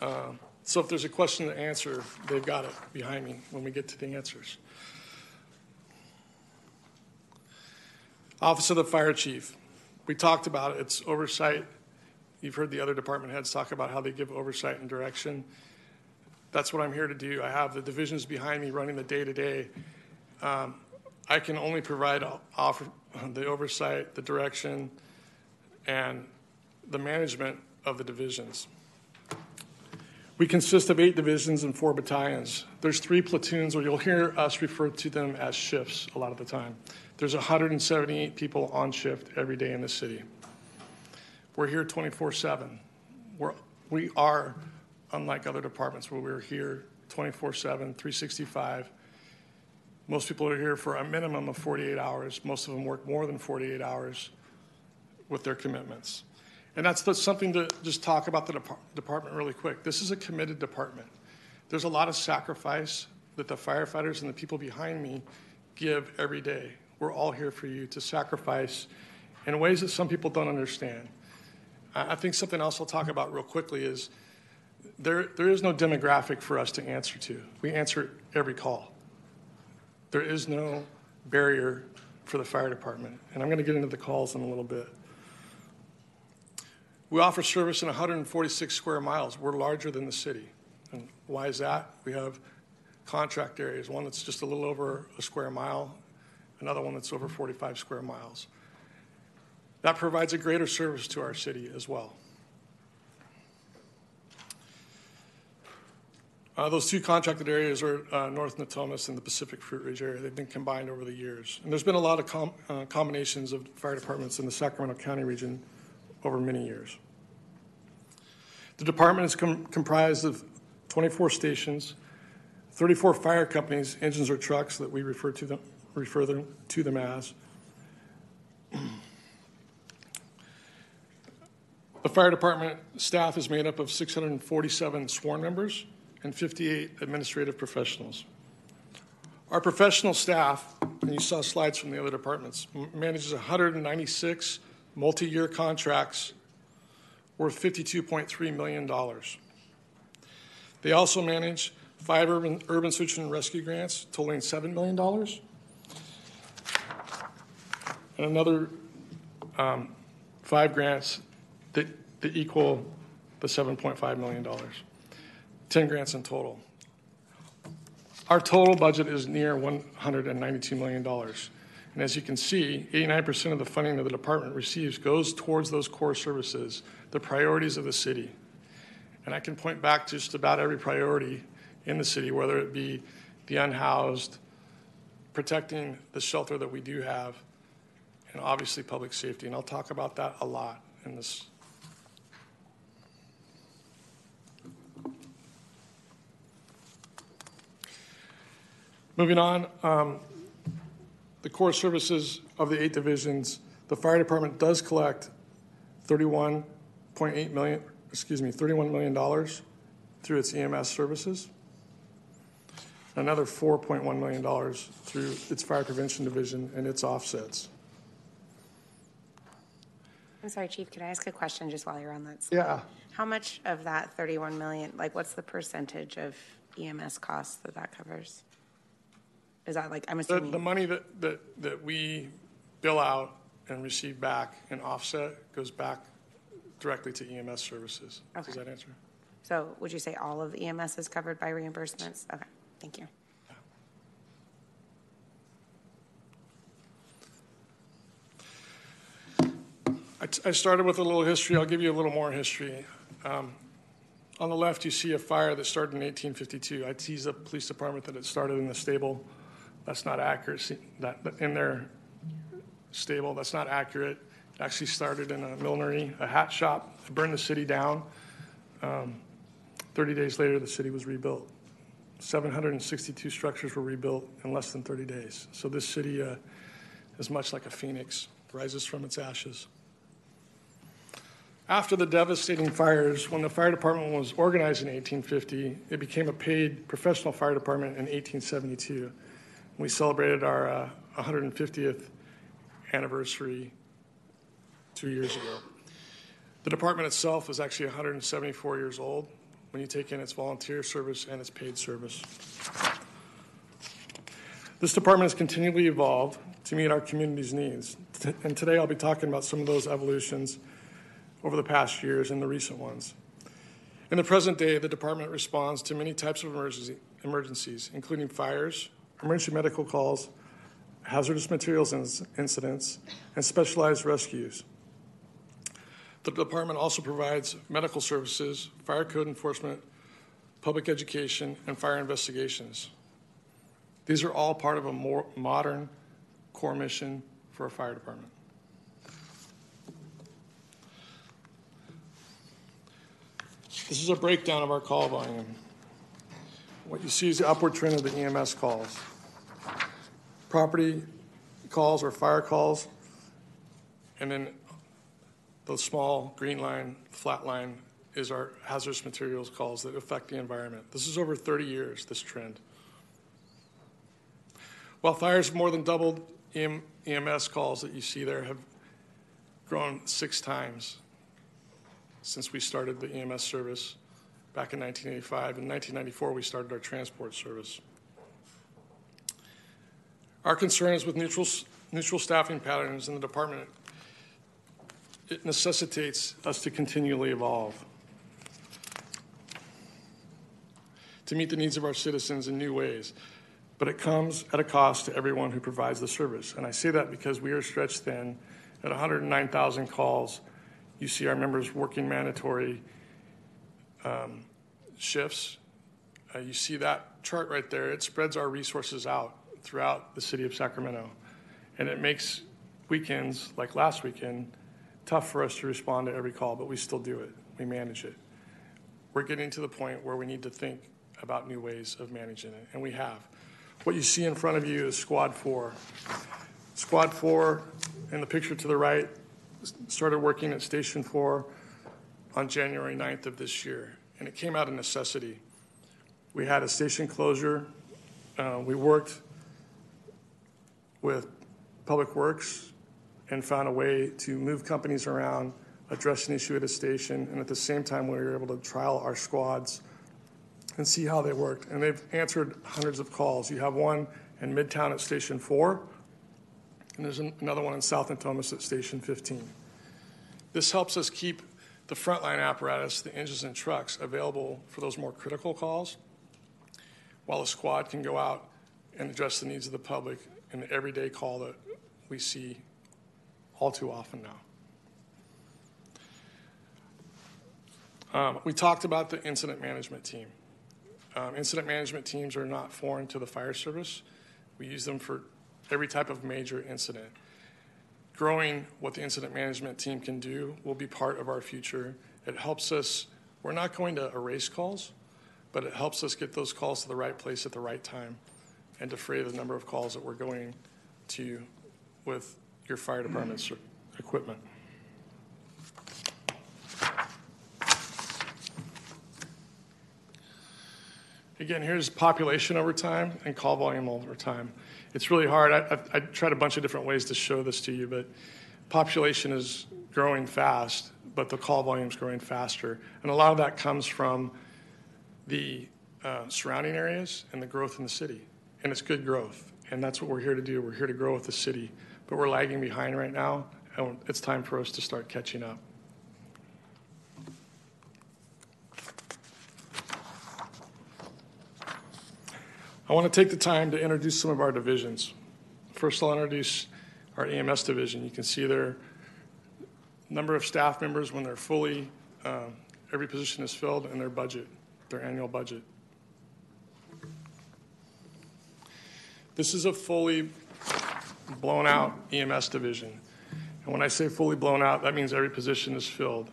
Uh, so if there's a question to answer, they've got it behind me when we get to the answers. Office of the Fire Chief. We talked about it. It's oversight. You've heard the other department heads talk about how they give oversight and direction. That's what I'm here to do. I have the divisions behind me running the day-to-day. Um, I can only provide offer, the oversight, the direction, and the management of the divisions. We consist of eight divisions and four battalions. There's three platoons, or you'll hear us refer to them as shifts a lot of the time. There's one hundred seventy-eight people on shift every day in the city. We're here twenty-four seven. We're, we are, unlike other departments where we're here twenty-four seven, three sixty-five. Most people are here for a minimum of forty-eight hours. Most of them work more than forty-eight hours with their commitments. And that's the, something to just talk about the depar- department really quick. This is a committed department. There's a lot of sacrifice that the firefighters and the people behind me give every day. We're all here for you to sacrifice in ways that some people don't understand. I, I think something else I'll talk about real quickly is there, there is no demographic for us to answer to. We answer every call. There is no barrier for the fire department. And I'm going to get into the calls in a little bit. We offer service in one hundred forty-six square miles. We're larger than the city. And why is that? We have contract areas, one that's just a little over a square mile, another one that's over forty-five square miles. That provides a greater service to our city as well. Uh, those two contracted areas are uh, North Natomas and the Pacific Fruit Ridge area. They've been combined over the years. And there's been a lot of com uh, combinations of fire departments in the Sacramento County region over many years. The department is com comprised of twenty-four stations, thirty-four fire companies, engines or trucks that we refer to them, refer them to them as. The fire department staff is made up of six hundred forty-seven sworn members and fifty-eight administrative professionals. Our professional staff, and you saw slides from the other departments, manages one hundred ninety-six multi-year contracts worth fifty-two point three million dollars. They also manage five urban, urban search and rescue grants totaling seven million dollars. And another um, five grants that, that equal the seven point five million dollars. ten grants in total. Our total budget is near one hundred ninety-two million dollars. And as you can see, eighty-nine percent of the funding that the department receives goes towards those core services, the priorities of the city. And I can point back to just about every priority in the city, whether it be the unhoused, protecting the shelter that we do have, and obviously public safety. And I'll talk about that a lot in this. Moving on. Um, The core services of the eight divisions, the fire department does collect thirty-one point eight million, excuse me, thirty-one million dollars through its E M S services, another four point one million dollars through its fire prevention division and its offsets. I'm sorry, Chief, could I ask a question just while you're on that slide? Yeah. How much of that thirty-one million, like what's the percentage of E M S costs that that covers? Is that like, I'm assuming? The, the money that, that, that we bill out and receive back in offset goes back directly to E M S services. Okay. Does that answer? So would you say all of E M S is covered by reimbursements? Okay, thank you. I, t I started with a little history. I'll give you a little more history. Um, on the left, you see a fire that started in eighteen fifty-two. I teased the police department that it started in the stable. That's not accurate. That, in their stable, that's not accurate. It actually started in a millinery, a hat shop. It burned the city down. Um, thirty days later, the city was rebuilt. seven hundred sixty-two structures were rebuilt in less than thirty days. So this city uh, is much like a phoenix, rises from its ashes. After the devastating fires, when the fire department was organized in eighteen fifty, it became a paid professional fire department in eighteen seventy-two. We celebrated our uh, one hundred fiftieth anniversary two years ago. The department itself is actually one hundred seventy-four years old when you take in its volunteer service and its paid service. This department has continually evolved to meet our community's needs. And today I'll be talking about some of those evolutions over the past years and the recent ones. In the present day, the department responds to many types of emergency, emergencies, including fires, emergency medical calls, hazardous materials incidents, and specialized rescues. The department also provides medical services, fire code enforcement, public education, and fire investigations. These are all part of a more modern core mission for a fire department. This is a breakdown of our call volume. What you see is the upward trend of the E M S calls. Property calls or fire calls, and then the small green line, flat line, is our hazardous materials calls that affect the environment. This is over thirty years, this trend. While fires more than doubled, E M S calls that you see there have grown six times since we started the E M S service back in nineteen eighty-five. In nineteen ninety-four, we started our transport service. Our concern is with neutral, neutral staffing patterns in the department. It necessitates us to continually evolve to meet the needs of our citizens in new ways, but it comes at a cost to everyone who provides the service. And I say that because we are stretched thin. At one hundred nine thousand calls, you see our members working mandatory um, shifts. Uh, you see that chart right there. It spreads our resources out throughout the city of Sacramento. And it makes weekends, like last weekend, tough for us to respond to every call, but we still do it. We manage it. We're getting to the point where we need to think about new ways of managing it, and we have. What you see in front of you is Squad four. Squad four, in the picture to the right, started working at Station four on January ninth of this year, and it came out of necessity. We had a station closure. Uh, we worked with Public Works and found a way to move companies around, address an issue at a station, and at the same time we were able to trial our squads and see how they worked. And they've answered hundreds of calls. You have one in Midtown at Station four, and there's an, another one in South Antomas at Station fifteen. This helps us keep the frontline apparatus, the engines and trucks, available for those more critical calls, while a squad can go out and address the needs of the public in the everyday call that we see all too often now. Um, we talked about the incident management team. Um, incident management teams are not foreign to the fire service. We use them for every type of major incident. Growing what the incident management team can do will be part of our future. It helps us. We're not going to erase calls, but it helps us get those calls to the right place at the right time and defray the number of calls that we're going to with your fire department's equipment. Again, here's population over time and call volume over time. It's really hard. I, I, I tried a bunch of different ways to show this to you, but population is growing fast, but the call volume is growing faster. And a lot of that comes from the uh, surrounding areas and the growth in the city. And it's good growth, and that's what we're here to do. We're here to grow with the city, but we're lagging behind right now, and it's time for us to start catching up. I want to take the time to introduce some of our divisions. First, I'll introduce our E M S division. You can see their number of staff members when they're fully, uh, every position is filled, and their budget, their annual budget. This is a fully blown out E M S division. And when I say fully blown out, that means every position is filled.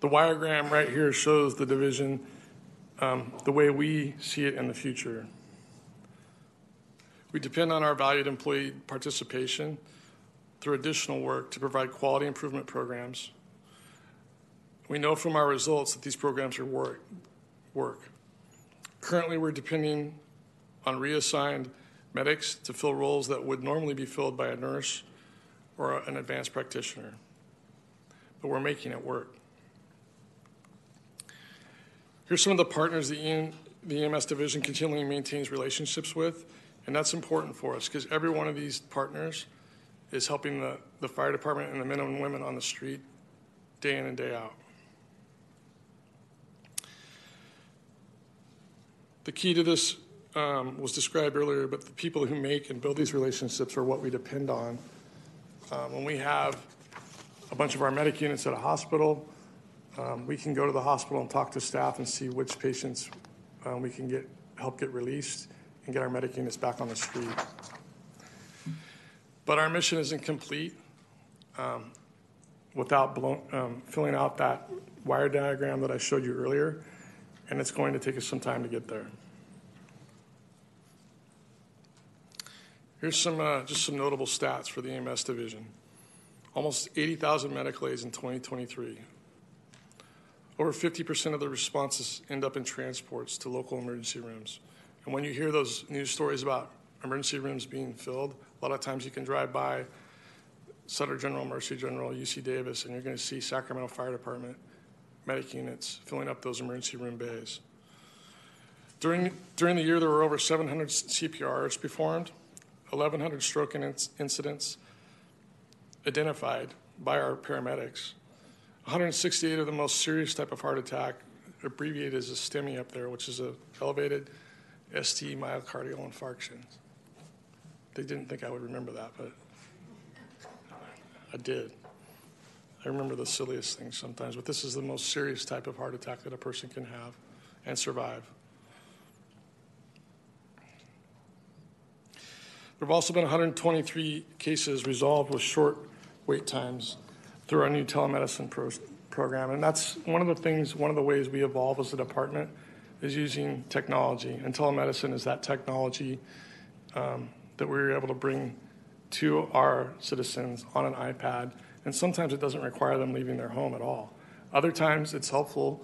The wiregram right here shows the division um, the way we see it in the future. We depend on our valued employee participation through additional work to provide quality improvement programs. We know from our results that these programs are work. work. Currently, we're depending on reassigned medics to fill roles that would normally be filled by a nurse or an advanced practitioner, but we're making it work. Here's some of the partners the E M S division continually maintains relationships with, and that's important for us because every one of these partners is helping the, the fire department and the men and women on the street day in and day out. The key to this Um, was described earlier, but the people who make and build these relationships are what we depend on. Um, when we have a bunch of our medic units at a hospital, um, we can go to the hospital and talk to staff and see which patients um, we can get help get released and get our medic units back on the street. But our mission isn't complete um, without blown, um, filling out that wire diagram that I showed you earlier, and it's going to take us some time to get there. Here's some, uh, just some notable stats for the E M S division. Almost eighty thousand medical aids in twenty twenty-three. Over fifty percent of the responses end up in transports to local emergency rooms. And when you hear those news stories about emergency rooms being filled, a lot of times you can drive by Sutter General, Mercy General, U C Davis, and you're going to see Sacramento Fire Department medic units filling up those emergency room bays. During, during the year, there were over seven hundred C P Rs performed, eleven hundred stroke incidents identified by our paramedics. one hundred sixty-eight of the most serious type of heart attack, abbreviated as a STEMI up there, which is an elevated S T myocardial infarction. They didn't think I would remember that, but I did. I remember the silliest things sometimes, but this is the most serious type of heart attack that a person can have and survive. There have also been one hundred twenty-three cases resolved with short wait times through our new telemedicine pro program. And that's one of the things, one of the ways we evolve as a department is using technology. And telemedicine is that technology um, that we were able to bring to our citizens on an iPad. And sometimes it doesn't require them leaving their home at all. Other times it's helpful.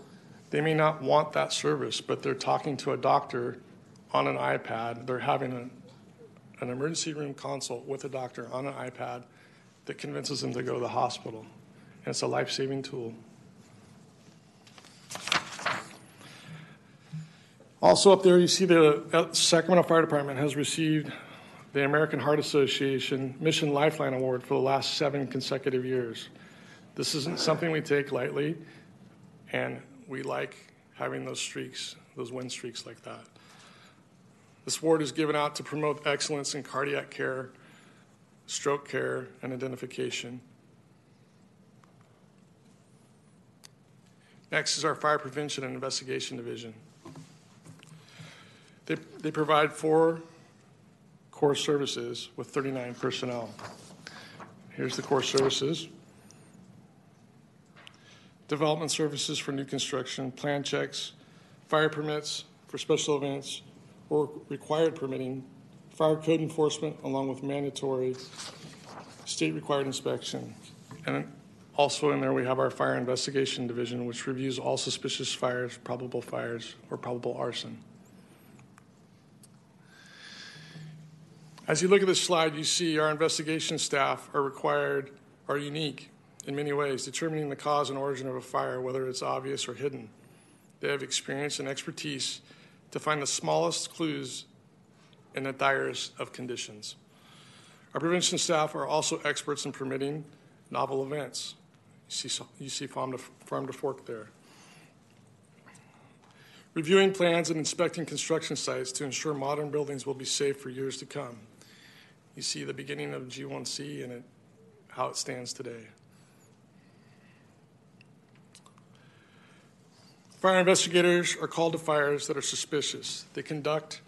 They may not want that service, but they're talking to a doctor on an iPad. They're having a an emergency room consult with a doctor on an iPad that convinces them to go to the hospital. And it's a life-saving tool. Also up there, you see the Sacramento Fire Department has received the American Heart Association Mission Lifeline Award for the last seven consecutive years. This isn't something we take lightly, and we like having those streaks, those win streaks like that. This award is given out to promote excellence in cardiac care, stroke care, and identification. Next is our Fire Prevention and Investigation Division. They, they provide four core services with thirty-nine personnel. Here's the core services. Development services for new construction, plan checks, fire permits for special events, or required permitting, fire code enforcement, along with mandatory state required inspection. And also in there we have our Fire Investigation Division, which reviews all suspicious fires, probable fires, or probable arson. As you look at this slide, you see our investigation staff are required, are unique in many ways, determining the cause and origin of a fire, whether it's obvious or hidden. They have experience and expertise to find the smallest clues in the direst of conditions. Our prevention staff are also experts in permitting novel events. You see, you see farm, to, farm to fork there. reviewing plans and inspecting construction sites to ensure modern buildings will be safe for years to come. You see the beginning of G one C and it, how it stands today. Fire investigators are called to fires that are suspicious. They conduct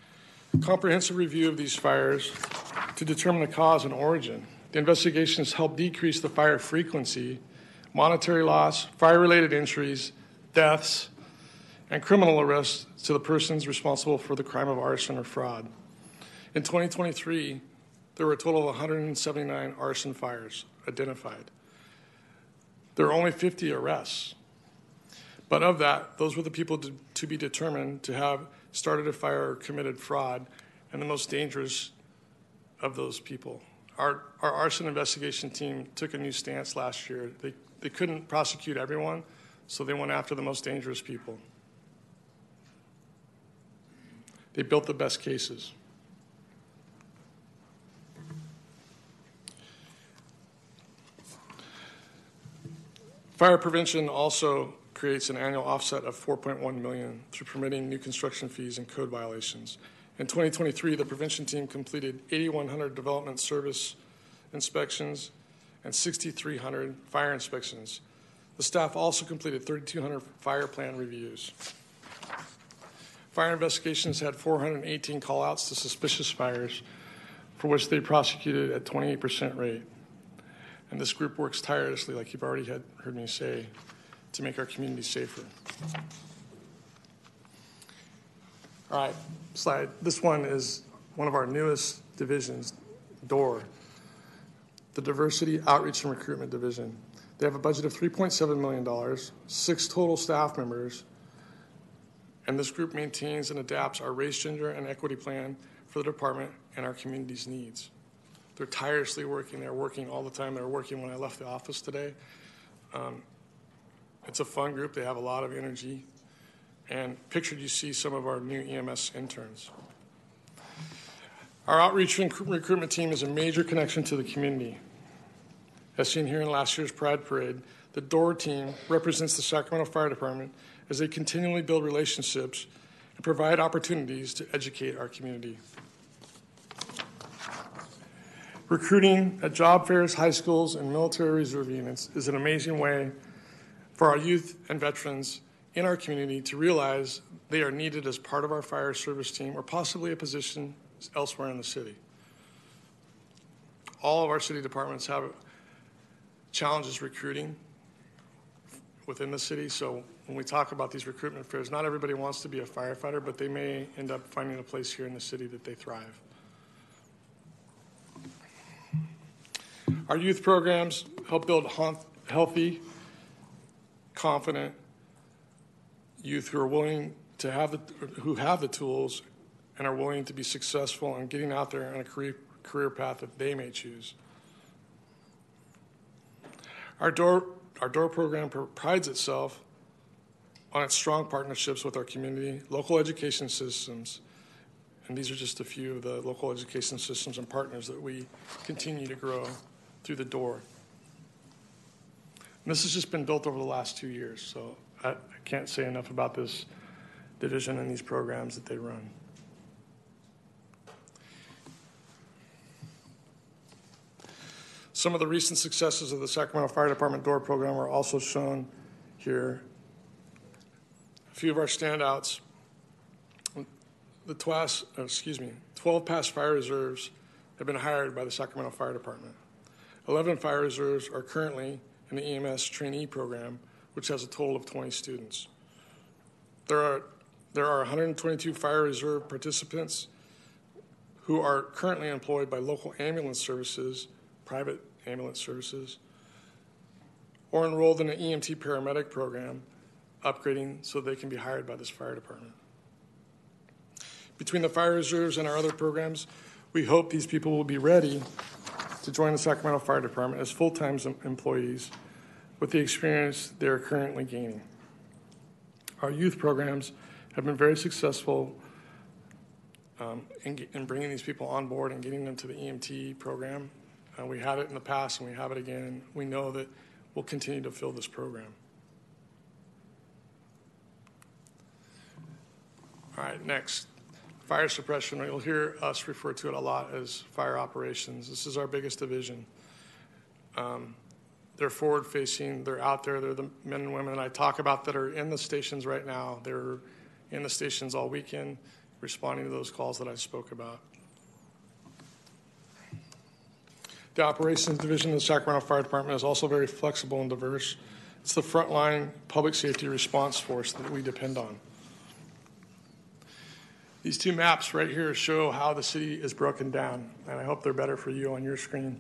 a comprehensive review of these fires to determine the cause and origin. The investigations help decrease the fire frequency, monetary loss, fire-related injuries, deaths, and criminal arrests to the persons responsible for the crime of arson or fraud. In twenty twenty-three, there were a total of one hundred seventy-nine arson fires identified. There were only fifty arrests. But of that, those were the people to, to be determined to have started a fire or committed fraud, and the most dangerous of those people. Our, our arson investigation team took a new stance last year. They, they couldn't prosecute everyone, so they went after the most dangerous people. They built the best cases. Fire prevention also creates an annual offset of four point one million dollars through permitting new construction fees and code violations. In twenty twenty-three, the prevention team completed eight thousand one hundred development service inspections and six thousand three hundred fire inspections. The staff also completed three thousand two hundred fire plan reviews. Fire investigations had four hundred eighteen call-outs to suspicious fires, for which they prosecuted at twenty-eight percent rate. And this group works tirelessly, like you've already had heard me say, to make our community safer. All right, slide. This one is one of our newest divisions, D O R, the Diversity Outreach and Recruitment Division. They have a budget of three point seven million dollars, six total staff members, and this group maintains and adapts our race, gender, and equity plan for the department and our community's needs. They're tirelessly working. They're working all the time. They're working when I left the office today. Um, It's a fun group. They have a lot of energy. And pictured you see some of our new E M S interns. Our outreach and recruitment team is a major connection to the community. As seen here in last year's Pride Parade, the D O R team represents the Sacramento Fire Department as they continually build relationships and provide opportunities to educate our community. Recruiting at job fairs, high schools, and military reserve units is an amazing way for our youth and veterans in our community to realize they are needed as part of our fire service team or possibly a position elsewhere in the city. All of our city departments have challenges recruiting within the city, so when we talk about these recruitment fairs, not everybody wants to be a firefighter, but they may end up finding a place here in the city that they thrive. Our youth programs help build healthy, confident youth who are willing to have the, who have the tools and are willing to be successful in getting out there on a career, career path that they may choose. Our D O R, our D O R program prides itself on its strong partnerships with our community, local education systems, and these are just a few of the local education systems and partners that we continue to grow through the D O R. And this has just been built over the last two years, so I, I can't say enough about this division and these programs that they run. Some of the recent successes of the Sacramento Fire Department D O R program are also shown here. A few of our standouts, the T W A S, excuse me, twelve past fire reserves have been hired by the Sacramento Fire Department. eleven fire reserves are currently in the E M S trainee program, which has a total of twenty students. There are, there are one hundred twenty-two fire reserve participants who are currently employed by local ambulance services, private ambulance services, or enrolled in an E M T paramedic program, upgrading so they can be hired by this fire department. Between the fire reserves and our other programs, we hope these people will be ready to join the Sacramento Fire Department as full-time employees with the experience they are currently gaining. Our youth programs have been very successful um, in, in bringing these people on board and getting them to the E M T program. Uh, we had it in the past and we have it again. We know that we'll continue to fill this program. All right, next, fire suppression. You'll hear us refer to it a lot as fire operations. This is our biggest division. Um, they're forward-facing. They're out there. They're the men and women that I talk about that are in the stations right now. They're in the stations all weekend, responding to those calls that I spoke about. The Operations Division of the Sacramento Fire Department is also very flexible and diverse. It's the frontline public safety response force that we depend on. These two maps right here show how the city is broken down, and I hope they're better for you on your screen.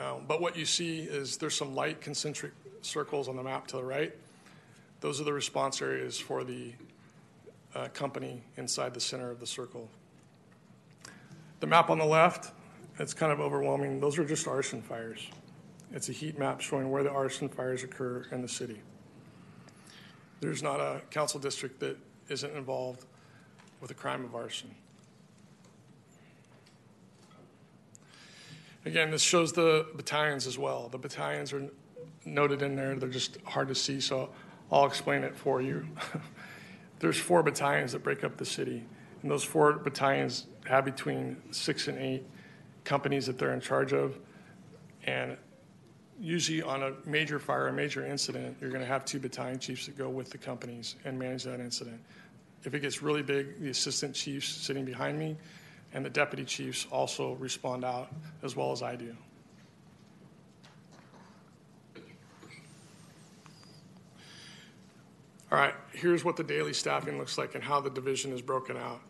Um, but what you see is there's some light concentric circles on the map to the right. Those are the response areas for the uh, company inside the center of the circle. The map on the left, it's kind of overwhelming. Those are just arson fires. It's a heat map showing where the arson fires occur in the city. There's not a council district that isn't involved with a crime of arson. Again, this shows the battalions as well. The battalions are noted in there. They're just hard to see, so I'll explain it for you. There's four battalions that break up the city, and those four battalions have between six and eight companies that they're in charge of, and usually on a major fire, a major incident, you're going to have two battalion chiefs that go with the companies and manage that incident. If it gets really big, the assistant chiefs sitting behind me and the deputy chiefs also respond out as well as I do. All right, here's what the daily staffing looks like and how the division is broken out.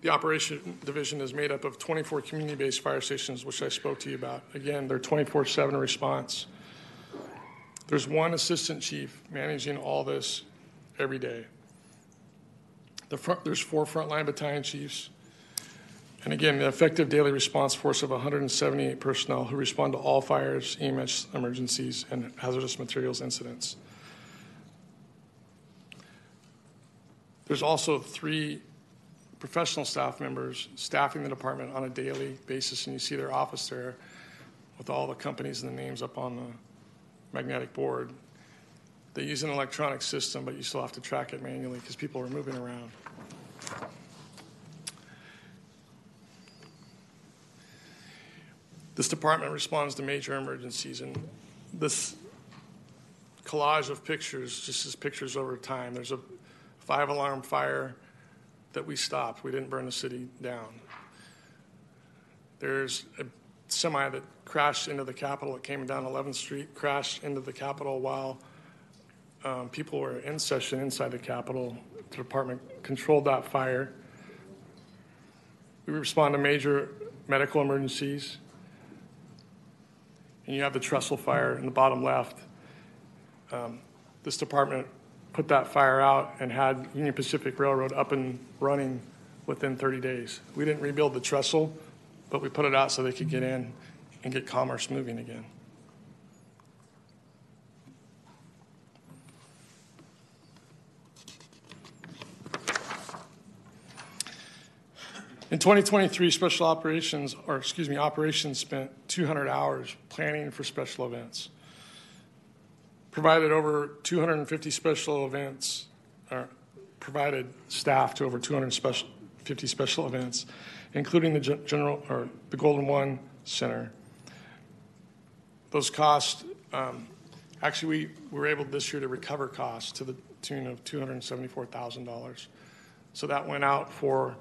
The Operation Division is made up of twenty-four community-based fire stations, which I spoke to you about. Again, they're twenty-four seven response. There's one assistant chief managing all this every day. The front, there's four frontline battalion chiefs. And again, the effective daily response force of one hundred seventy-eight personnel who respond to all fires, E M S emergencies, and hazardous materials incidents. There's also three professional staff members staffing the department on a daily basis, and you see their office there with all the companies and the names up on the magnetic board. They use an electronic system, but you still have to track it manually because people are moving around. This department responds to major emergencies, and this collage of pictures just is pictures over time. There's a five-alarm fire that we stopped. We didn't burn the city down. There's a semi that crashed into the Capitol. It came down eleventh Street, crashed into the Capitol while um, people were in session inside the Capitol. The department controlled that fire. We respond to major medical emergencies. And you have the trestle fire in the bottom left. Um, this department put that fire out and had Union Pacific Railroad up and running within thirty days. We didn't rebuild the trestle, but we put it out so they could get in and get commerce moving again. In twenty twenty-three, special operations, or excuse me, operations spent two hundred hours planning for special events, provided over two hundred fifty special events, or provided staff to over two hundred fifty special events, including the general or the Golden One Center. Those costs, um, actually, we were able this year to recover costs to the tune of two hundred seventy-four thousand dollars. So that went out for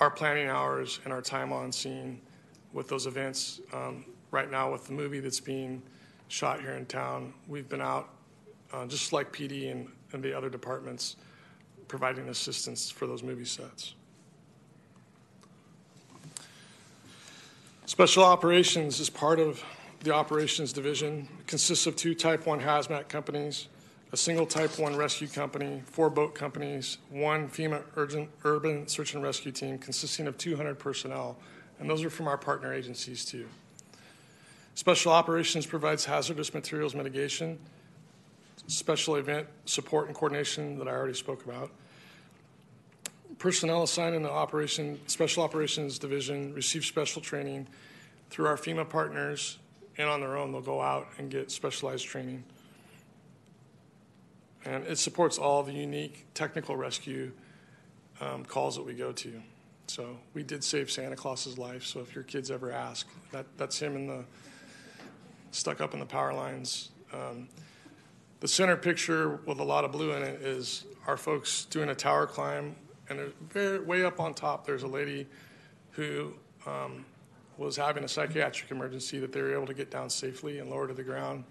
our planning hours and our time on scene with those events. Um, right now, with the movie that's being shot here in town, we've been out, uh, just like P D and, and the other departments, providing assistance for those movie sets. Special operations is part of the operations division. It consists of two type one hazmat companies, a single type one rescue company, four boat companies, one FEMA urgent urban search and rescue team consisting of two hundred personnel, and those are from our partner agencies too. Special operations provides hazardous materials mitigation, special event support and coordination that I already spoke about. Personnel assigned in the operation, special operations division receive special training through our FEMA partners, and on their own they'll go out and get specialized training. And it supports all the unique technical rescue um, calls that we go to. So we did save Santa Claus's life. So if your kids ever ask, that that's him in the stuck up in the power lines. Um, the center picture with a lot of blue in it is our folks doing a tower climb, and very, way up on top there's a lady who um, was having a psychiatric emergency that they were able to get down safely and lower to the ground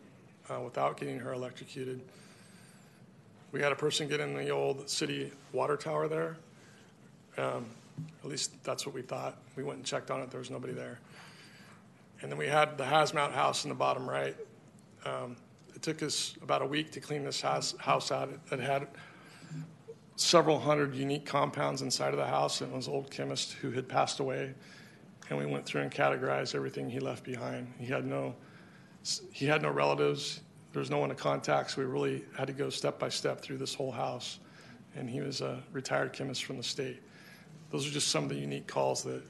uh, without getting her electrocuted. We had a person get in the old city water tower there. Um, At least that's what we thought. We went and checked on it. There was nobody there. And then we had the hazmat house in the bottom right. Um, it took us about a week to clean this house, house out. It, it had several hundred unique compounds inside of the house. It was an old chemist who had passed away. And we went through and categorized everything he left behind. He had no, he had no relatives. There was no one to contact. So we really had to go step by step through this whole house. And he was a retired chemist from the state. Those are just some of the unique calls that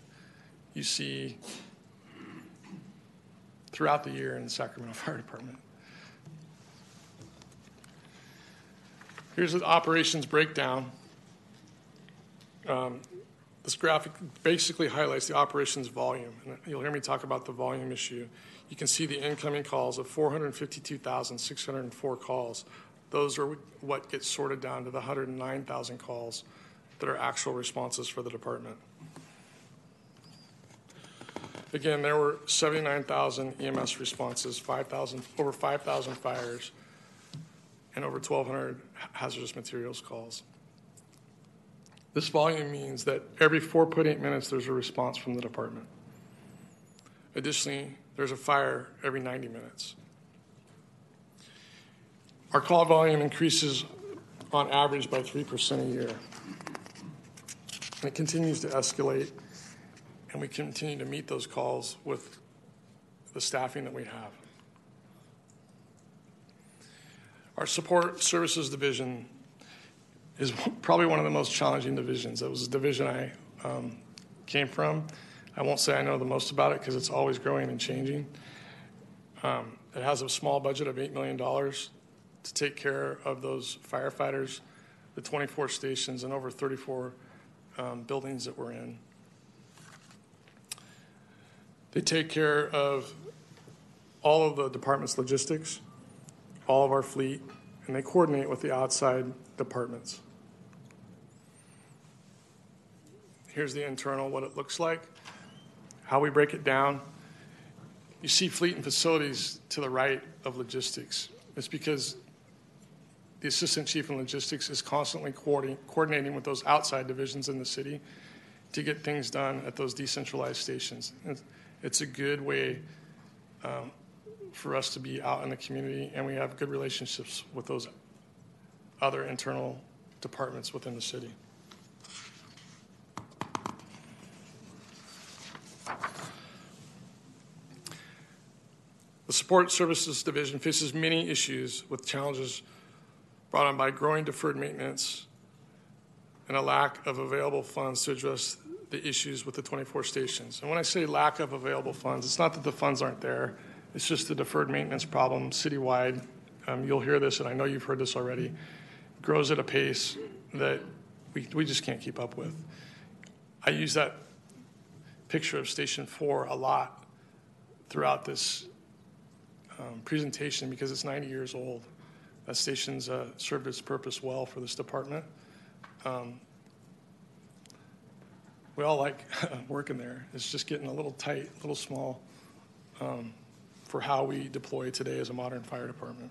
you see throughout the year in the Sacramento Fire Department. Here's the operations breakdown. Um, this graphic basically highlights the operations volume. And you'll hear me talk about the volume issue. You can see the incoming calls of four hundred fifty-two thousand six hundred four calls. Those are what gets sorted down to the one hundred nine thousand calls that are actual responses for the department. Again, there were seventy-nine thousand E M S responses, five thousand over five thousand fires, and over twelve hundred hazardous materials calls. This volume means that every four point eight minutes there's a response from the department. Additionally, there's a fire every ninety minutes. Our call volume increases on average by three percent a year. And it continues to escalate, and we continue to meet those calls with the staffing that we have. Our support services division is probably one of the most challenging divisions. It was a division I um, came from. I won't say I know the most about it because it's always growing and changing. Um, it has a small budget of eight million dollars to take care of those firefighters, the twenty-four stations, and over thirty-four Um, buildings that we're in. They take care of all of the department's logistics, all of our fleet, and they coordinate with the outside departments. Here's the internal, what it looks like, how we break it down. You see fleet and facilities to the right of logistics. It's because the assistant chief in logistics is constantly coordinating with those outside divisions in the city to get things done at those decentralized stations. It's a good way um, for us to be out in the community, and we have good relationships with those other internal departments within the city. The support services division faces many issues with challenges brought on by growing deferred maintenance and a lack of available funds to address the issues with the twenty-four stations. And when I say lack of available funds, it's not that the funds aren't there. It's just the deferred maintenance problem citywide. Um, you'll hear this, and I know you've heard this already, grows at a pace that we, we just can't keep up with. I use that picture of Station four a lot throughout this um, presentation because it's ninety years old. That station's uh, served its purpose well for this department. Um, we all like working there. It's just getting a little tight, a little small um, for how we deploy today as a modern fire department.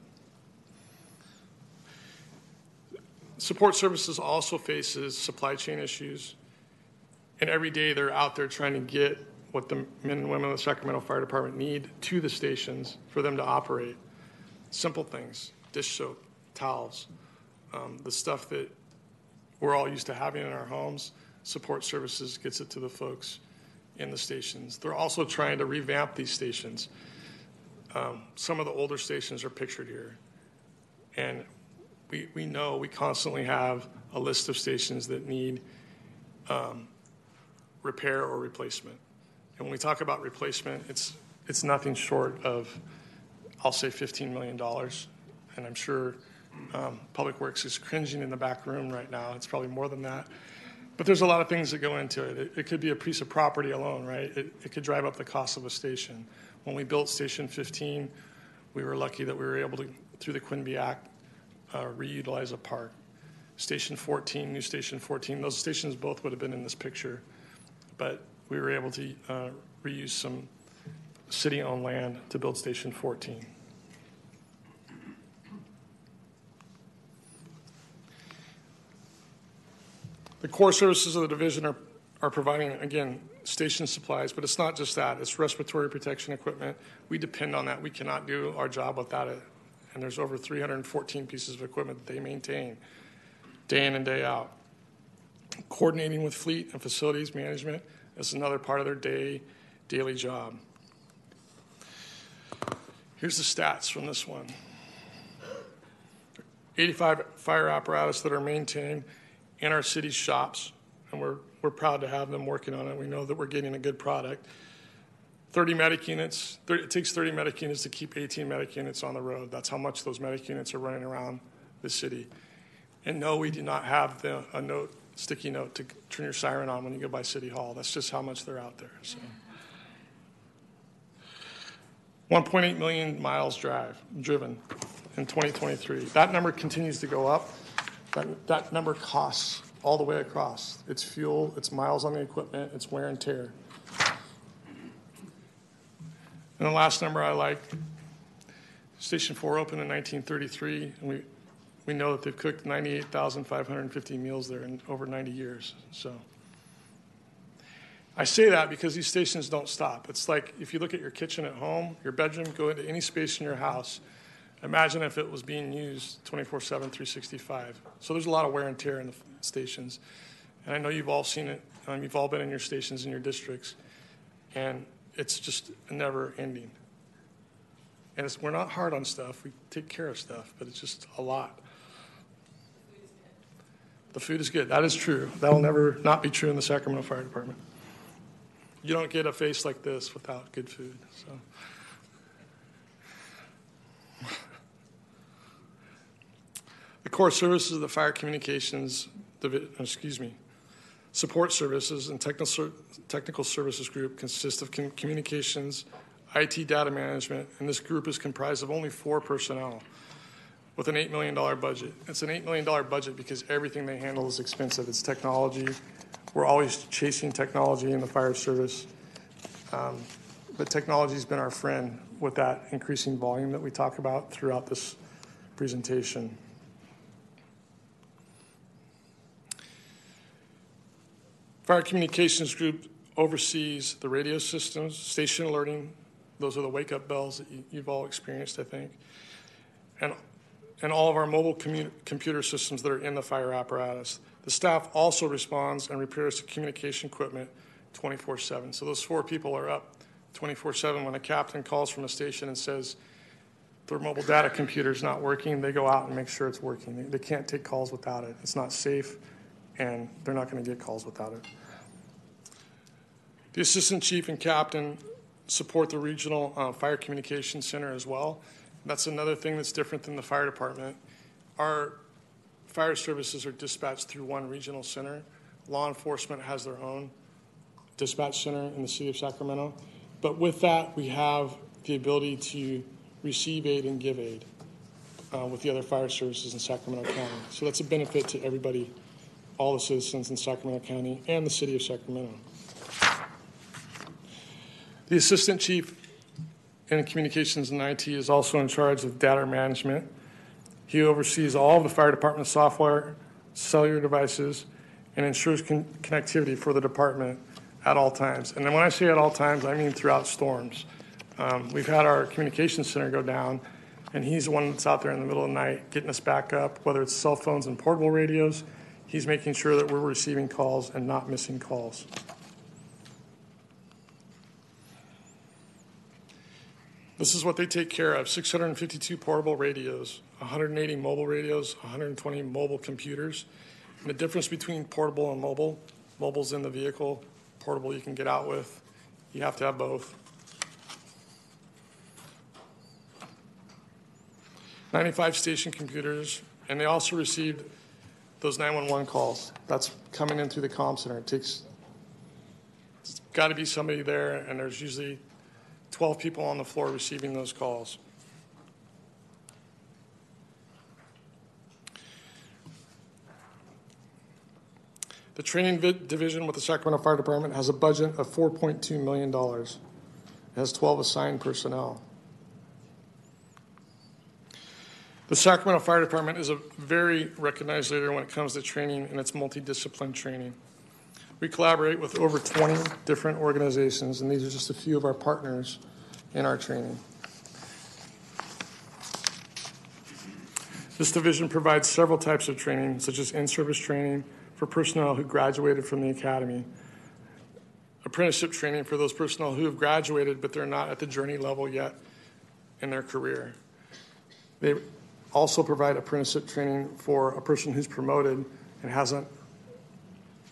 Support services also faces supply chain issues, and every day they're out there trying to get what the men and women of the Sacramento Fire Department need to the stations for them to operate. Simple things. Dish soap, towels, um, the stuff that we're all used to having in our homes. Support services gets it to the folks in the stations. They're also trying to revamp these stations. Um, some of the older stations are pictured here. And we, we know we constantly have a list of stations that need um, repair or replacement. And when we talk about replacement, it's, it's nothing short of, I'll say fifteen million dollars. And I'm sure um, Public Works is cringing in the back room right now. It's probably more than that. But there's a lot of things that go into it. It, it could be a piece of property alone, right? It, it could drive up the cost of a station. When we built Station fifteen, we were lucky that we were able to, through the Quinby Act, uh, reutilize a park. Station fourteen, new Station fourteen, those stations both would have been in this picture, but we were able to uh, reuse some city-owned land to build Station fourteen. The core services of the division are, are providing, again, station supplies, but it's not just that. It's respiratory protection equipment. We depend on that. We cannot do our job without it. And there's over three hundred fourteen pieces of equipment that they maintain day in and day out. Coordinating with fleet and facilities management is another part of their day, daily job. Here's the stats from this one. eighty-five fire apparatus that are maintained in our city's shops, and we're, we're proud to have them working on it. We know that we're getting a good product. thirty medic units, thirty, it takes thirty medic units to keep eighteen medic units on the road. That's how much those medic units are running around the city. And no, we do not have the, a note, sticky note to turn your siren on when you go by City Hall. That's just how much they're out there. So. one point eight million miles drive, driven in twenty twenty-three. That number continues to go up. That, that number costs all the way across. It's fuel, it's miles on the equipment, it's wear and tear. And the last number I like, Station four opened in nineteen thirty-three, and we, we know that they've cooked ninety-eight thousand five hundred fifty meals there in over ninety years. So I say that because these stations don't stop. It's like if you look at your kitchen at home, your bedroom, go into any space in your house, imagine if it was being used twenty-four seven, three sixty-five. So there's a lot of wear and tear in the stations. And I know you've all seen it. Um, you've all been in your stations in your districts. And it's just never ending. And it's, we're not hard on stuff. We take care of stuff, but it's just a lot. The food is good. That is true. That will never not be true in the Sacramento Fire Department. You don't get a face like this without good food. So. The core services of the fire communications, excuse me, support services and technical technical services group consist of communications, I T data management, and this group is comprised of only four personnel with an eight million dollars budget. It's an eight million dollars budget because everything they handle is expensive. It's technology. We're always chasing technology in the fire service. Um, but technology's been our friend with that increasing volume that we talk about throughout this presentation. Fire Communications Group oversees the radio systems, station alerting. Those are the wake-up bells that you, you've all experienced, I think. And, and all of our mobile commu- computer systems that are in the fire apparatus. The staff also responds and repairs to communication equipment twenty-four seven. So those four people are up twenty-four seven. When a captain calls from a station and says their mobile data computer's not working, they go out and make sure it's working. They, they can't take calls without it. It's not safe, and they're not going to get calls without it. The assistant chief and captain support the regional uh, fire communications center as well. That's another thing that's different than the fire department. Our fire services are dispatched through one regional center. Law enforcement has their own dispatch center in the city of Sacramento. But with that, we have the ability to receive aid and give aid uh, with the other fire services in Sacramento County. So that's a benefit to everybody, all the citizens in Sacramento County and the city of Sacramento. The assistant chief in communications and I T is also in charge of data management. He oversees all of the fire department software, cellular devices, and ensures con connectivity for the department at all times. And then when I say at all times, I mean throughout storms. Um, we've had our communications center go down, and he's the one that's out there in the middle of the night getting us back up, whether it's cell phones and portable radios. He's making sure that we're receiving calls and not missing calls. This is what they take care of: six hundred fifty-two portable radios, one hundred eighty mobile radios, one hundred twenty mobile computers. And the difference between portable and mobile, mobile's in the vehicle, portable you can get out with. You have to have both. ninety-five station computers, and they also received those nine one one calls. That's coming in through the comm center. It takes, it's got to be somebody there, and there's usually twelve people on the floor receiving those calls. The training division with the Sacramento Fire Department has a budget of four point two million dollars. It has twelve assigned personnel. The Sacramento Fire Department is a very recognized leader when it comes to training and its multidiscipline training. We collaborate with over twenty different organizations, and these are just a few of our partners in our training. This division provides several types of training, such as in-service training for personnel who graduated from the academy, apprenticeship training for those personnel who have graduated but they're not at the journey level yet in their career. They also provide apprenticeship training for a person who's promoted and hasn't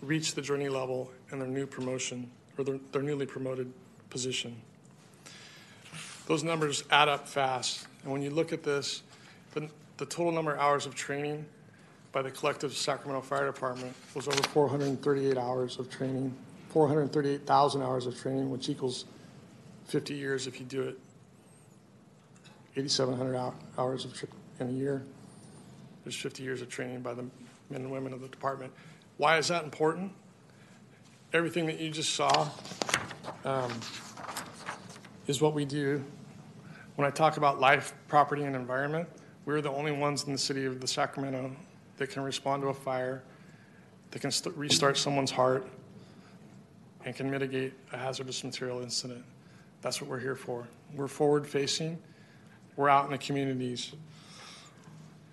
reached the journey level in their new promotion or their, their newly promoted position. Those numbers add up fast, and when you look at this, the, the total number of hours of training by the collective Sacramento Fire Department was over four hundred thirty-eight hours of training, four hundred thirty-eight thousand hours of training, which equals fifty years if you do it, eighty-seven hundred hours of in a year. There's fifty years of training by the men and women of the department. Why is that important? Everything that you just saw um, is what we do. When I talk about life, property, and environment, we're the only ones in the city of the Sacramento that can respond to a fire, that can st- restart someone's heart, and can mitigate a hazardous material incident. That's what we're here for. We're forward-facing. We're out in the communities.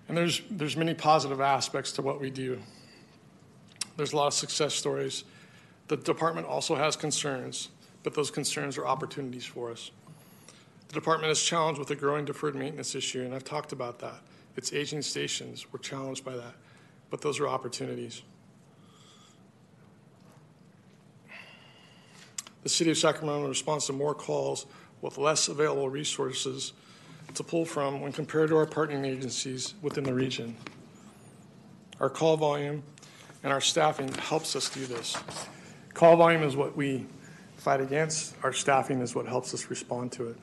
And there's, there's many positive aspects to what we do. There's a lot of success stories. The department also has concerns, but those concerns are opportunities for us. The department is challenged with a growing deferred maintenance issue, and I've talked about that. It's aging stations. We're challenged by that, but those are opportunities. The City of Sacramento responds to more calls with less available resources to pull from when compared to our partnering agencies within the region. Our call volume and our staffing helps us do this. Call volume is what we fight against. Our staffing is what helps us respond to it.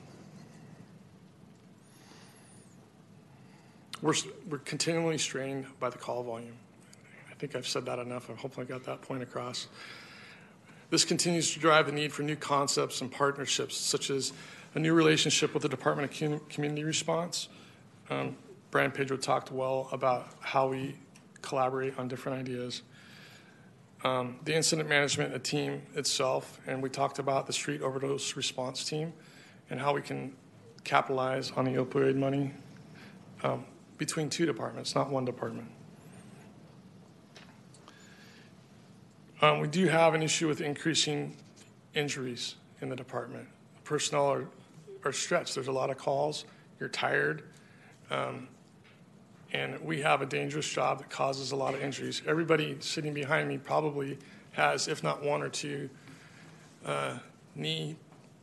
We're, we're continually strained by the call volume. I think I've said that enough. I hope I got that point across. This continues to drive the need for new concepts and partnerships, such as a new relationship with the Department of Community Response. Um, Brian Pedro talked well about how we collaborate on different ideas. Um, the incident management a team itself, and we talked about the street overdose response team and how we can capitalize on the opioid money. Um, between two departments, not one department. Um, we do have an issue with increasing injuries in the department. Personnel are, are stretched. There's a lot of calls. You're tired. Um, and we have a dangerous job that causes a lot of injuries. Everybody sitting behind me probably has, if not one or two, uh, knee,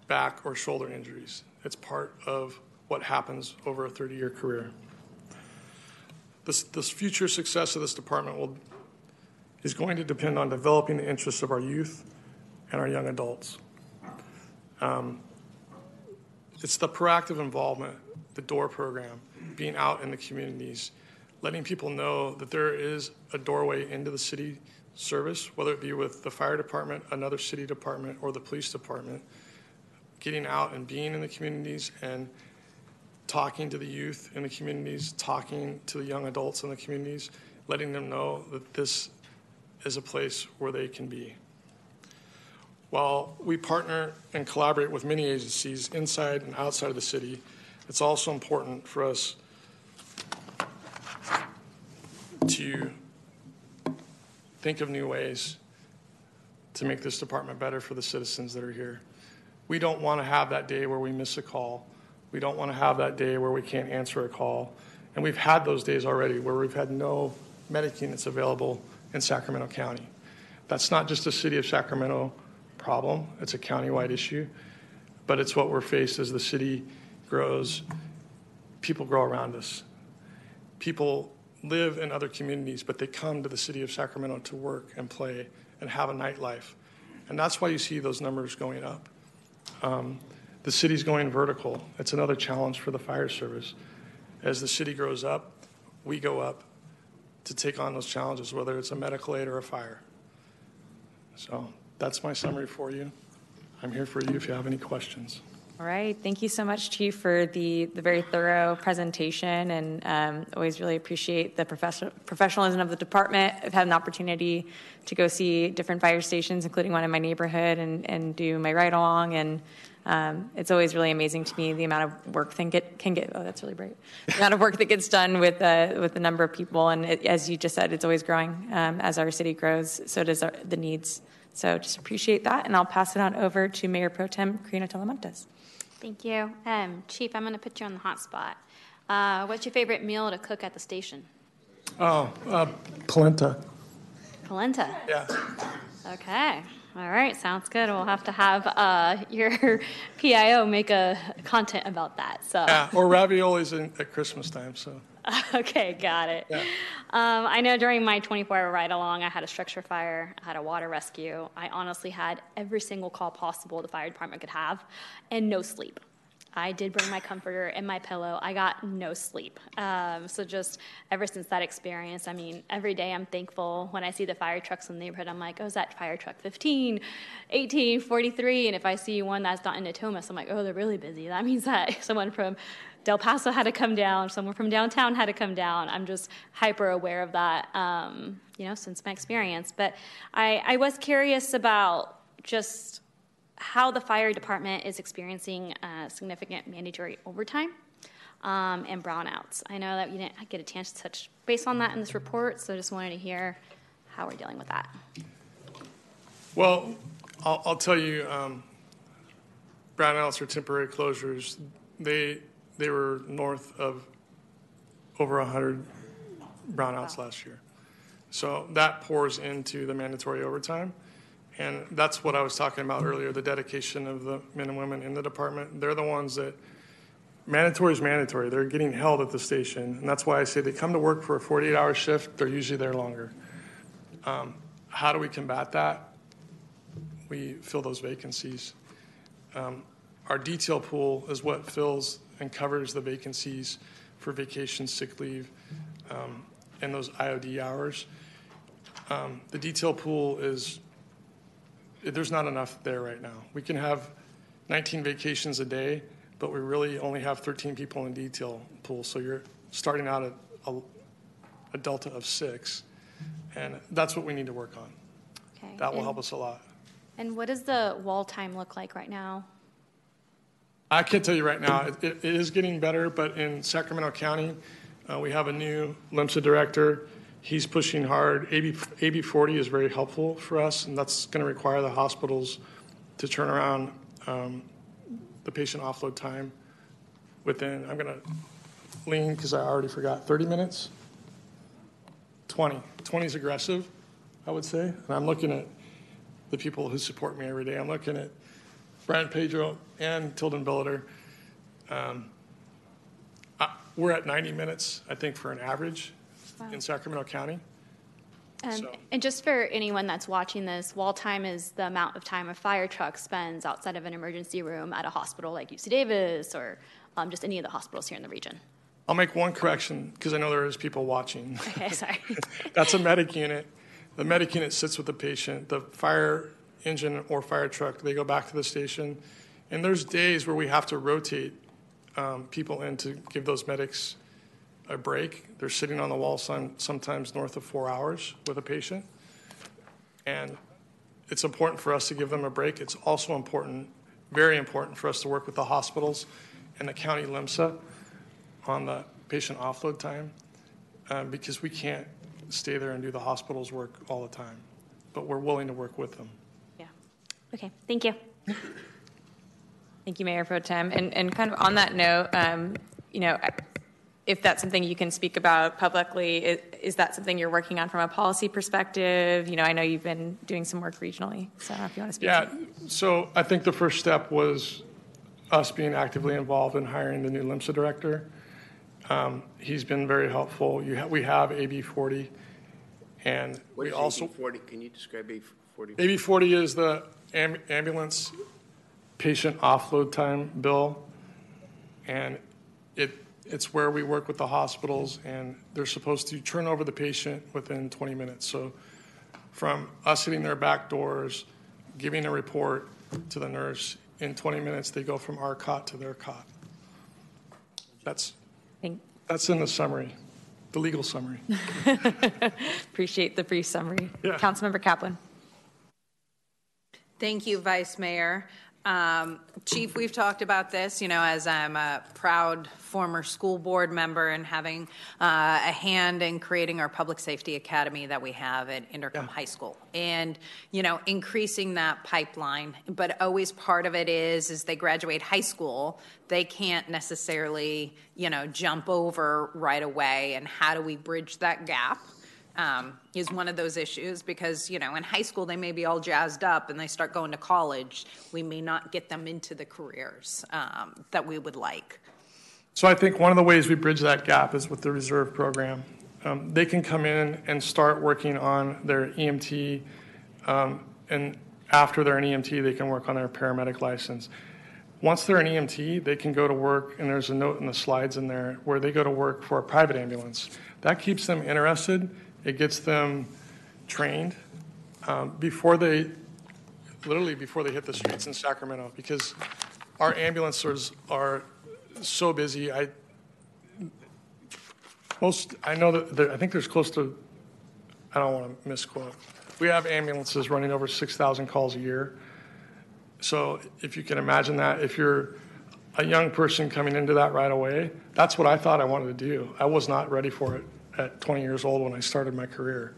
back, or shoulder injuries. It's part of what happens over a thirty-year career. This, this future success of this department will, is going to depend on developing the interests of our youth and our young adults. Um, it's the proactive involvement, the DOOR program, being out in the communities, letting people know that there is a doorway into the city service, whether it be with the fire department, another city department, or the police department, getting out and being in the communities and talking to the youth in the communities, talking to the young adults in the communities, letting them know that this is a place where they can be. While we partner and collaborate with many agencies inside and outside of the city, it's also important for us to think of new ways to make this department better for the citizens that are here. We don't want to have that day where we miss a call. We don't want to have that day where we can't answer a call. And we've had those days already where we've had no medic units available in Sacramento County. That's not just a City of Sacramento problem. It's a countywide issue. But it's what we're faced as the city grows. People grow around us. People live in other communities, but they come to the city of Sacramento to work and play and have a nightlife. And that's why you see those numbers going up. Um, the city's going vertical. It's another challenge for the fire service. As the city grows up, we go up to take on those challenges, whether it's a medical aid or a fire. So that's my summary for you. I'm here for you if you have any questions. All right, thank you so much, Chief, for the, the very thorough presentation, and um, always really appreciate the profession, professionalism of the department. I've had an opportunity to go see different fire stations, including one in my neighborhood, and, and do my ride-along, and um, it's always really amazing to me the amount of work that get, can get, oh, that's really bright, the amount of work that gets done with, uh, with the number of people, and it, as you just said, it's always growing. Um, as our city grows, so does our, the needs. So just appreciate that, and I'll pass it on over to Mayor Pro Tem Karina Telemontes. Thank you. Um, Chief, I'm going to put you on the hot spot. Uh, what's your favorite meal to cook at the station? Oh, uh, polenta. Polenta? Yeah. Okay. All right. Sounds good. We'll have to have uh, your P I O make a content about that. So. Yeah, or raviolis in, at Christmas time. So. Okay, got it. Yeah. Um, I know during my twenty-four hour ride-along, I had a structure fire, I had a water rescue. I honestly had every single call possible the fire department could have, and no sleep. I did bring my comforter and my pillow. I got no sleep. Um, so just ever since that experience, I mean, every day I'm thankful when I see the fire trucks in the neighborhood. I'm like, oh, is that fire truck fifteen, eighteen, forty-three? And if I see one that's not in Natomas, I'm like, oh, they're really busy. That means that someone from Del Paso had to come down. Someone from downtown had to come down. I'm just hyper aware of that, um, you know, since my experience. But I, I was curious about just how the fire department is experiencing uh, significant mandatory overtime um, and brownouts. I know that you didn't get a chance to touch base on that in this report, so just wanted to hear how we're dealing with that. Well, I'll, I'll tell you, um, brownouts or temporary closures, they they were north of over one hundred brownouts wow. last year. So that pours into the mandatory overtime. And that's what I was talking about earlier, the dedication of the men and women in the department. They're the ones that, mandatory is mandatory. They're getting held at the station. And that's why I say they come to work for a forty-eight hour shift. They're usually there longer. Um, how do we combat that? We fill those vacancies. Um, our detail pool is what fills and covers the vacancies for vacation, sick leave, um, and those I O D hours. Um, the detail pool is... There's not enough there right now. We can have nineteen vacations a day, but we really only have thirteen people in detail pool. So you're starting out at a, a delta of six, and that's what we need to work on. Okay. That will and, help us a lot. And what does the wall time look like right now? I can't tell you right now. It, it, it is getting better, but in Sacramento County, uh, we have a new LMSA director. He's pushing hard. A B forty is very helpful for us, and that's going to require the hospitals to turn around um, the patient offload time within, I'm going to lean because I already forgot, thirty minutes? twenty. twenty is aggressive, I would say. And I'm looking at the people who support me every day. I'm looking at Brian Pedro and Tilden Builder. Um, I, we're at ninety minutes, I think, for an average. Wow. In Sacramento County. Um, so. And just for anyone that's watching this, wall time is the amount of time a fire truck spends outside of an emergency room at a hospital like U C Davis or um, just any of the hospitals here in the region. I'll make one correction because I know there is people watching. Okay, sorry. That's a medic unit. The medic unit sits with the patient. The fire engine or fire truck, they go back to the station. And there's days where we have to rotate um, people in to give those medics a break. They're sitting on the wall some, sometimes north of four hours with a patient. And it's important for us to give them a break. It's also important, very important for us to work with the hospitals and the county LMSA on the patient offload time um, because we can't stay there and do the hospital's work all the time. But we're willing to work with them. Yeah. Okay. Thank you. Thank you, Mayor Pro Tem. And, and kind of on that note, um, you know, I, if that's something you can speak about publicly, is, is that something you're working on from a policy perspective? You know, I know you've been doing some work regionally, so I don't know if you want to speak. Yeah, so I think the first step was us being actively involved in hiring the new LMSA director. Um, he's been very helpful. You ha we have A B forty, and what we is also A B forty? Can you describe A B forty? A B forty is the am ambulance patient offload time bill, and it it's where we work with the hospitals, and they're supposed to turn over the patient within twenty minutes. So, from us hitting their back doors, giving a report to the nurse in twenty minutes, they go from our cot to their cot. That's. That's in the summary, the legal summary. Appreciate the brief summary. Yeah. Councilmember Kaplan. Thank you, Vice Mayor. Um, Chief, we've talked about this, you know, as I'm a proud former school board member and having uh, a hand in creating our public safety academy that we have at Intercom yeah. High School, and, you know, increasing that pipeline. But always part of it is, is they graduate high school, they can't necessarily, you know, jump over right away. And how do we bridge that gap? Um, is one of those issues, because, you know, in high school they may be all jazzed up and they start going to college. We may not get them into the careers um, that we would like. So I think one of the ways we bridge that gap is with the reserve program. Um, they can come in and start working on their E M T, um, and after they're an E M T they can work on their paramedic license. Once they're an E M T, they can go to work, and there's a note in the slides in there where they go to work for a private ambulance. That keeps them interested. It gets them trained um, before they, literally before they hit the streets in Sacramento, because our ambulances are so busy. I most I know that there, I think there's close to, I don't want to misquote, we have ambulances running over six thousand calls a year. So if you can imagine that, if you're a young person coming into that right away, that's what I thought I wanted to do. I was not ready for it. At twenty years old when I started my career,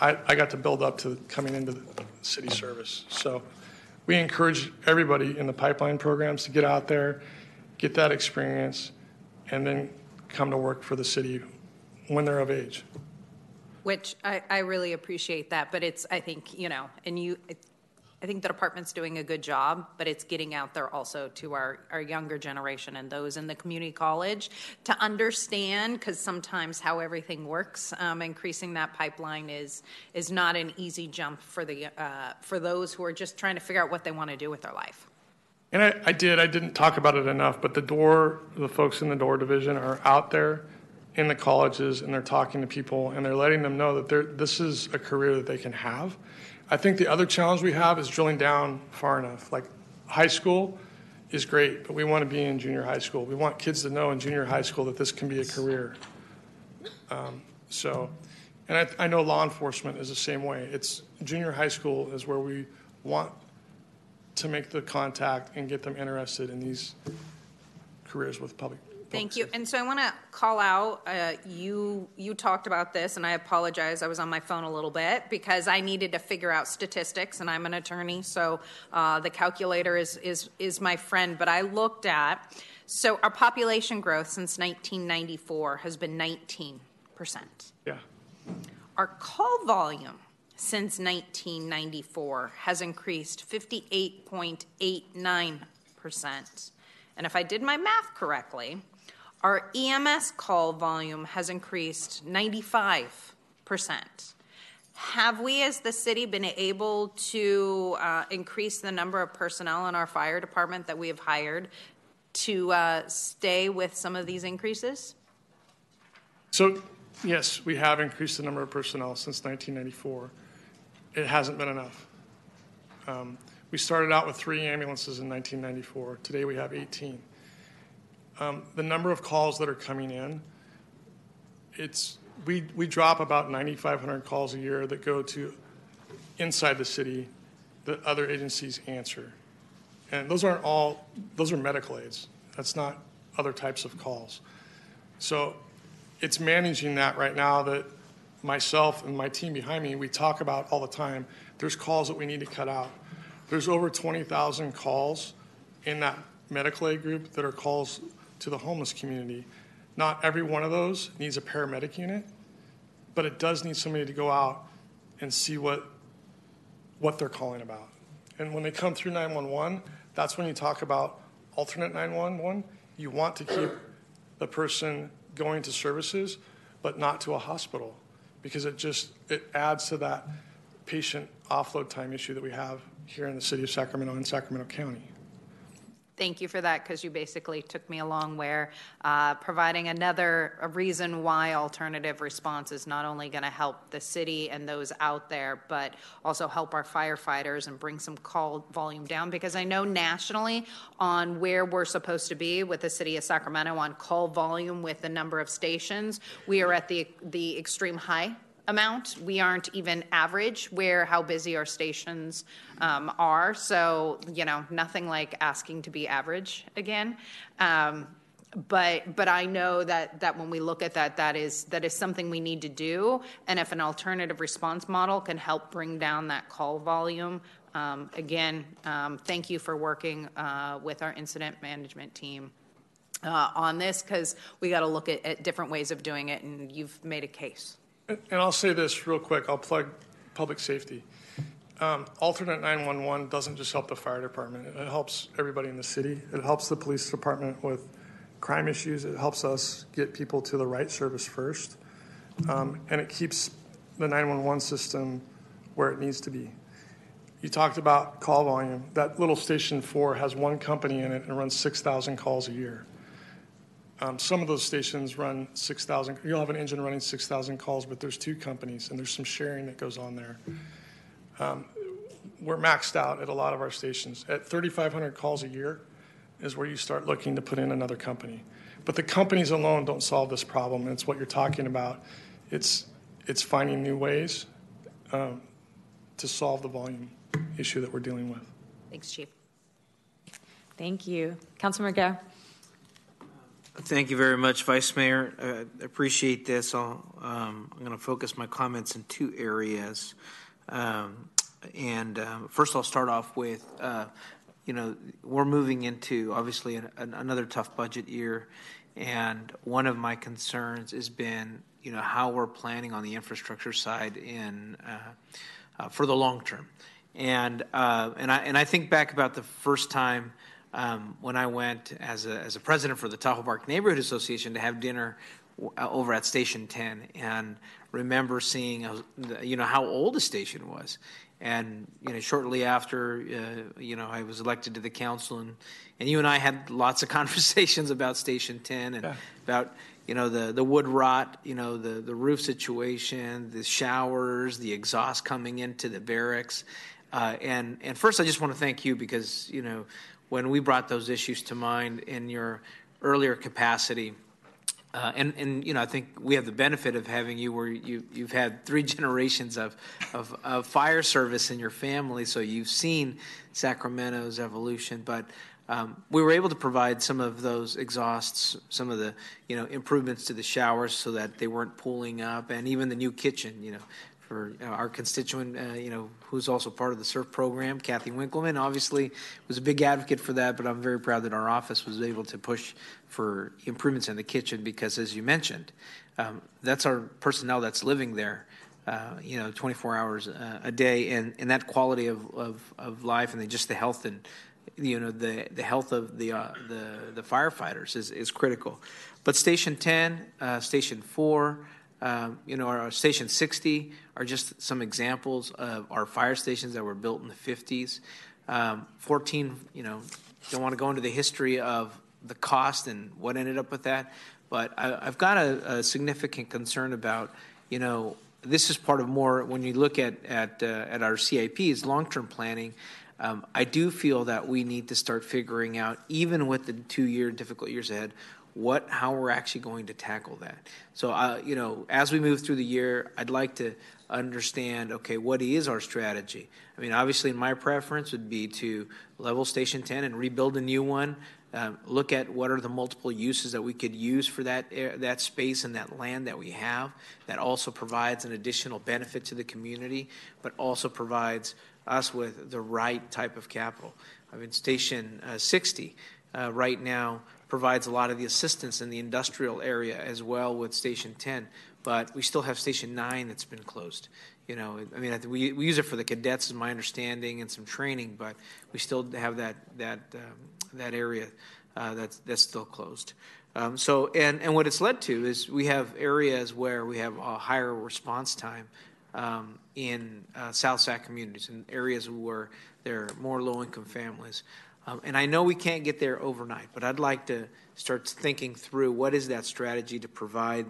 I, I got to build up to coming into the city service. So we encourage everybody in the pipeline programs to get out there, get that experience, and then come to work for the city when they're of age. Which I, I really appreciate that, but it's, I think, you know, and you, it, I think the department's doing a good job, but it's getting out there also to our, our younger generation and those in the community college to understand, because sometimes how everything works, um, increasing that pipeline is is not an easy jump for the uh, for those who are just trying to figure out what they want to do with their life. And I, I did, I didn't talk about it enough, but the door, the folks in the door division are out there in the colleges, and they're talking to people, and they're letting them know that they're, this is a career that they can have. I think the other challenge we have is drilling down far enough. Like, high school is great, but we want to be in junior high school. We want kids to know in junior high school that this can be a career. Um, so, and I, I know law enforcement is the same way. It's junior high school is where we want to make the contact and get them interested in these careers with public. Thank you. And so I want to call out, uh, you you talked about this, and I apologize. I was on my phone a little bit because I needed to figure out statistics, and I'm an attorney, so uh, the calculator is, is, is my friend. But I looked at, so our population growth since nineteen ninety-four has been nineteen percent. Yeah. Our call volume since nineteen ninety-four has increased fifty-eight point eight nine percent. And if I did my math correctly, our E M S call volume has increased ninety-five percent. Have we as the city been able to uh, increase the number of personnel in our fire department that we have hired to uh, stay with some of these increases? So, yes, we have increased the number of personnel since nineteen ninety-four. It hasn't been enough. Um, We started out with three ambulances in nineteen ninety-four. Today we have eighteen. Um, the number of calls that are coming in, it's we, we drop about ninety-five hundred calls a year that go to inside the city that other agencies answer. And those aren't all, those are medical aids. That's not other types of calls. So it's managing that right now that myself and my team behind me, we talk about all the time. There's calls that we need to cut out. There's over twenty thousand calls in that medical aid group that are calls to the homeless community. Not every one of those needs a paramedic unit, but it does need somebody to go out and see what, what they're calling about. And when they come through nine one one, that's when you talk about alternate nine one one. You want to keep the person going to services, but not to a hospital, because it just, it adds to that patient offload time issue that we have here in the city of Sacramento and Sacramento County. Thank you for that, because you basically took me along where uh, providing another a reason why alternative response is not only going to help the city and those out there, but also help our firefighters and bring some call volume down. Because I know nationally on where we're supposed to be with the city of Sacramento on call volume with the number of stations, we are at the the extreme high amount. We aren't even average where how busy our stations um, are. So, you know, nothing like asking to be average again. Um, but but I know that that when we look at that, that is that is something we need to do. And if an alternative response model can help bring down that call volume, um, again, um, thank you for working uh, with our incident management team uh, on this, because we got to look at, at different ways of doing it. And you've made a case. And I'll say this real quick. I'll plug public safety. Um, alternate nine one one doesn't just help the fire department. It helps everybody in the city. It helps the police department with crime issues. It helps us get people to the right service first. Um, and it keeps the nine one one system where it needs to be. You talked about call volume. That little station four has one company in it and runs six thousand calls a year. Um, some of those stations run six thousand. You'll have an engine running six thousand calls, but there's two companies, and there's some sharing that goes on there. Um, we're maxed out at a lot of our stations. At thirty-five hundred calls a year is where you start looking to put in another company. But the companies alone don't solve this problem, and it's what you're talking about. It's, it's finding new ways um, to solve the volume issue that we're dealing with. Thanks, Chief. Thank you. Councilmember Gow. Thank you very much, Vice Mayor. I uh, appreciate this. I'll, um, I'm going to focus my comments in two areas. Um, and um, first, I'll start off with, uh, you know, we're moving into, obviously, an, an, another tough budget year. And one of my concerns has been, you know, how we're planning on the infrastructure side in uh, uh, for the long term. And, uh, and, I, and I think back about the first time Um, when I went as a, as a president for the Tahoe Park Neighborhood Association to have dinner w- over at Station ten, and remember seeing, a, you know, how old the station was. And, you know, shortly after, uh, you know, I was elected to the council, and, and you and I had lots of conversations about Station ten and yeah. about, you know, the, the wood rot, you know, the, the roof situation, the showers, the exhaust coming into the barracks. Uh, and, and first, I just want to thank you because, you know, when we brought those issues to mind in your earlier capacity. Uh, and, and, you know, I think we have the benefit of having you where you, you've had three generations of, of, of fire service in your family, so you've seen Sacramento's evolution. But um, we were able to provide some of those exhausts, some of the, you know, improvements to the showers so that they weren't pooling up, and even the new kitchen, you know, for our constituent, uh, you know, who's also part of the SURF program, Kathy Winkleman, obviously was a big advocate for that, but I'm very proud that our office was able to push for improvements in the kitchen because, as you mentioned, um, that's our personnel that's living there, uh, you know, twenty-four hours uh, a day, and, and that quality of, of, of life and then just the health and, you know, the, the health of the, uh, the, the firefighters is, is critical. But Station ten, uh, Station four, Um, you know, our, our Station sixty are just some examples of our fire stations that were built in the fifties. Um, fourteen, you know, don't want to go into the history of the cost and what ended up with that, but I, I've got a, a significant concern about, you know, this is part of more, when you look at, at, uh, at our C I Ps, long-term planning. Um, I do feel that we need to start figuring out, even with the two-year difficult years ahead, what, how we're actually going to tackle that. So, uh, you know, as we move through the year, I'd like to understand, okay, what is our strategy? I mean, obviously, my preference would be to level Station ten and rebuild a new one, uh, look at what are the multiple uses that we could use for that air, that space and that land that we have that also provides an additional benefit to the community, but also provides us with the right type of capital. I mean, Station uh, sixty uh, right now provides a lot of the assistance in the industrial area as well with Station ten, but we still have Station nine that's been closed. You know, I mean, we we use it for the cadets, is my understanding, and some training, but we still have that that um, that area uh, that's that's still closed. Um, so, and, and what it's led to is we have areas where we have a higher response time um, in uh, South Sac communities, in areas where there are more low-income families. Um, and I know we can't get there overnight, but I'd like to start thinking through what is that strategy to provide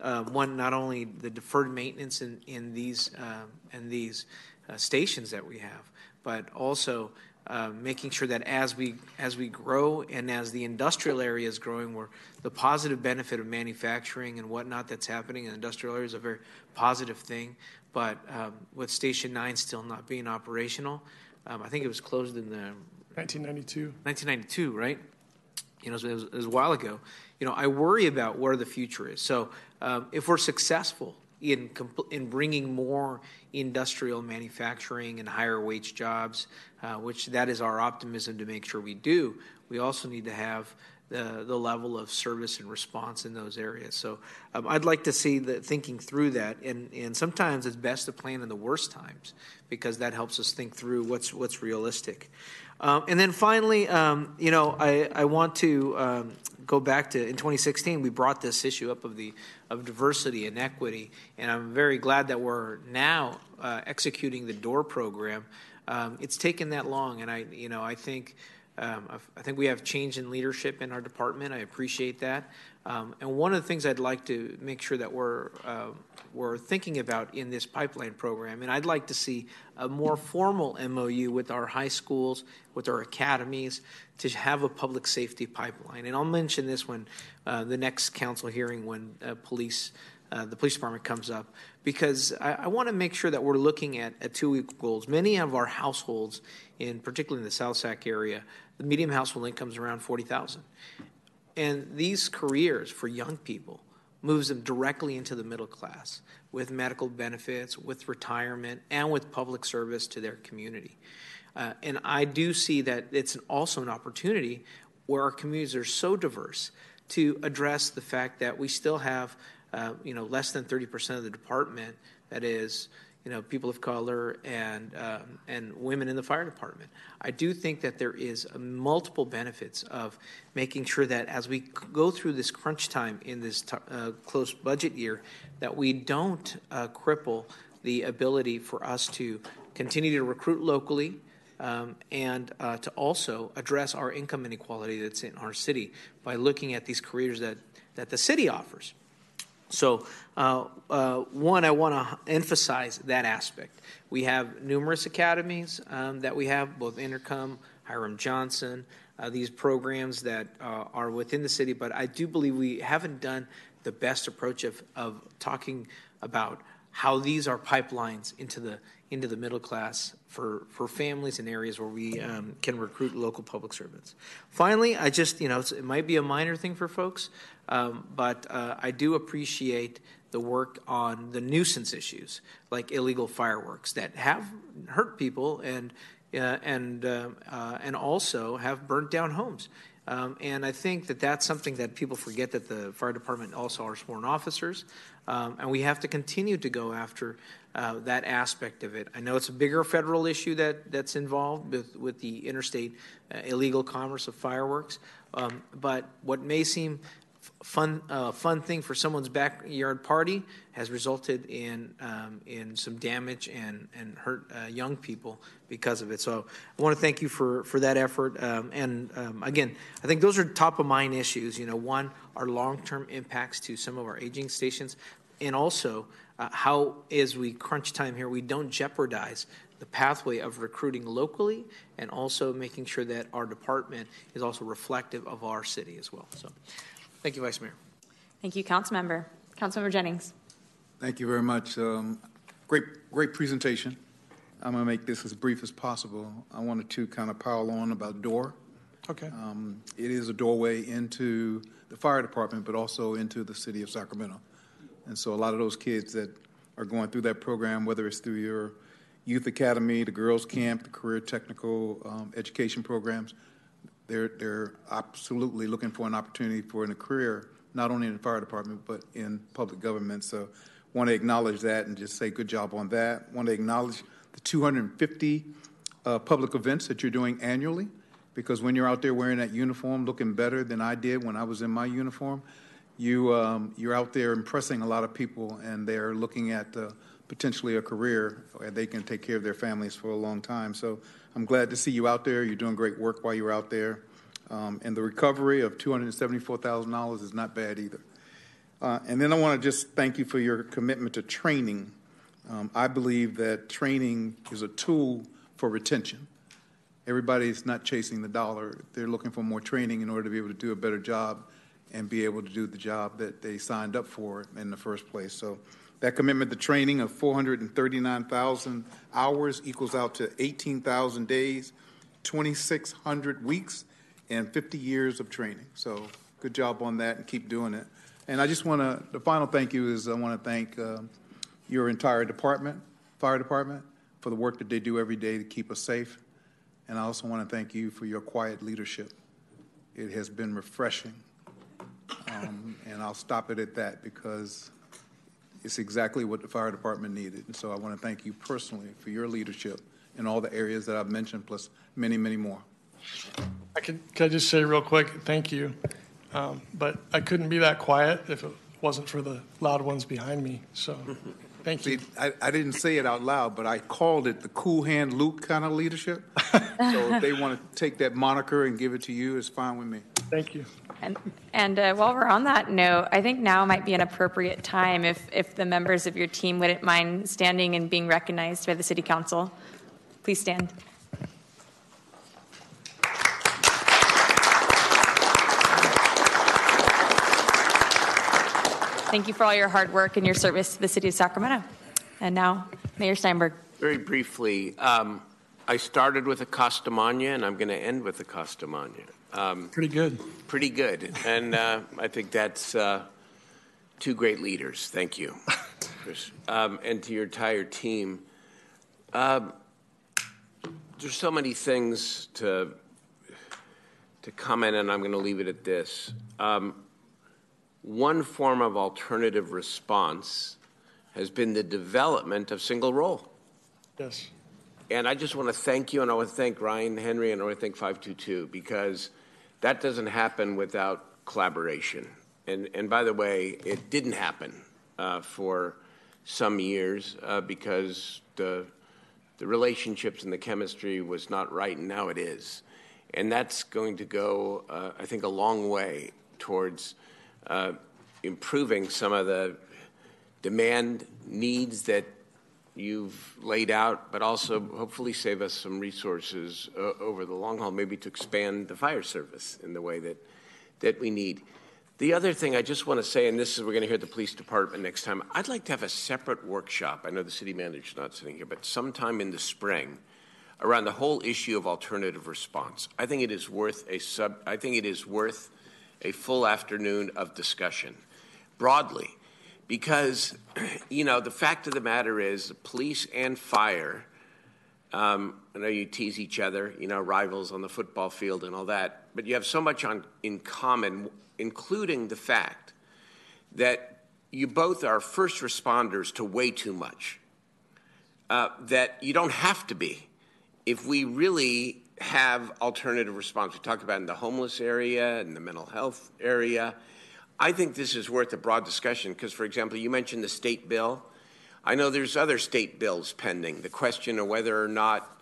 uh, one, not only the deferred maintenance in in these uh, in these uh, stations that we have, but also uh, making sure that as we as we grow and as the industrial area is growing, where the positive benefit of manufacturing and whatnot that's happening in the industrial area is a very positive thing. But um, with Station Nine still not being operational, um, I think it was closed in the nineteen ninety-two nineteen ninety-two, right? You know, it was, it was a while ago. You know, I worry about where the future is. So um, if we're successful in in bringing more industrial manufacturing and higher wage jobs, uh, which that is our optimism to make sure we do, we also need to have the, the level of service and response in those areas. So um, I'd like to see the thinking through that. And, and sometimes it's best to plan in the worst times because that helps us think through what's what's realistic. Um, and then finally, um, you know, I, I want to um, go back to in twenty sixteen, we brought this issue up of the of diversity and equity, and I'm very glad that we're now uh, executing the DOOR program. Um, it's taken that long, and I, you know, I think um, I've, I think we have change in leadership in our department. I appreciate that. Um, and one of the things I'd like to make sure that we're uh, we're thinking about in this pipeline program, and I'd like to see a more formal M O U with our high schools, with our academies, to have a public safety pipeline. And I'll mention this when uh, the next council hearing, when uh, police, uh, the police department comes up, because I, I want to make sure that we're looking at, at two equal goals. Many of our households, in particularly in the South Sac area, the median household income is around forty thousand dollars. And these careers for young people moves them directly into the middle class with medical benefits, with retirement, and with public service to their community. Uh, and I do see that it's an, also an opportunity where our communities are so diverse to address the fact that we still have, uh, you know, less than thirty percent of the department that is, you know, people of color and um, and women in the fire department. I do think that there is multiple benefits of making sure that as we go through this crunch time in this t- uh, close budget year, that we don't uh, cripple the ability for us to continue to recruit locally um, and uh, to also address our income inequality that's in our city by looking at these careers that, that the city offers. So, uh, uh, one, I want to emphasize that aspect. We have numerous academies um, that we have, both Intercom, Hiram Johnson, uh, these programs that uh, are within the city. But I do believe we haven't done the best approach of, of talking about how these are pipelines into the into the middle class for, for families in areas where we um, can recruit local public servants. Finally, I just, you know, it's, it might be a minor thing for folks, um, but uh, I do appreciate the work on the nuisance issues, like illegal fireworks that have hurt people and uh, and uh, uh, and also have burnt down homes. Um, and I think that that's something that people forget, that the fire department also are sworn officers, um, and we have to continue to go after uh, that aspect of it. I know it's a bigger federal issue that, that's involved with, with the interstate uh, illegal commerce of fireworks, um, but what may seem fun uh, fun thing for someone's backyard party has resulted in um, in some damage and and hurt uh, young people because of it. So I want to thank you for for that effort. Um, and um, again, I think those are top of mind issues. You know, one, our long term impacts to some of our aging stations, and also uh, how, as we crunch time here, we don't jeopardize the pathway of recruiting locally, and also making sure that our department is also reflective of our city as well. So. Thank you, Vice Mayor. Thank you, Councilmember. Councilmember Jennings. Thank you very much. Um, great, great presentation. I'm going to make this as brief as possible. I wanted to kind of pile on about DOOR. Okay. Um, it is a doorway into the fire department, but also into the city of Sacramento. And so a lot of those kids that are going through that program, whether it's through your youth academy, the girls' camp, the career technical um, education programs, They're, they're absolutely looking for an opportunity for a career, not only in the fire department, but in public government. So I want to acknowledge that and just say good job on that. I want to acknowledge the two hundred fifty uh, public events that you're doing annually. because when you're out there wearing that uniform looking better than I did when I was in my uniform, you, um, you're out there impressing a lot of people, and they're looking at uh, potentially a career where they can take care of their families for a long time. So I'm glad to see you out there. You're doing great work while you're out there. Um, and the recovery of two hundred seventy-four thousand dollars is not bad either. Uh, and then I want to just thank you for your commitment to training. Um, I believe that training is a tool for retention. Everybody's not chasing the dollar. They're looking for more training in order to be able to do a better job and be able to do the job that they signed up for in the first place. So that commitment to training of four hundred thirty-nine thousand hours equals out to eighteen thousand days, twenty-six hundred weeks, and fifty years of training. So good job on that, and keep doing it. And I just want to, the final thank you is I want to thank uh, your entire department, fire department, for the work that they do every day to keep us safe. And I also want to thank you for your quiet leadership. It has been refreshing. Um, and I'll stop it at that, because it's exactly what the fire department needed. And so I want to thank you personally for your leadership in all the areas that I've mentioned, plus many, many more. I can, can I just say real quick, thank you. Um, but I couldn't be that quiet if it wasn't for the loud ones behind me. So thank you. See, I, I didn't say it out loud, but I called it the cool hand Luke kind of leadership. So if they want to take that moniker and give it to you, it's fine with me. Thank you. And, and uh, while we're on that note, I think now might be an appropriate time if, if the members of your team wouldn't mind standing and being recognized by the City Council. Please stand. Thank you for all your hard work and your service to the City of Sacramento. And now, Mayor Steinberg. Very briefly, um, I started with a Costamagna, and I'm going to end with a Costamagna. Um, pretty good. Pretty good. And uh, I think that's uh, two great leaders. Thank you, Chris. Um, and to your entire team. Uh, there's so many things to, to comment, and I'm going to leave it at this. Um, One form of alternative response has been the development of single role. Yes. And I just want to thank you, and I want to thank Ryan Henry, and I want to thank five two two, because that doesn't happen without collaboration. And, and by the way, it didn't happen uh, for some years uh, because the, the relationships and the chemistry was not right, and now it is. And that's going to go, uh, I think, a long way towards Uh, improving some of the demand needs that you've laid out, but also hopefully save us some resources uh, over the long haul, maybe to expand the fire service in the way that that we need. The other thing I just want to say, and this is we're going to hear the police department next time, I'd like to have a separate workshop. I know the city manager's not sitting here, but sometime in the spring around the whole issue of alternative response. I think it is worth a sub, I think it is worth a full afternoon of discussion broadly, because, you know, the fact of the matter is the police and fire, um, I know you tease each other, you know, rivals on the football field and all that, but you have so much on, in common, including the fact that you both are first responders to way too much, uh, that you don't have to be if we really have alternative response. We talked about in the homeless area and the mental health area. I think this is worth a broad discussion because, for example, you mentioned the state bill. I know there's other state bills pending. The question of whether or not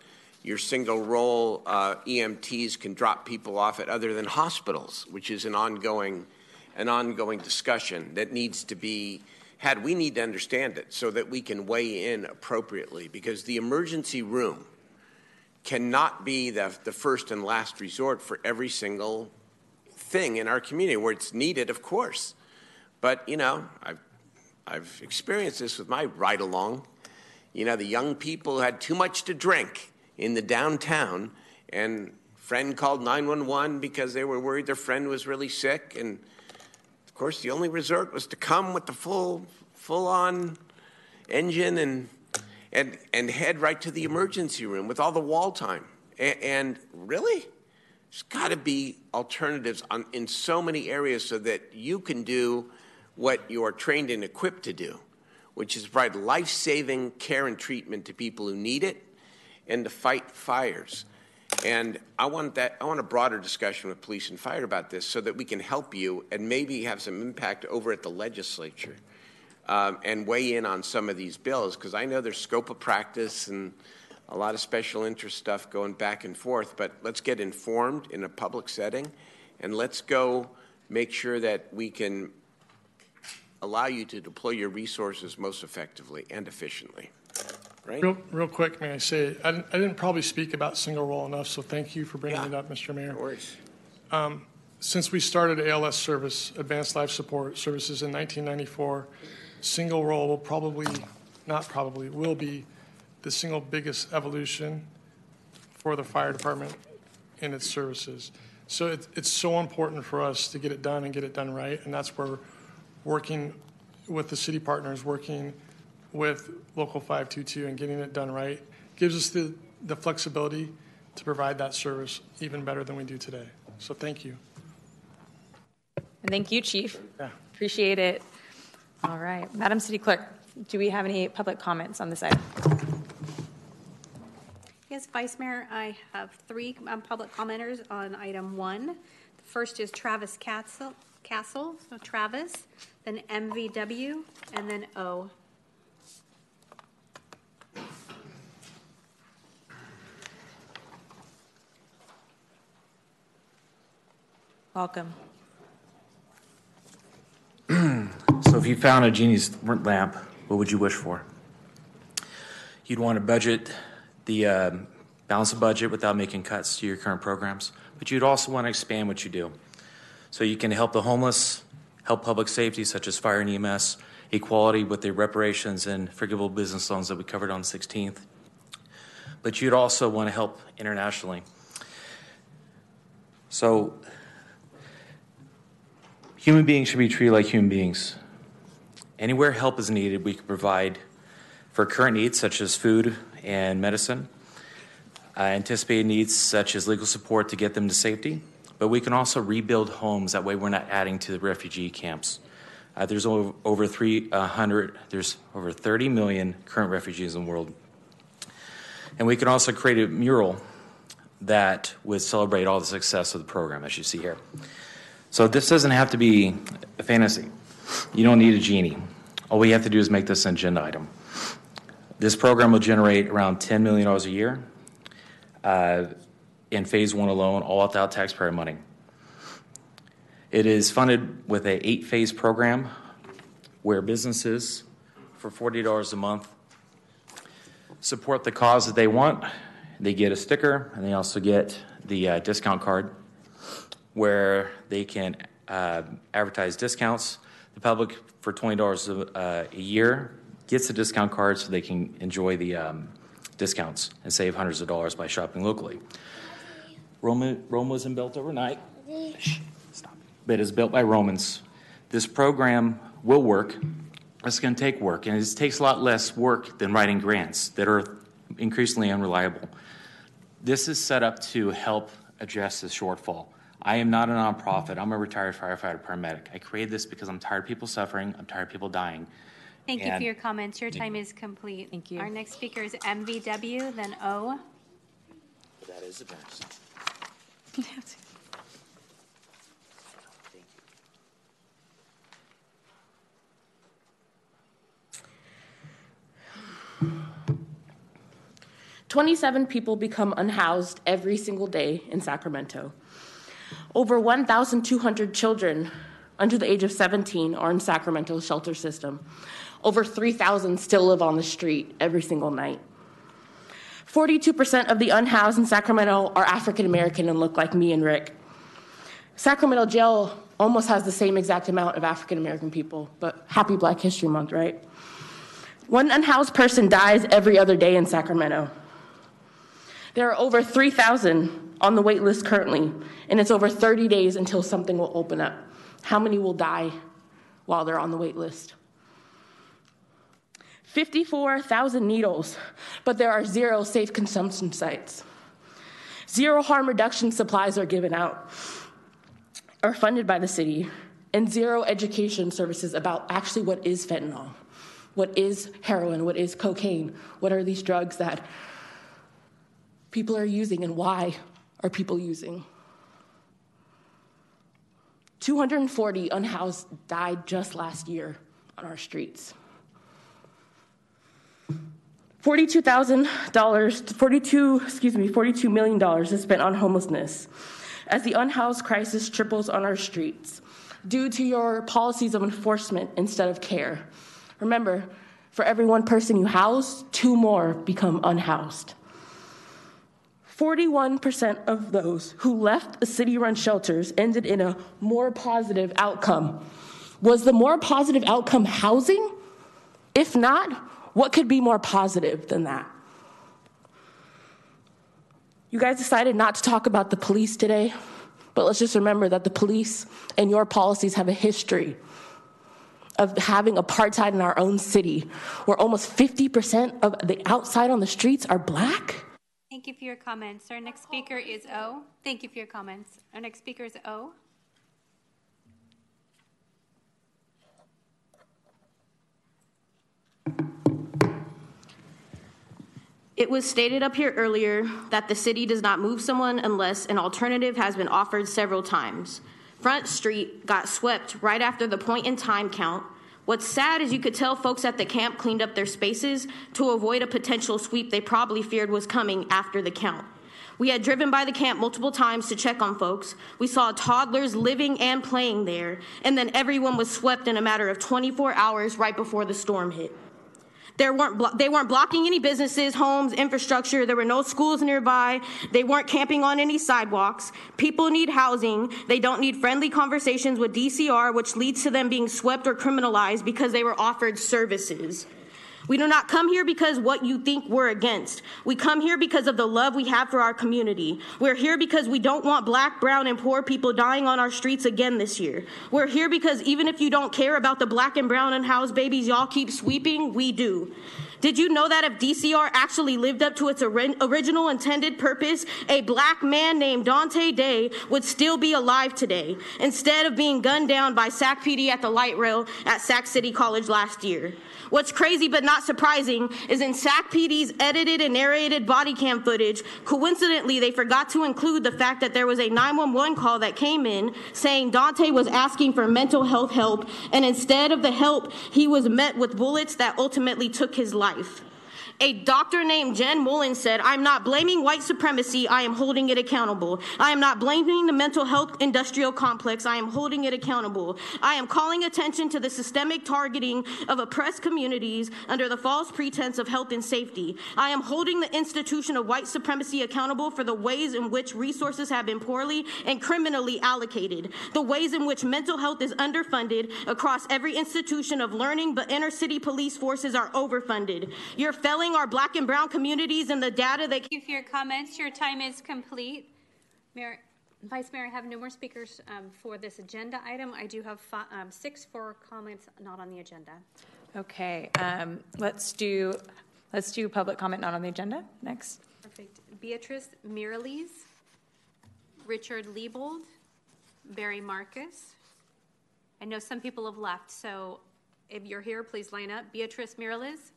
your single role uh, E M Ts can drop people off at other than hospitals, which is an ongoing, an ongoing discussion that needs to be had. We need to understand it so that we can weigh in appropriately, because the emergency room cannot be the, the first and last resort for every single thing in our community, where it's needed, of course. But, you know, I've, I've experienced this with my ride-along. You know, the young people had too much to drink in the downtown, and a friend called nine one one because they were worried their friend was really sick. And, of course, the only resort was to come with the full, full-on engine and And, and head right to the emergency room with all the wall time. And, and really, there's got to be alternatives on, in so many areas so that you can do what you are trained and equipped to do, which is provide life-saving care and treatment to people who need it and to fight fires. And I want that. I want a broader discussion with police and fire about this, so that we can help you and maybe have some impact over at the legislature um, and weigh in on some of these bills, because I know there's scope of practice and a lot of special interest stuff going back and forth. But let's get informed in a public setting, and let's go make sure that we can allow you to deploy your resources most effectively and efficiently. Right. Real, real quick, may I say, I, I didn't probably speak about single roll enough, so thank you for bringing yeah. it up, Mister Mayor. No worries. Um, since we started A L S service, Advanced Life Support Services, in nineteen ninety-four, single roll will probably, not probably, will be the single biggest evolution for the fire department in its services. So it, it's so important for us to get it done and get it done right, and that's where working with the city partners, working with Local five two two and getting it done right gives us the, the flexibility to provide that service even better than we do today. So thank you. And thank you, Chief. Yeah. Appreciate it. All right. Madam City Clerk, do we have any public comments on this item? Yes, Vice Mayor, I have three um, public commenters on item one. The first is Travis Castle, Castle, so Travis, then M V W, and then O. Welcome. So if you found a genie's lamp, what would you wish for? You'd want to budget the uh, balance of budget without making cuts to your current programs, but you'd also want to expand what you do. So you can help the homeless, help public safety such as fire and E M S, equality with the reparations and forgivable business loans that we covered on the sixteenth. But you'd also want to help internationally. So human beings should be treated like human beings. Anywhere help is needed, we can provide for current needs such as food and medicine, uh, anticipated needs such as legal support to get them to safety, but we can also rebuild homes. That way we're not adding to the refugee camps. Uh, there's over, over three hundred, there's over thirty million current refugees in the world. And we can also create a mural that would celebrate all the success of the program, as you see here. So this doesn't have to be a fantasy. You don't need a genie. All we have to do is make this an agenda item. This program will generate around ten million dollars a year uh, in phase one alone, all without taxpayer money. It is funded with an eight-phase program where businesses, for forty dollars a month, support the cause that they want. They get a sticker, and they also get the uh, discount card, where they can uh, advertise discounts. The public, for twenty dollars a, uh, a year, gets a discount card so they can enjoy the um, discounts and save hundreds of dollars by shopping locally. Rome, Rome wasn't built overnight, Shh, stop. But it's built by Romans. This program will work. It's going to take work, and it takes a lot less work than writing grants that are increasingly unreliable. This is set up to help address the shortfall. I am not a nonprofit. I'm a retired firefighter paramedic. I created this because I'm tired of people suffering. I'm tired of people dying. Thank and you for your comments. Your time is complete. Thank you. Our next speaker is M V W, then O. That is a best. Thank you. twenty-seven people become unhoused every single day in Sacramento. Over one thousand two hundred children under the age of seventeen are in Sacramento's shelter system. Over three thousand still live on the street every single night. forty-two percent of the unhoused in Sacramento are African American and look like me and Rick. Sacramento Jail almost has the same exact amount of African American people, but happy Black History Month, right? One unhoused person dies every other day in Sacramento. There are over three thousand on the wait list currently, and it's over thirty days until something will open up. How many will die while they're on the wait list? fifty-four thousand needles, but there are zero safe consumption sites. Zero harm reduction supplies are given out, are funded by the city, and zero education services about actually what is fentanyl, what is heroin, what is cocaine, what are these drugs that people are using and why are people using? two hundred forty unhoused died just last year on our streets. forty-two thousand dollars, forty-two, excuse me, forty-two million dollars is spent on homelessness as the unhoused crisis triples on our streets due to your policies of enforcement instead of care. Remember, for every one person you house, two more become unhoused. forty-one percent of those who left the city-run shelters ended in a more positive outcome. Was the more positive outcome housing? If not, what could be more positive than that? You guys decided not to talk about the police today, but let's just remember that the police and your policies have a history of having apartheid in our own city, where almost fifty percent of the outside on the streets are black. Thank you for your comments. Our next speaker is O. Thank you for your comments. Our next speaker is O. It was stated up here earlier that the city does not move someone unless an alternative has been offered several times. Front Street got swept right after the point in time count. What's sad is you could tell folks at the camp cleaned up their spaces to avoid a potential sweep they probably feared was coming after the count. We had driven by the camp multiple times to check on folks. We saw toddlers living and playing there, and then everyone was swept in a matter of twenty-four hours right before the storm hit. There weren't blo- they weren't blocking any businesses, homes, infrastructure. There were no schools nearby. They weren't camping on any sidewalks. People need housing. They don't need friendly conversations with D C R, which leads to them being swept or criminalized because they were offered services. We do not come here because what you think we're against. We come here because of the love we have for our community. We're here because we don't want black, brown, and poor people dying on our streets again this year. We're here because even if you don't care about the black and brown unhoused babies y'all keep sweeping, we do. Did you know that if D C R actually lived up to its ori- original intended purpose, a black man named Dante Day would still be alive today, instead of being gunned down by SAC P D at the light rail at Sac City College last year? What's crazy but not surprising is in SAC P D's edited and narrated body cam footage, coincidentally, they forgot to include the fact that there was a nine one one call that came in saying Dante was asking for mental health help, and instead of the help, he was met with bullets that ultimately took his life. Life. A doctor named Jen Mullen said, "I'm not blaming white supremacy, I am holding it accountable. I am not blaming the mental health industrial complex, I am holding it accountable. I am calling attention to the systemic targeting of oppressed communities under the false pretense of health and safety. I am holding the institution of white supremacy accountable for the ways in which resources have been poorly and criminally allocated, the ways in which mental health is underfunded across every institution of learning, but inner city police forces are overfunded. You're failing our black and brown communities and the data that..." Thank you for your comments. Your time is complete. Mayor, Vice Mayor, I have no more speakers um, for this agenda item. I do have five, um, six for comments not on the agenda. Okay, um, let's do let's do public comment not on the agenda next. Perfect. Beatrice Miralles, Richard Liebold, Barry Marcus. I know some people have left, so if you're here, please line up. Beatrice Miralles.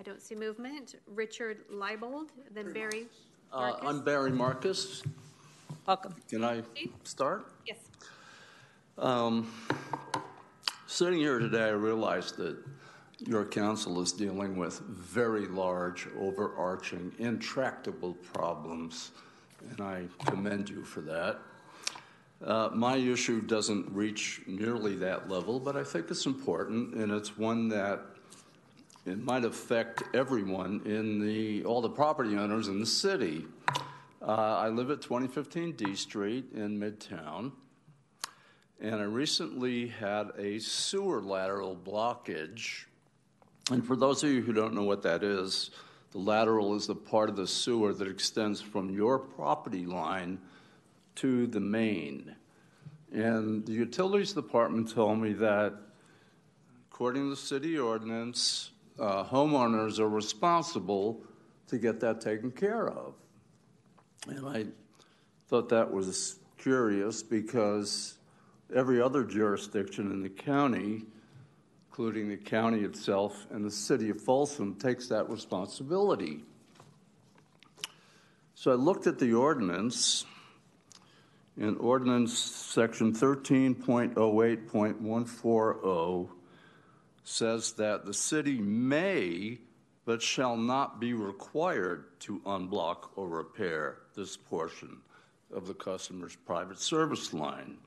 I don't see movement. Richard Liebold, then Barry Marcus. Uh, I'm Barry Marcus. Welcome. Can I start? Yes. Um, sitting here today, I realized that your council is dealing with very large, overarching, intractable problems, and I commend you for that. Uh, my issue doesn't reach nearly that level, but I think it's important, and it's one that it might affect everyone in the, all the property owners in the city. Uh, I live at twenty fifteen D Street in Midtown, and I recently had a sewer lateral blockage. And for those of you who don't know what that is, the lateral is the part of the sewer that extends from your property line to the main. And the utilities department told me that, according to the city ordinance, Uh, homeowners are responsible to get that taken care of. And I thought that was curious because every other jurisdiction in the county, including the county itself and the city of Folsom, takes that responsibility. So I looked at the ordinance, in ordinance section thirteen point oh eight point one forty says that the city may but shall not be required to unblock or repair this portion of the customer's private service line.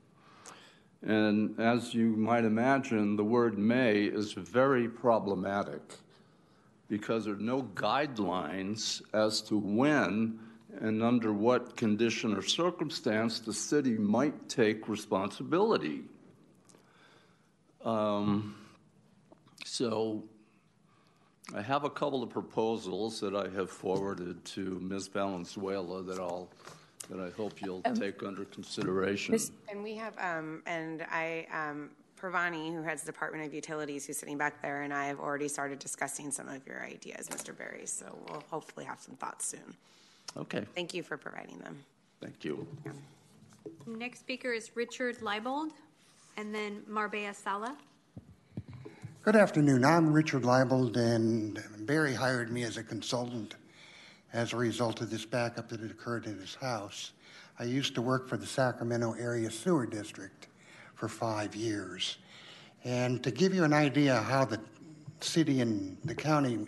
And as you might imagine, the word may is very problematic because there are no guidelines as to when and under what condition or circumstance the city might take responsibility. Um, so I have a couple of proposals that I have forwarded to Miz Valenzuela that I'll that I hope you'll um, take under consideration. And we have, um, and I, um, Pravani, who heads the Department of Utilities, who's sitting back there, and I have already started discussing some of your ideas, Mister Berry, so we'll hopefully have some thoughts soon. Okay. Thank you for providing them. Thank you. Yeah. Next speaker is Richard Leibold, and then Marbella Sala. Good afternoon. I'm Richard Leibold, and Berry hired me as a consultant as a result of this backup that had occurred in his house. I used to work for the Sacramento Area Sewer District for five years. And to give you an idea how the city and the county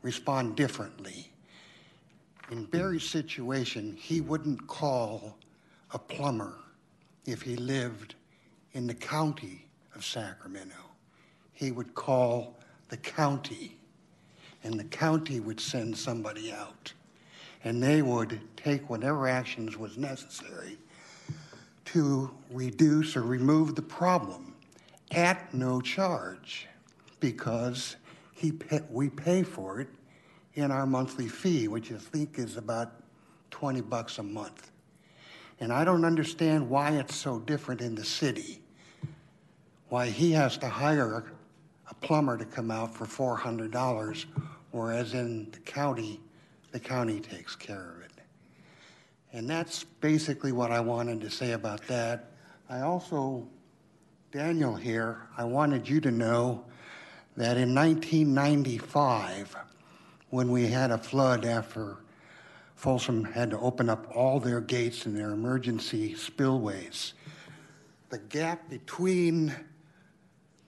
respond differently, in Berry's situation, he wouldn't call a plumber if he lived in the county of Sacramento. He would call the county, and the county would send somebody out, and they would take whatever actions was necessary to reduce or remove the problem at no charge, because he pay, we pay for it in our monthly fee, which I think is about twenty bucks a month. And I don't understand why it's so different in the city, why he has to hire a plumber to come out for four hundred dollars, whereas in the county, the county takes care of it. And that's basically what I wanted to say about that. I also, Daniel here, I wanted you to know that in nineteen ninety-five, when we had a flood after Folsom had to open up all their gates and their emergency spillways, the gap between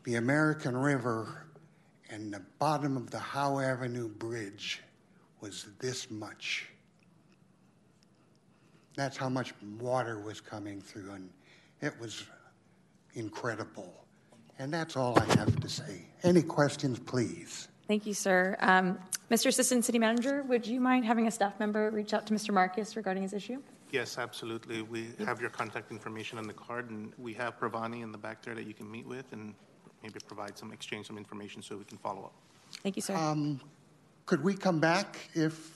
the American River and the bottom of the Howe Avenue Bridge was this much. That's how much water was coming through, and it was incredible. And that's all I have to say. Any questions, please? Thank you, sir. Um, Mister Assistant City Manager, would you mind having a staff member reach out to Mister Marcus regarding his issue? Yes, absolutely. We have your contact information on the card, and we have Pravani in the back there that you can meet with and maybe provide some, exchange some information so we can follow up. Thank you, sir. Um, could we come back if...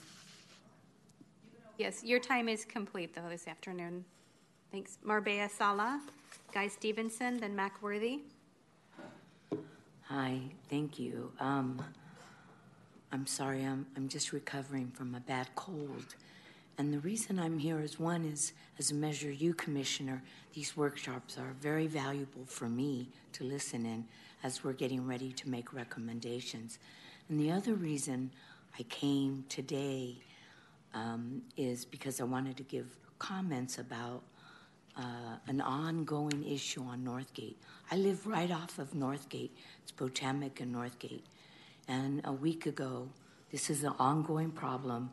Yes, your time is complete, though, this afternoon. Thanks. Marbella Sala, Guy Stevenson, then Mac Worthy. Hi, thank you. Um, I'm sorry, I'm, I'm just recovering from a bad cold. And the reason I'm here is, one is, as a Measure U commissioner, these workshops are very valuable for me to listen in as we're getting ready to make recommendations. And the other reason I came today um, is because I wanted to give comments about uh, an ongoing issue on Northgate. I live right off of Northgate. It's Potomac and Northgate. And a week ago, this is an ongoing problem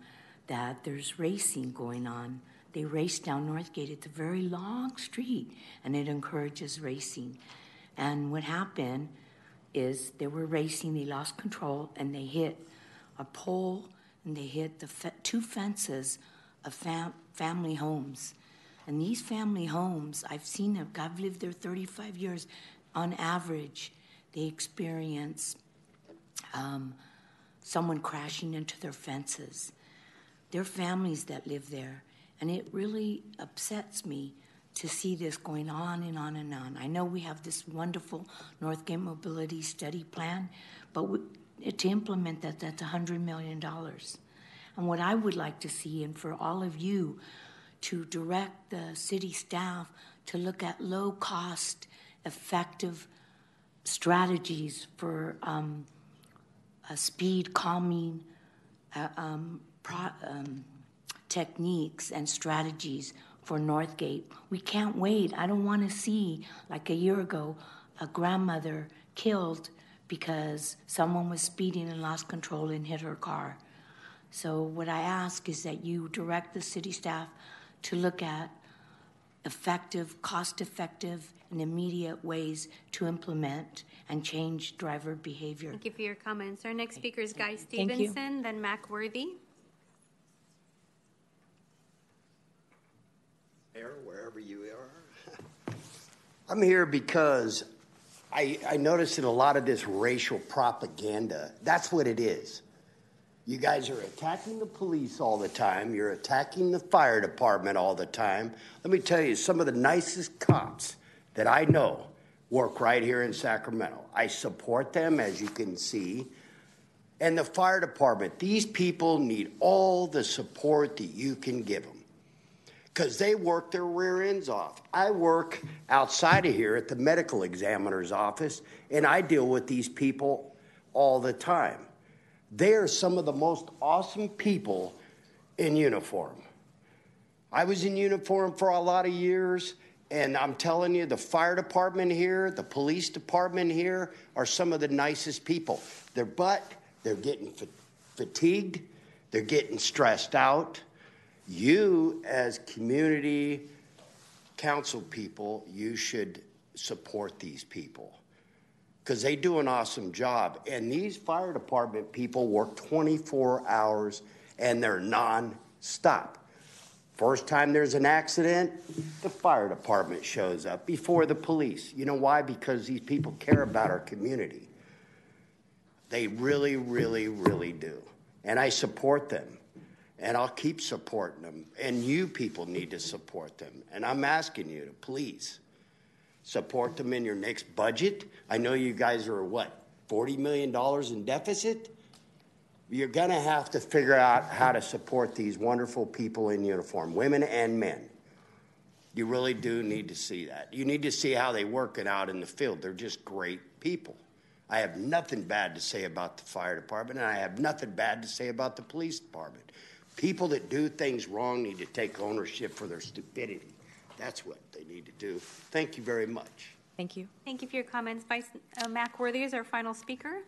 that there's racing going on. They race down Northgate. It's a very long street, and it encourages racing. And what happened is they were racing, they lost control, and they hit a pole, and they hit the fe- two fences of fam- family homes. And these family homes, I've seen them, I've lived there thirty-five years. On average, they experience um, someone crashing into their fences. There are families that live there, and it really upsets me to see this going on and on and on. I know we have this wonderful Northgate Mobility Study Plan, but we, to implement that, that's one hundred million dollars. And what I would like to see, and for all of you to direct the city staff to look at low-cost, effective strategies for um, a speed calming, uh, um, Pro, um, techniques and strategies for Northgate. We can't wait. I don't want to see, like a year ago, a grandmother killed because someone was speeding and lost control and hit her car. So what I ask is that you direct the city staff to look at effective, cost-effective, and immediate ways to implement and change driver behavior. Thank you for your comments. Our next speaker is Guy Stevenson, then Mac Worthy. Mayor, wherever you are. I'm here because I, I noticed in a lot of this racial propaganda, that's what it is. You guys are attacking the police all the time. You're attacking the fire department all the time. Let me tell you, some of the nicest cops that I know work right here in Sacramento. I support them, as you can see. And the fire department, these people need all the support that you can give them because they work their rear ends off. I work outside of here at the medical examiner's office, and I deal with these people all the time. They are some of the most awesome people in uniform. I was in uniform for a lot of years, and I'm telling you, the fire department here, the police department here are some of the nicest people. They're but they're getting fa- fatigued. They're getting stressed out. You, as community council people, you should support these people, because they do an awesome job. And these fire department people work twenty-four hours, and they're nonstop. First time there's an accident, the fire department shows up before the police. You know why? Because these people care about our community. They really, really, really do. And I support them, and I'll keep supporting them. And you people need to support them. And I'm asking you to please support them in your next budget. I know you guys are, what, forty million dollars in deficit? You're going to have to figure out how to support these wonderful people in uniform, women and men. You really do need to see that. You need to see how they work it out in the field. They're just great people. I have nothing bad to say about the fire department, and I have nothing bad to say about the police department. People that do things wrong need to take ownership for their stupidity. That's what they need to do. Thank you very much. Thank you. Thank you for your comments. Vice uh, Mac Worthy is our final speaker.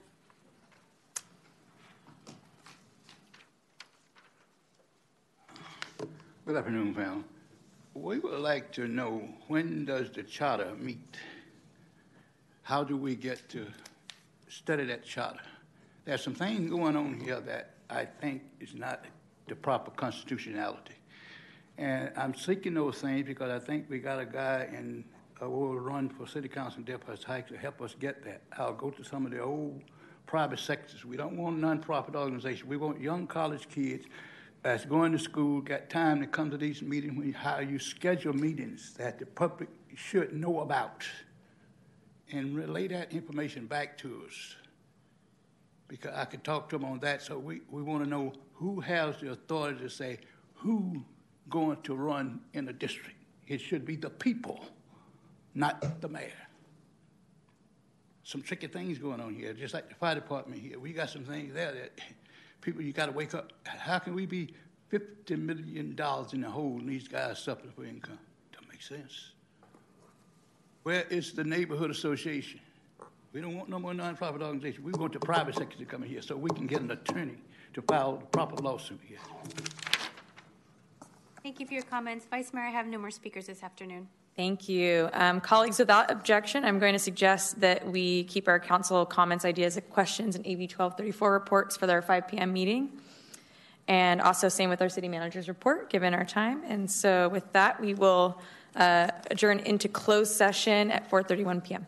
Good afternoon, panel. We would like to know, when does the charter meet? How do we get to study that charter? There's some things going on here that I think is not the proper constitutionality. And I'm seeking those things because I think we got a guy in a will run for city council and deputy hike to help us get that. I'll go to some of the old private sectors. We don't want nonprofit organizations. We want young college kids that's going to school, got time to come to these meetings, when you, how you schedule meetings that the public should know about and relay that information back to us. Because I could talk to them on that. So we, we want to know who has the authority to say who going to run in the district. It should be the people, not the mayor. Some tricky things going on here, just like the fire department here. We got some things there that people, you got to wake up. How can we be fifty million dollars in the hole and these guys suffering for income? Don't make sense. Where is the neighborhood association? We don't want no more nonprofit organization. We want the private sector to come in here so we can get an attorney to file the proper lawsuit here. Thank you for your comments. Vice Mayor, I have no more speakers this afternoon. Thank you. Um, colleagues, without objection, I'm going to suggest that we keep our council comments, ideas, and questions and A B twelve thirty-four reports for their five p.m. meeting. And also same with our city manager's report, given our time. And so with that, we will uh, adjourn into closed session at four thirty-one p.m.